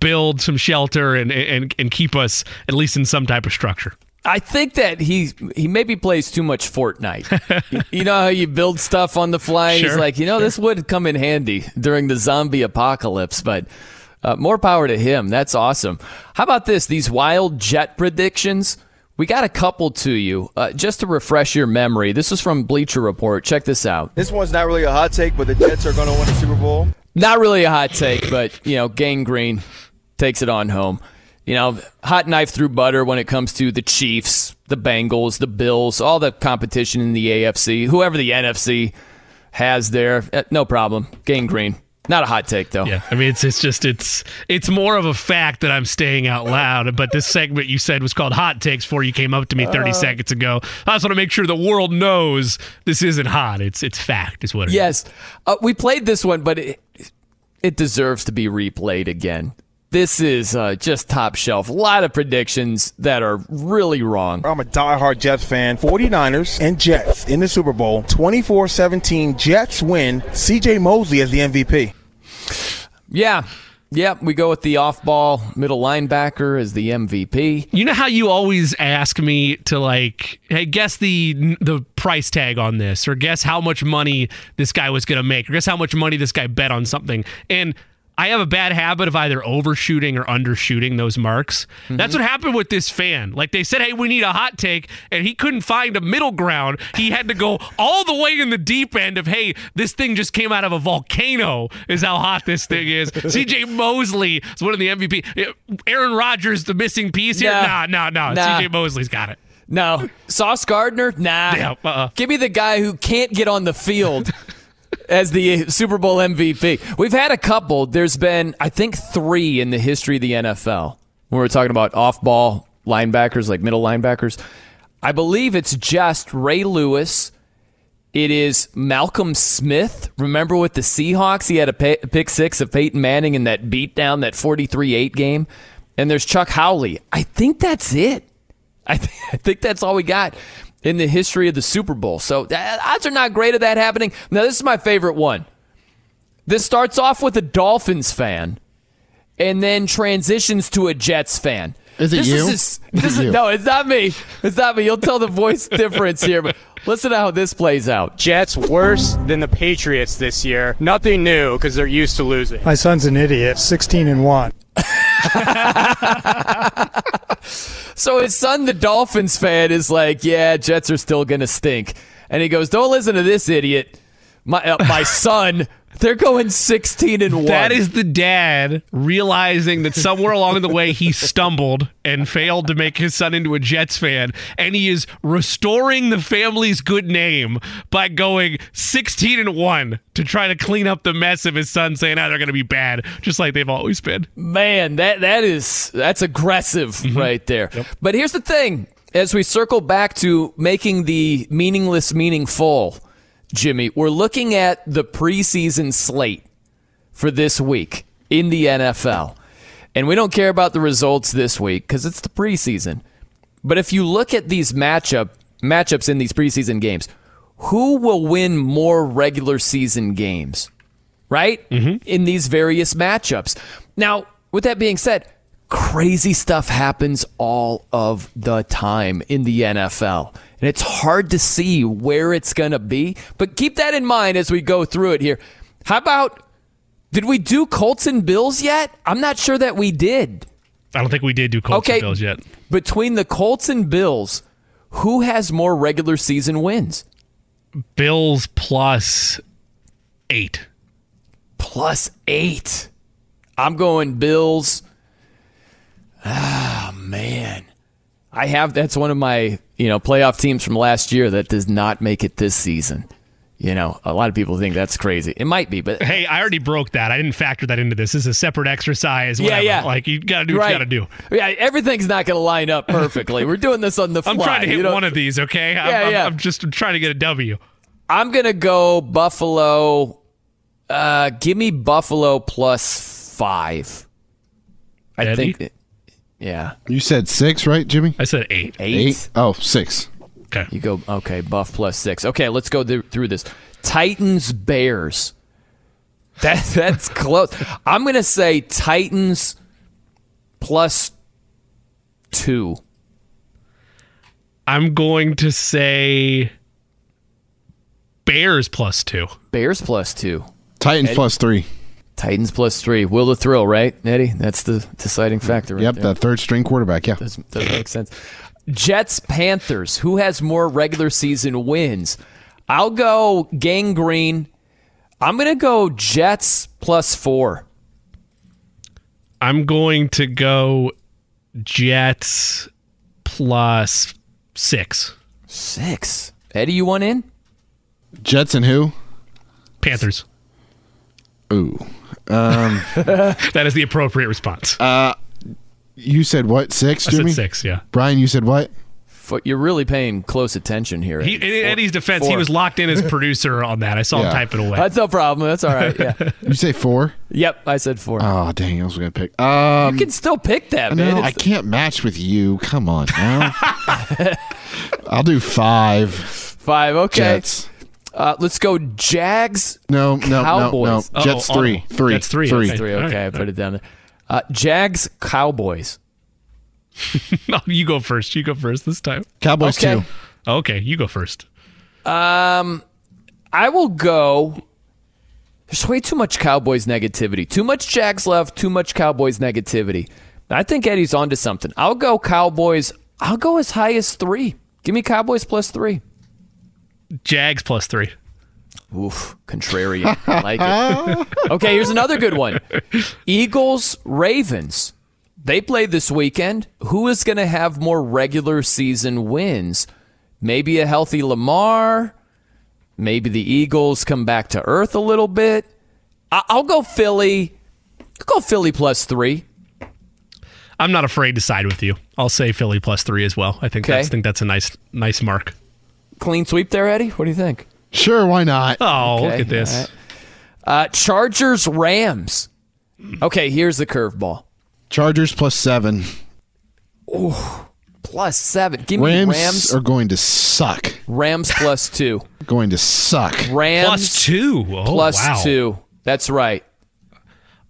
build some shelter and keep us at least in some type of structure. I think that he maybe plays too much Fortnite. You know how you build stuff on the fly? Sure, he's like, this would come in handy during the zombie apocalypse, but... more power to him. That's awesome. How about this? These wild jet predictions. We got a couple to you. Just to refresh your memory, this is from Bleacher Report. Check this out. This one's not really a hot take, but the Jets are going to win the Super Bowl. Not really a hot take, but, Gangrene takes it on home. Hot knife through butter when it comes to the Chiefs, the Bengals, the Bills, all the competition in the AFC, whoever the NFC has there. No problem. Gangrene. Not a hot take, though. Yeah, I mean, it's just more of a fact that I'm staying out loud. But this segment you said was called Hot Takes before you came up to me 30 seconds ago. I just want to make sure the world knows this isn't hot. It's fact is what it is. Yes. We played this one, but it deserves to be replayed again. This is just top shelf. A lot of predictions that are really wrong. I'm a diehard Jets fan. 49ers and Jets in the Super Bowl. 24-17 Jets win. C.J. Mosley as the MVP. Yeah. Yeah, we go with the off-ball middle linebacker as the MVP. You know how you always ask me to, like, hey, guess the price tag on this, or guess how much money this guy was going to make, or guess how much money this guy bet on something. And I have a bad habit of either overshooting or undershooting those marks. Mm-hmm. That's what happened with this fan. Like, they said, hey, we need a hot take, and he couldn't find a middle ground. He had to go all the way in the deep end of, hey, this thing just came out of a volcano is how hot this thing is. C.J. Mosley is one of the MVP. Aaron Rodgers, the missing piece here? No. C.J. Mosley's got it. No. Sauce Gardner? Nah. Yeah, give me the guy who can't get on the field. As the Super Bowl MVP. We've had a couple. There's been, I think, 3 in the history of the NFL when we're talking about off-ball linebackers, like middle linebackers. I believe it's just Ray Lewis. It is Malcolm Smith. Remember with the Seahawks? He had a pick six of Peyton Manning in that beatdown, that 43-8 game. And there's Chuck Howley. I think that's it. I think that's all we got in the history of the Super Bowl. So odds are not great of that happening. Now, this is my favorite one. This starts off with a Dolphins fan and then transitions to a Jets fan. Is it this you? No, it's not me. It's not me. You'll tell the voice difference here, but listen to how this plays out. Jets worse than the Patriots this year. Nothing new because they're used to losing. My son's an idiot. 16-1. So his son, the Dolphins fan, is like, yeah, Jets are still going to stink. And he goes, don't listen to this idiot. My son, they're going 16-1. That is the dad realizing that somewhere along the way he stumbled and failed to make his son into a Jets fan. And he is restoring the family's good name by going 16-1 to try to clean up the mess of his son saying, oh, they're going to be bad, just like they've always been. Man, that's aggressive right there. Yep. But here's the thing. As we circle back to making the meaningless meaningful, Jimmy, we're looking at the preseason slate for this week in the NFL. And we don't care about the results this week because it's the preseason. But if you look at these matchups in these preseason games, who will win more regular season games, right? Mm-hmm. In these various matchups. Now, with that being said, crazy stuff happens all of the time in the NFL. And it's hard to see where it's going to be. But keep that in mind as we go through it here. How about, did we do Colts and Bills yet? I'm not sure that we did. I don't think we did do Colts and Bills yet. Between the Colts and Bills, who has more regular season wins? Bills +8. +8. I'm going Bills. Ah, man. That's one of my, playoff teams from last year that does not make it this season. A lot of people think that's crazy. It might be, but hey, I already broke that. I didn't factor that into this. This is a separate exercise. Whatever. Yeah. Like, you got to do what you got to do. Yeah, everything's not going to line up perfectly. We're doing this on the fly. I'm trying to hit one of these, okay? I'm just trying to get a W. I'm going to go Buffalo. Give me Buffalo +5. I think that. Yeah. You said 6, right, Jimmy? I said 8. 8? Oh, 6. Okay. You go, okay, Buff +6. Okay, let's go through this. Titans, Bears. That's close. I'm going to say Titans +2. I'm going to say Bears +2. Bears +2. Titans Eddie? +3. Titans +3. Will the thrill, right, Eddie? That's the deciding factor right there. Yep, that third-string quarterback, yeah. Doesn't make sense. Jets, Panthers. Who has more regular season wins? I'll go Gangrene. I'm going to go Jets +4. I'm going to go Jets +6. 6. Eddie, you want in? Jets and who? Panthers. Ooh. That is the appropriate response. You said what? 6, Jimmy? I said 6, yeah. Brian, you said what? You're really paying close attention here. In Eddie's defense, 4. He was locked in as producer on that. I saw him type it away. That's no problem. That's all right. Yeah. You say 4? Yep, I said 4. Oh, dang. I was going to pick. You can still pick that, man. No, I can't match with you. Come on now. I'll do 5. 5, okay. Jets. Let's go Jags. Cowboys. No. Jets 3. Jets 3. Okay, I put it down there. Jags, Cowboys. No, you go first. You go first this time. Cowboys 2. Okay, you go first. I will go. There's way too much Cowboys negativity. Too much Jags left, too much Cowboys negativity. I think Eddie's onto something. I'll go Cowboys. I'll go as high as 3. Give me Cowboys plus 3. Jags plus 3. Oof, contrarian. I like it. Okay, here's another good one. Eagles, Ravens. They play this weekend. Who is going to have more regular season wins? Maybe a healthy Lamar. Maybe the Eagles come back to earth a little bit. I'll go Philly. I'll go Philly plus 3. I'm not afraid to side with you. I'll say Philly plus 3 as well. I think that's a nice mark. Clean sweep there, Eddie? What do you think? Sure, why not? Oh, okay, look at this. Right. Chargers, Rams. Okay, here's the curveball. Chargers plus 7. Ooh, plus 7. Give me Rams. Rams are going to suck. Rams plus 2. Going to suck. Rams plus 2. Oh, plus wow. 2. That's right.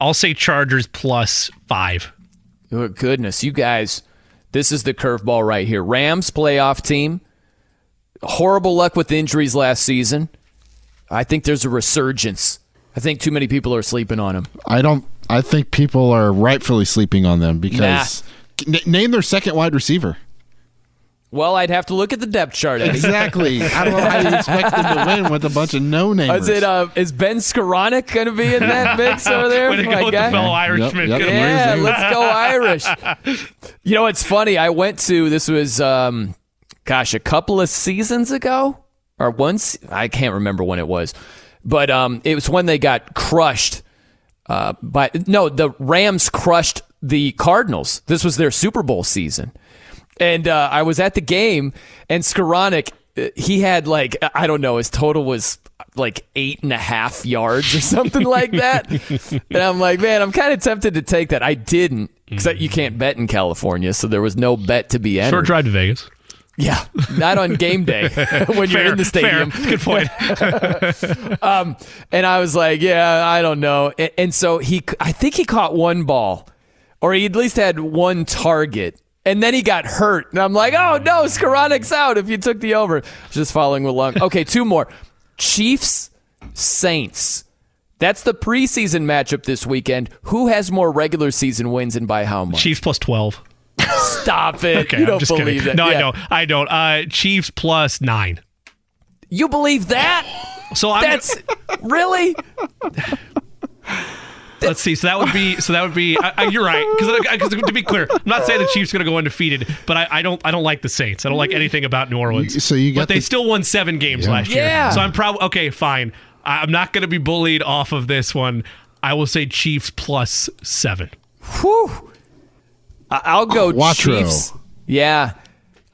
I'll say Chargers plus 5. Oh, goodness, you guys, this is the curveball right here. Rams playoff team. Horrible luck with injuries last season. I think there's a resurgence. I think too many people are sleeping on them. I think people are rightfully sleeping on them because name their second wide receiver. Well, I'd have to look at the depth chart. Eddie. Exactly. I don't know how you expect them to win with a bunch of no-namers. Is Ben Skoranek going to be in that mix over there? Way to go with the fellow Irishman. Yep. Yeah, let's go Irish. You know, it's funny. I went to, this was, a couple of seasons ago or once. I can't remember when it was, but it was when they got crushed. The Rams crushed the Cardinals. This was their Super Bowl season. And I was at the game, and Skoranek, he had his total was 8.5 yards or something like that. And I'm like, man, I'm kind of tempted to take that. I didn't, because you can't bet in California, so there was no bet to be entered. Short drive to Vegas. Yeah, not on game day when you're in the stadium. Fair. Good point. And I was like, yeah, I don't know. And so I think he caught one ball, or he at least had one target. And then he got hurt. And I'm like, oh, no, Skoranek's out if you took the over. Just following along. Okay, two more. Chiefs, Saints. That's the preseason matchup this weekend. Who has more regular season wins and by how much? Chiefs plus 12. Stop it. Okay, you don't believe that. No, yeah. I don't. Chiefs plus 9. You believe that? Really? Let's see. So that would be. You're right. Because to be clear, I'm not saying the Chiefs are going to go undefeated, but I don't like the Saints. I don't like anything about New Orleans. They still won 7 games last year. Yeah. So I'm probably okay. Fine. I'm not going to be bullied off of this one. I will say Chiefs plus 7. Whew. I'll go Quattro. Chiefs. Yeah,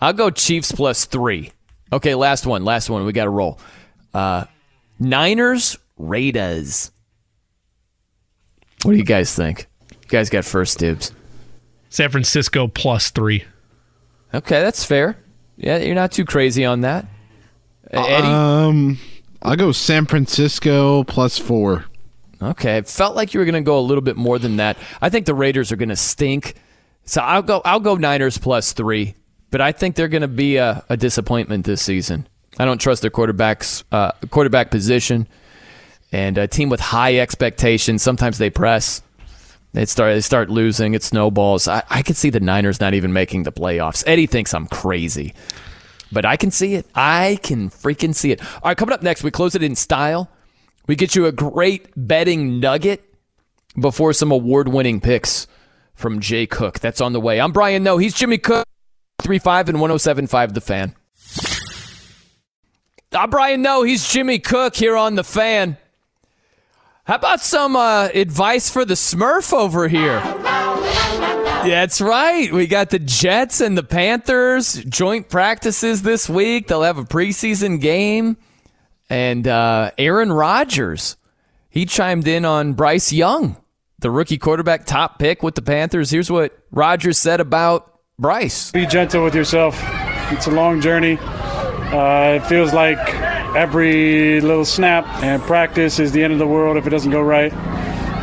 I'll go Chiefs plus 3. Okay, last one. We got to roll. Niners, Raiders. What do you guys think? You guys got first dibs. San Francisco plus 3. Okay, that's fair. Yeah, you're not too crazy on that. Eddie? I'll go San Francisco plus 4. Okay, it felt like you were going to go a little bit more than that. I think the Raiders are going to stink. So I'll go Niners plus 3. But I think they're going to be a disappointment this season. I don't trust their quarterback position. And a team with high expectations, sometimes they press. They start losing. It snowballs. I could see the Niners not even making the playoffs. Eddie thinks I'm crazy. But I can see it. I can freaking see it. All right, coming up next, we close it in style. We get you a great betting nugget before some award-winning picks from Jay Cook. That's on the way. I'm Brian Noe. He's Jimmy Cook. 3.5 and 107.5 The Fan. I'm Brian Noe. He's Jimmy Cook here on The Fan. How about some advice for the Smurf over here? That's right. We got the Jets and the Panthers. Joint practices this week. They'll have a preseason game. And Aaron Rodgers, he chimed in on Bryce Young, the rookie quarterback top pick with the Panthers. Here's what Rodgers said about Bryce. Be gentle with yourself. It's a long journey. It feels like every little snap and practice is the end of the world if it doesn't go right.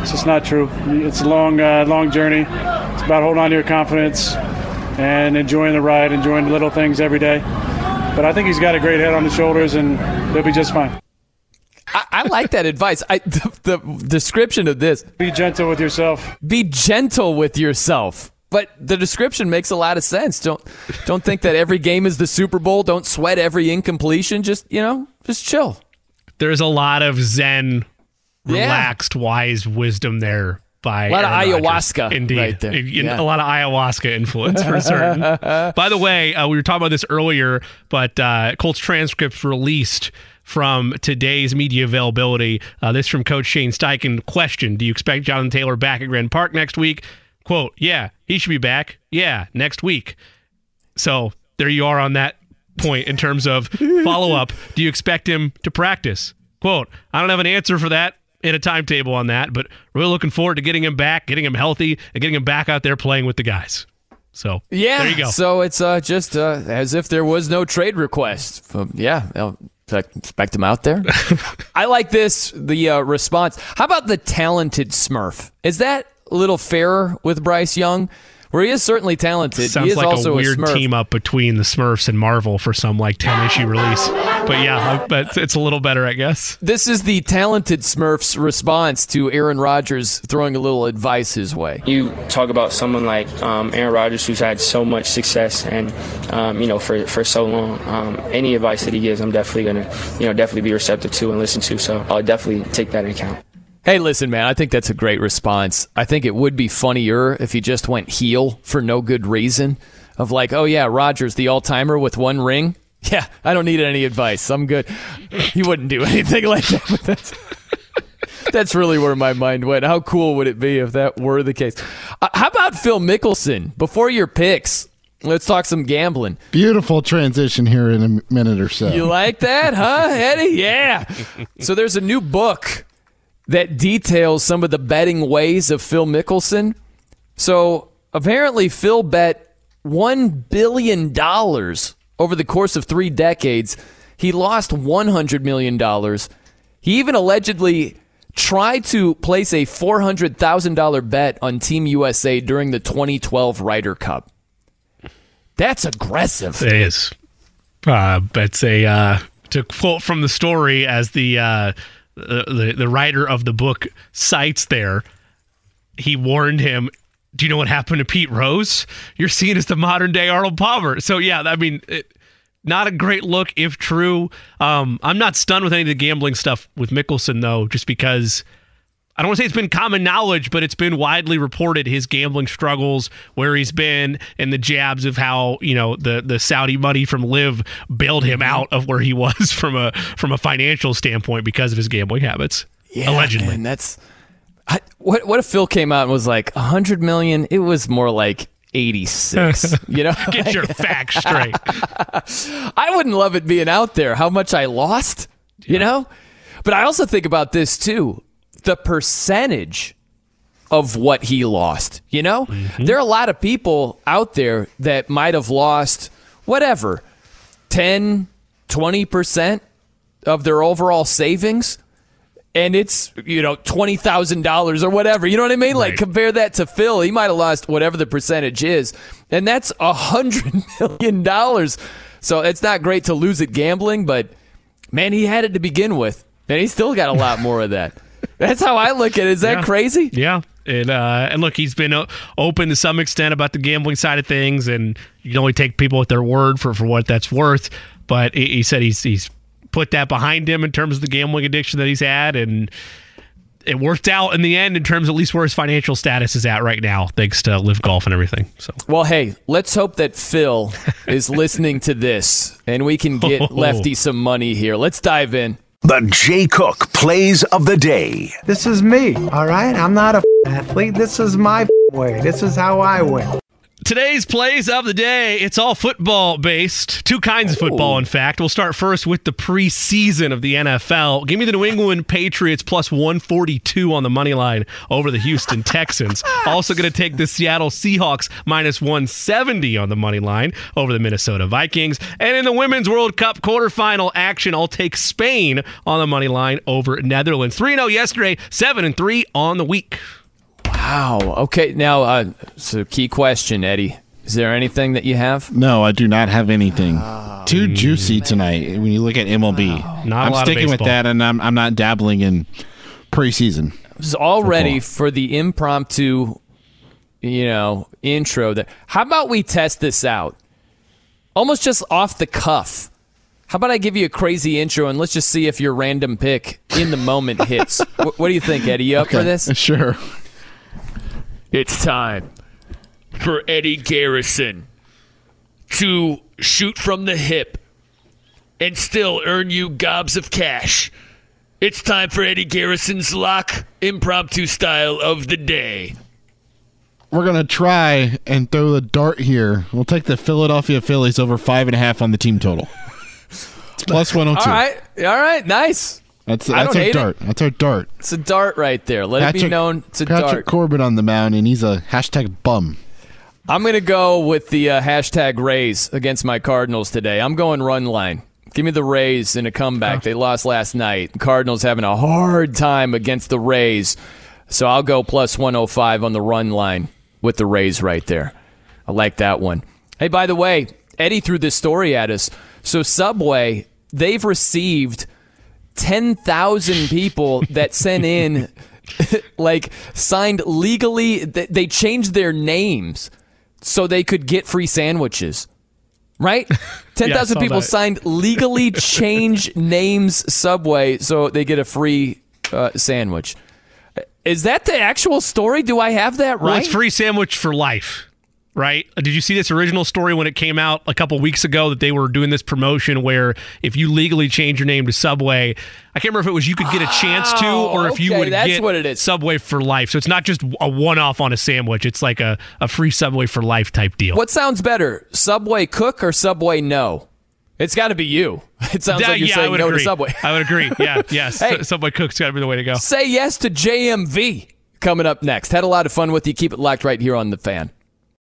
It's just not true. It's a long journey. It's about holding on to your confidence and enjoying the ride, enjoying little things every day. But I think he's got a great head on his shoulders, and they'll be just fine. I like that advice. The description of this. Be gentle with yourself. Be gentle with yourself. But the description makes a lot of sense. Don't think that every game is the Super Bowl. Don't sweat every incompletion. Just chill. There's a lot of zen, relaxed, wise wisdom there. By a lot Aaron of ayahuasca Rodgers. Indeed. Right there. A lot of ayahuasca influence for certain. By the way, we were talking about this earlier, but Colts transcripts released from today's media availability. This from Coach Shane Steichen. Question: do you expect Jonathan Taylor back at Grand Park next week? Quote, yeah, he should be back. Yeah, next week. So there you are on that point in terms of follow-up. Do you expect him to practice? Quote, I don't have an answer for that and a timetable on that, but really looking forward to getting him back, getting him healthy, and getting him back out there playing with the guys. So there you go. So it's just as if there was no trade request. So I expect him out there. I like this, the response. How about the talented Smurf? Is that a little fairer with Bryce Young, where he is certainly talented? Sounds he is like also a weird team up between the Smurfs and Marvel for some like 10-issue release. But yeah, but it's a little better, I guess. This is the talented Smurfs' response to Aaron Rodgers throwing a little advice his way. You talk about someone like Aaron Rodgers, who's had so much success and for so long. Any advice that he gives, I'm definitely gonna definitely be receptive to and listen to. So I'll definitely take that into account. Hey, listen, man, I think that's a great response. I think it would be funnier if he just went heel for no good reason of like, oh, yeah, Rodgers, the all-timer with one ring. Yeah, I don't need any advice. I'm good. He wouldn't do anything like that. But that's really where my mind went. How cool would it be if that were the case? How about Phil Mickelson? Before your picks, let's talk some gambling. Beautiful transition here in a minute or so. You like that, huh, Eddie? Yeah. So there's a new book that details some of the betting ways of Phil Mickelson. So apparently Phil bet $1 billion over the course of 3 decades. He lost $100 million. He even allegedly tried to place a $400,000 bet on Team USA during the 2012 Ryder Cup. That's aggressive. It is. That's to quote from the story as the writer of the book cites there, he warned him, do you know what happened to Pete Rose? You're seen as the modern-day Arnold Palmer. So, yeah, I mean, not a great look, if true. I'm not stunned with any of the gambling stuff with Mickelson, though, just because I don't want to say it's been common knowledge, but it's been widely reported, his gambling struggles, where he's been, and the jabs of how the Saudi money from LIV bailed him out of where he was from a financial standpoint because of his gambling habits. Yeah, allegedly, man, what if Phil came out and was like $100 million? It was more like 86. Get your facts straight. I wouldn't love it being out there how much I lost. Yeah. But I also think about this too. The percentage of what he lost, Mm-hmm. There are a lot of people out there that might have lost, 10, 20% of their overall savings, and it's, $20,000 or whatever. You know what I mean? Right. Like, compare that to Phil. He might have lost whatever the percentage is, and that's $100 million. So it's not great to lose at gambling, but, man, he had it to begin with, and he's still got a lot more of that. That's how I look at it. Is that crazy? Yeah. And look, he's been open to some extent about the gambling side of things, and you can only take people at their word for what that's worth. But he said he's put that behind him in terms of the gambling addiction that he's had, and it worked out in the end in terms of at least where his financial status is at right now, thanks to LIV Golf and everything. So, well, hey, let's hope that Phil is listening to this, and we can get Lefty some money here. Let's dive in. The Jay Cook Plays of the Day. This is me, all right? I'm not an athlete. This is my way. This is how I win. Today's plays of the day, it's all football-based. Two kinds of football, in fact. We'll start first with the preseason of the NFL. Give me the New England Patriots plus 142 on the money line over the Houston Texans. Also going to take the Seattle Seahawks minus 170 on the money line over the Minnesota Vikings. And in the Women's World Cup quarterfinal action, I'll take Spain on the money line over Netherlands. 3-0 yesterday, 7-3 on the week. Wow. Okay. Now, so key question, Eddie. Is there anything that you have? No, I do not have anything. Oh, too juicy tonight when you look at MLB. Wow. Not I'm a lot sticking of with that, and I'm not dabbling in preseason. I was all ready for the impromptu, intro. There. How about we test this out? Almost just off the cuff. How about I give you a crazy intro, and let's just see if your random pick in the moment hits. What do you think, Eddie? You up for this? Sure. It's time for Eddie Garrison to shoot from the hip and still earn you gobs of cash. It's time for Eddie Garrison's lock impromptu style of the day. We're going to try and throw the dart here. We'll take the Philadelphia Phillies over 5.5 on the team total. It's plus 102. All right. Nice. That's our dart. It's a dart right there. Let it be known it's a dart. Patrick Corbin on the mound, and he's a hashtag bum. I'm going to go with the hashtag Rays against my Cardinals today. I'm going run line. Give me the Rays in a comeback. They lost last night. The Cardinals having a hard time against the Rays. So I'll go plus 105 on the run line with the Rays right there. I like that one. Hey, by the way, Eddie threw this story at us. So Subway, they've received 10,000 people that sent in, signed legally. They changed their names so they could get free sandwiches, right? 10,000 people signed legally change names Subway so they get a free sandwich. Is that the actual story? Do I have that right? Well, it's free sandwich for life. Right? Did you see this original story when it came out a couple weeks ago that they were doing this promotion where if you legally change your name to Subway, I can't remember if it was you could get a chance to or if you would get Subway for life. So it's not just a one-off on a sandwich. It's like a free Subway for life type deal. What sounds better, Subway Cook or Subway No? It's got to be you. It sounds like you're saying no to Subway. I would agree. Yeah, yes. Hey, Subway Cook's got to be the way to go. Say yes to JMV coming up next. Had a lot of fun with you. Keep it locked right here on The Fan.